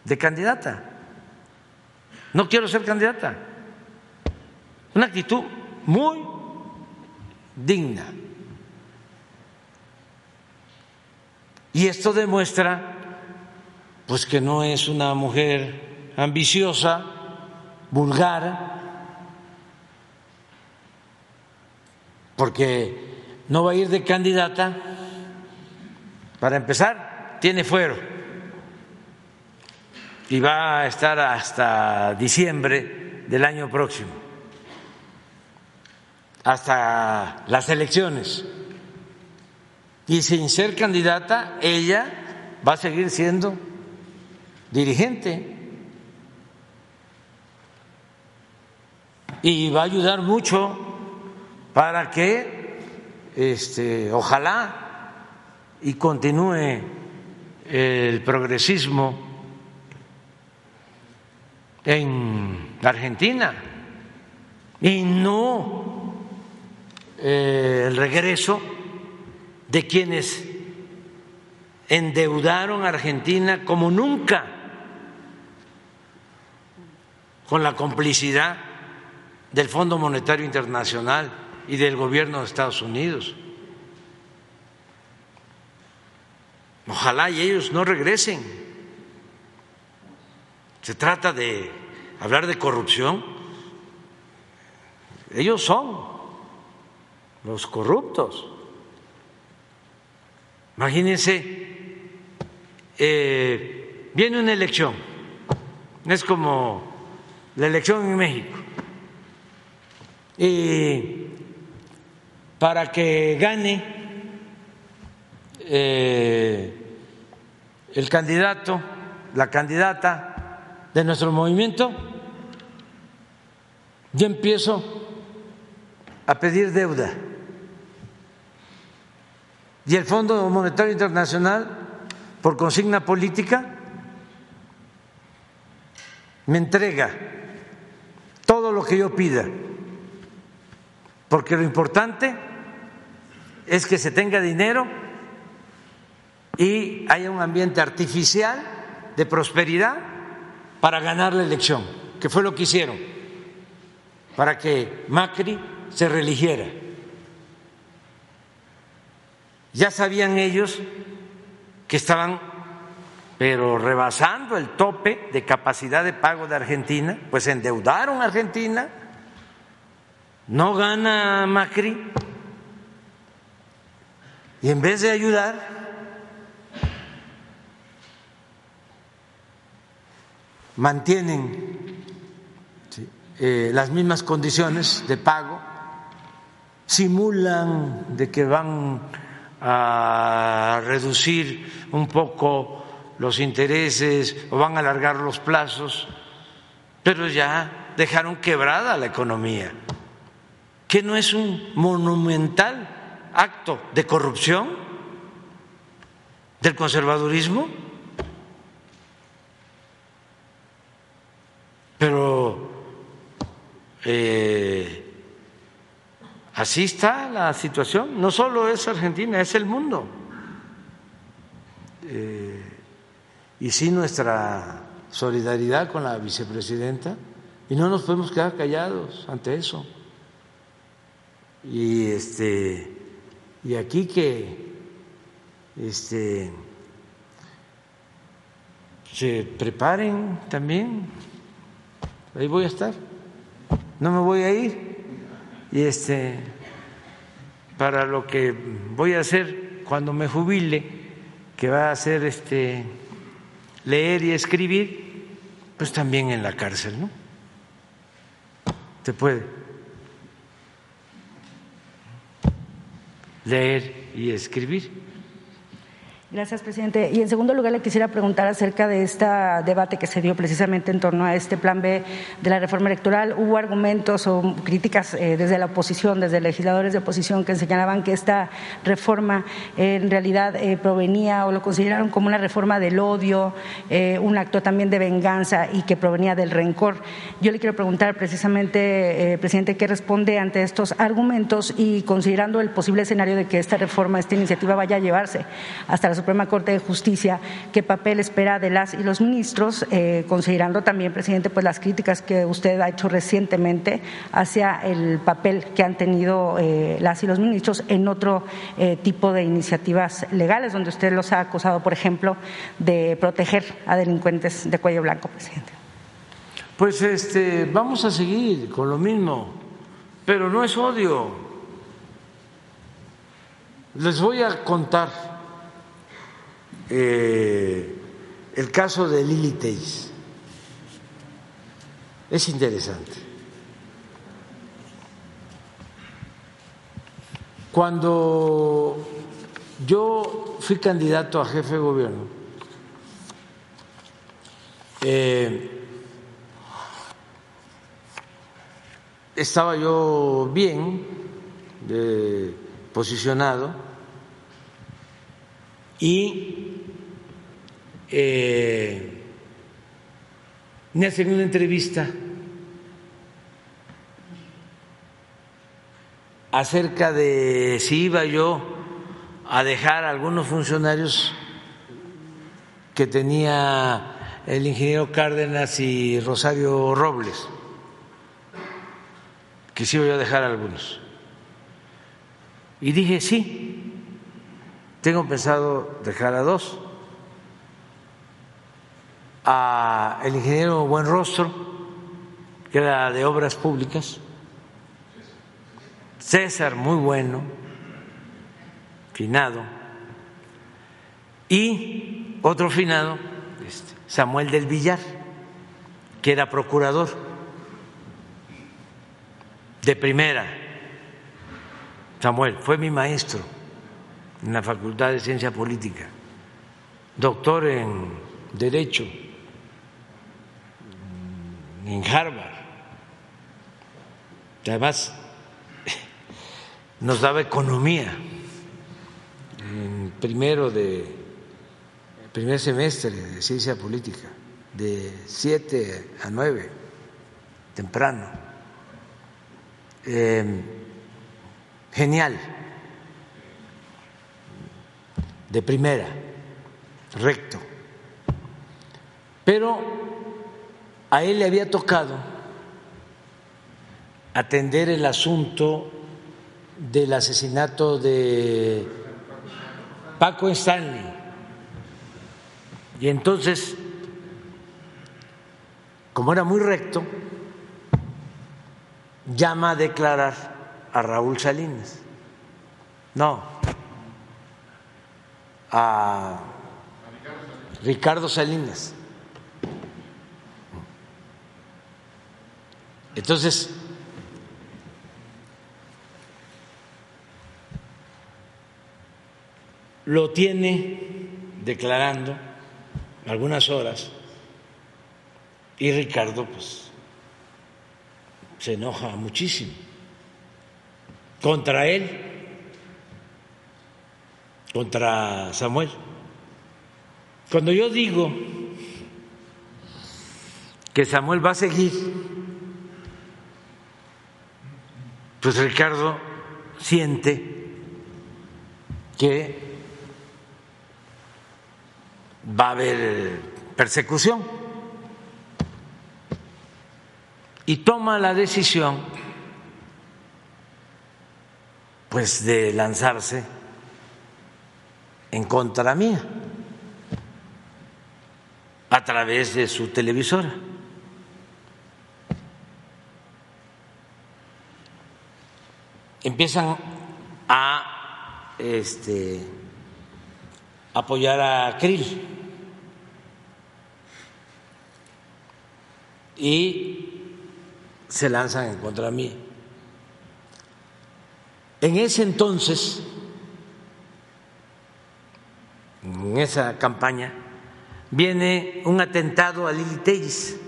de candidata, no quiero ser candidata. Una actitud muy digna. Y esto demuestra pues que no es una mujer ambiciosa, vulgar, porque no va a ir de candidata. Para empezar, tiene fuero y va a estar hasta diciembre del año próximo, hasta las elecciones. Y sin ser candidata, ella va a seguir siendo dirigente y va a ayudar mucho para que, ojalá, y continúe el progresismo en Argentina y no el regreso de quienes endeudaron a Argentina como nunca, con la complicidad del Fondo Monetario Internacional y del gobierno de Estados Unidos. Ojalá y ellos no regresen. Se trata de hablar de corrupción. Ellos son los corruptos. Imagínense, viene una elección, es como la elección en México, y para que gane el candidato, la candidata de nuestro movimiento, yo empiezo a pedir deuda y el Fondo Monetario Internacional, por consigna política, me entrega todo lo que yo pida, porque lo importante es que se tenga dinero y haya un ambiente artificial de prosperidad para ganar la elección, que fue lo que hicieron para que Macri se reeligiera. Ya sabían ellos que estaban pero rebasando el tope de capacidad de pago de Argentina, pues endeudaron a Argentina, no gana Macri, y en vez de ayudar, mantienen las mismas condiciones de pago, simulan de que van a reducir un poco los intereses o van a alargar los plazos, pero ya dejaron quebrada la economía, que no es un monumental acto de corrupción del conservadurismo. Pero así está la situación. No solo es Argentina, es el mundo. Y sí, nuestra solidaridad con la vicepresidenta, y no nos podemos quedar callados ante eso. Y aquí que se preparen también, ahí voy a estar, no me voy a ir, y para lo que voy a hacer cuando me jubile, que va a ser leer y escribir, pues también en la cárcel, ¿no? Se puede leer y escribir. Gracias, presidente. Y en segundo lugar, le quisiera preguntar acerca de este debate que se dio precisamente en torno a este plan B de la reforma electoral. Hubo argumentos o críticas desde la oposición, desde legisladores de oposición, que señalaban que esta reforma en realidad provenía, o lo consideraron como una reforma del odio, un acto también de venganza y que provenía del rencor. Yo le quiero preguntar precisamente, presidente, ¿qué responde ante estos argumentos y considerando el posible escenario de que esta reforma, esta iniciativa vaya a llevarse hasta la Suprema Corte de Justicia, qué papel espera de las y los ministros, considerando también, presidente, pues las críticas que usted ha hecho recientemente hacia el papel que han tenido las y los ministros en otro tipo de iniciativas legales, donde usted los ha acusado, por ejemplo, de proteger a delincuentes de cuello blanco, presidente? Pues vamos a seguir con lo mismo, pero no es odio. Les voy a contar el caso de Lili Téllez. Es interesante. Cuando yo fui candidato a jefe de gobierno, estaba yo bien posicionado y me hacen una entrevista acerca de si iba yo a dejar a algunos funcionarios que tenía el ingeniero Cárdenas y Rosario Robles, que si iba yo a dejar a algunos. Y dije sí, tengo pensado dejar a dos. A el ingeniero Buenrostro, que era de Obras Públicas, César, muy bueno, finado, y otro finado, Samuel del Villar, que era procurador de primera. Samuel fue mi maestro en la Facultad de Ciencia Política, doctor en Derecho en Harvard. Además, nos daba economía en primer semestre de ciencia política, de 7 a 9, temprano. Genial, de primera, recto. Pero a él le había tocado atender el asunto del asesinato de Paco Stanley. Y entonces, como era muy recto, llama a declarar a Raúl Salinas. No, a Ricardo Salinas. Entonces, lo tiene declarando algunas horas y Ricardo pues se enoja muchísimo contra él, contra Samuel. Cuando yo digo que Samuel va a seguir, pues Ricardo siente que va a haber persecución y toma la decisión pues de lanzarse en contra mía a través de su televisora. Empiezan a apoyar a Krill y se lanzan en contra de mí. En ese entonces, en esa campaña, viene un atentado a Lili Téllez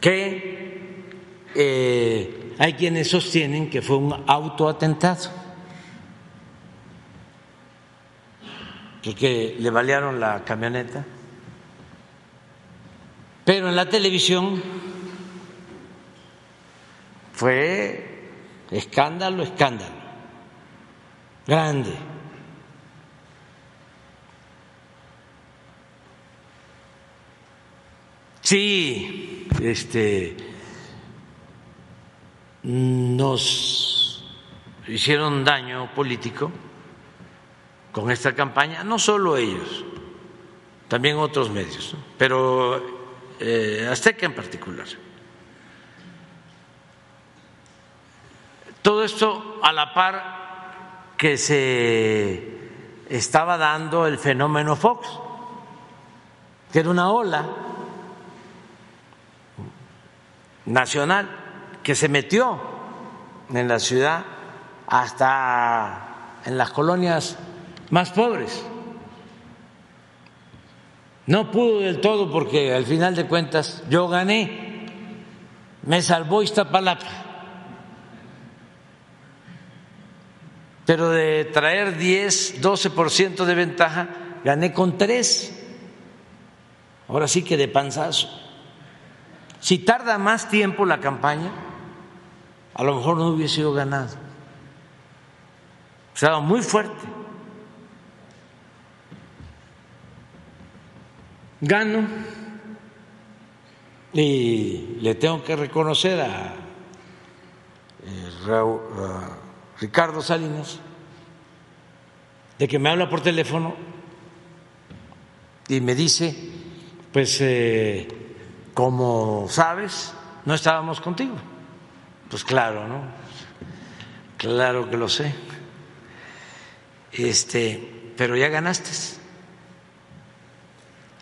que hay quienes sostienen que fue un autoatentado porque le balearon la camioneta, pero en la televisión fue escándalo, escándalo grande. Sí, nos hicieron daño político con esta campaña, no solo ellos, también otros medios, ¿no? Pero Azteca en particular. Todo esto a la par que se estaba dando el fenómeno Fox, que era una ola nacional que se metió en la ciudad hasta en las colonias más pobres. No pudo del todo porque al final de cuentas yo gané, me salvó Iztapalapa, pero de traer 10, 12% de ventaja gané con 3%, ahora sí que de panzazo. Si tarda más tiempo la campaña, a lo mejor no hubiese sido ganado. Se ha dado muy fuerte. Gano y le tengo que reconocer a Ricardo Salinas de que me habla por teléfono y me dice, pues como sabes, no estábamos contigo. Pues claro, ¿no? Claro que lo sé. Pero ya ganaste.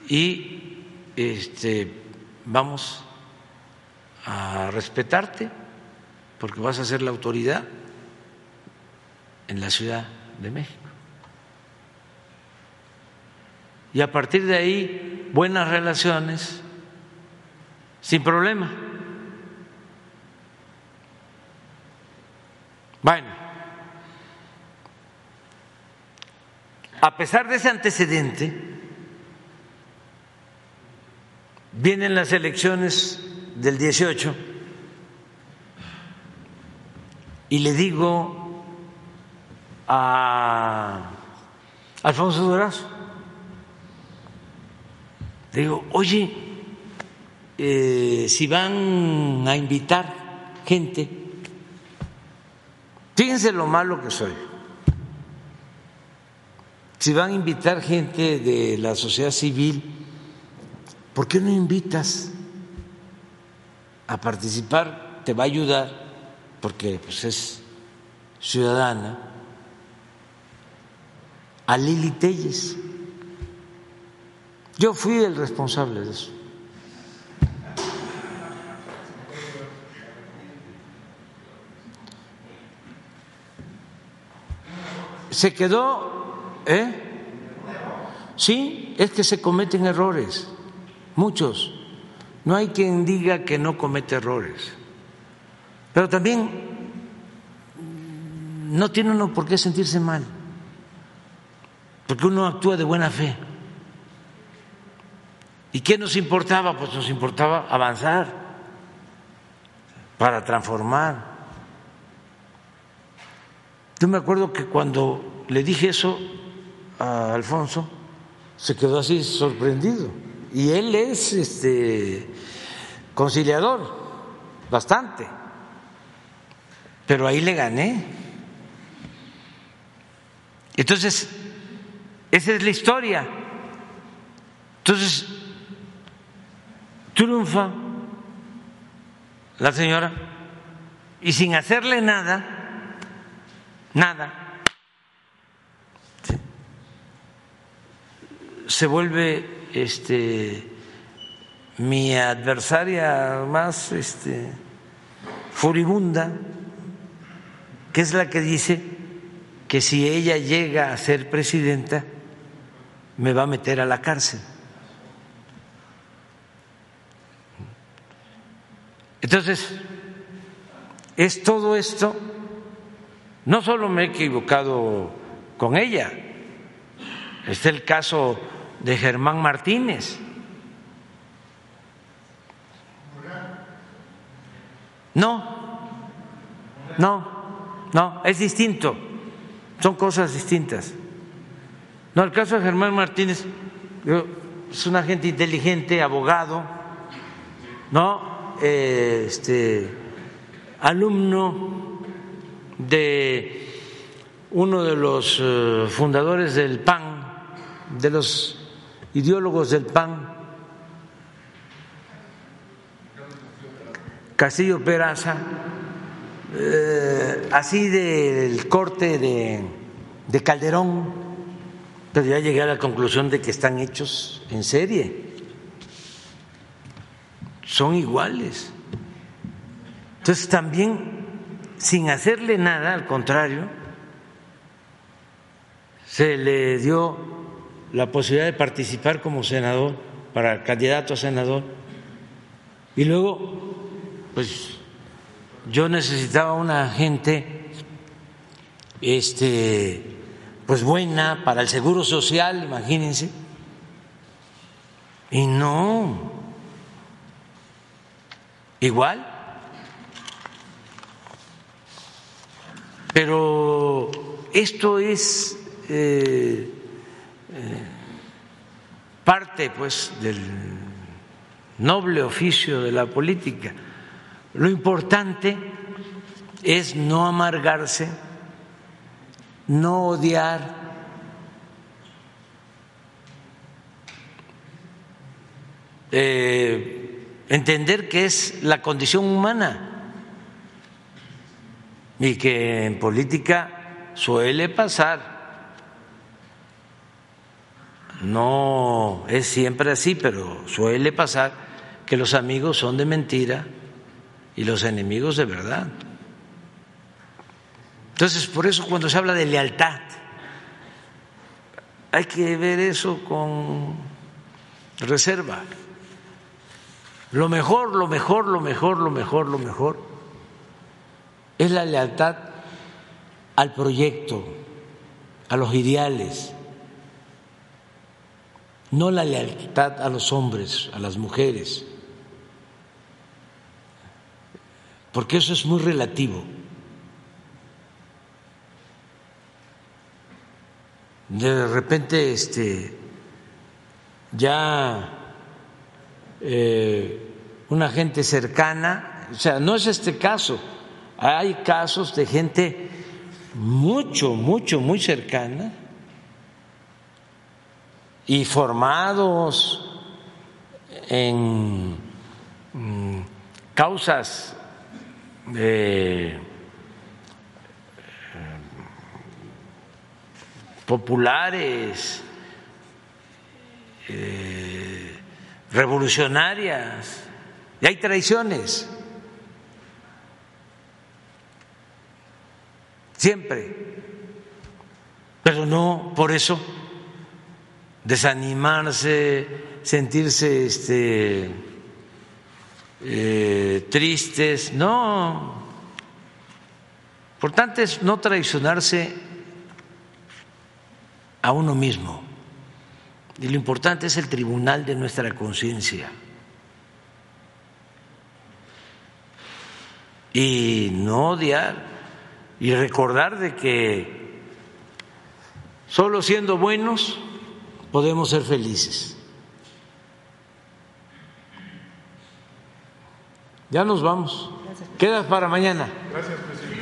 Y vamos a respetarte porque vas a ser la autoridad en la Ciudad de México. Y a partir de ahí, buenas relaciones. Sin problema. Bueno, a pesar de ese antecedente, vienen las elecciones del 18 y le digo a Alfonso Durazo, le digo, oye, si van a invitar gente, fíjense lo malo que soy, si van a invitar gente de la sociedad civil, ¿por qué no invitas a participar? Te va a ayudar porque pues es ciudadana, a Lili Téllez. Yo fui el responsable de eso. se quedó, sí, es que se cometen errores, muchos. No hay quien diga que no comete errores, pero también no tiene uno por qué sentirse mal, porque uno actúa de buena fe. ¿Y qué nos importaba? Pues nos importaba avanzar para transformar. Yo me acuerdo que cuando le dije eso a Alfonso, se quedó así sorprendido. Y él es conciliador, bastante. Pero ahí le gané. Entonces, esa es la historia. Entonces, triunfa la señora y sin hacerle nada. Nada, se vuelve mi adversaria más furibunda, que es la que dice que si ella llega a ser presidenta me va a meter a la cárcel. Entonces, es todo esto. No solo me he equivocado con ella, está el caso de Germán Martínez. No, es distinto, son cosas distintas. No, el caso de Germán Martínez es una gente inteligente, abogado, alumno de uno de los fundadores del PAN, de los ideólogos del PAN, Castillo Peraza, así del corte de Calderón, pero ya llegué a la conclusión de que están hechos en serie, son iguales. Entonces también, sin hacerle nada, al contrario, se le dio la posibilidad de participar como senador, para candidato a senador. Y luego, pues yo necesitaba una gente pues buena para el seguro social, imagínense. Y no, igual. Pero esto es parte, pues, del noble oficio de la política. Lo importante es no amargarse, no odiar, entender que es la condición humana. Y que en política suele pasar, no es siempre así, pero suele pasar que los amigos son de mentira y los enemigos de verdad. Entonces, por eso cuando se habla de lealtad, hay que ver eso con reserva. Lo mejor, lo mejor, lo mejor, lo mejor, lo mejor es la lealtad al proyecto, a los ideales, no la lealtad a los hombres, a las mujeres, porque eso es muy relativo. De repente una gente cercana, o sea, no es este caso. Hay casos de gente muy cercana y formados en causas populares, revolucionarias, y hay traiciones. Siempre. pero no por eso desanimarse, sentirse tristes, no. Lo importante es no traicionarse a uno mismo. Y lo importante es el tribunal de nuestra conciencia. Y no odiar y recordar de que solo siendo buenos podemos ser felices. Ya nos vamos. Gracias. Quedas para mañana. Gracias, presidente.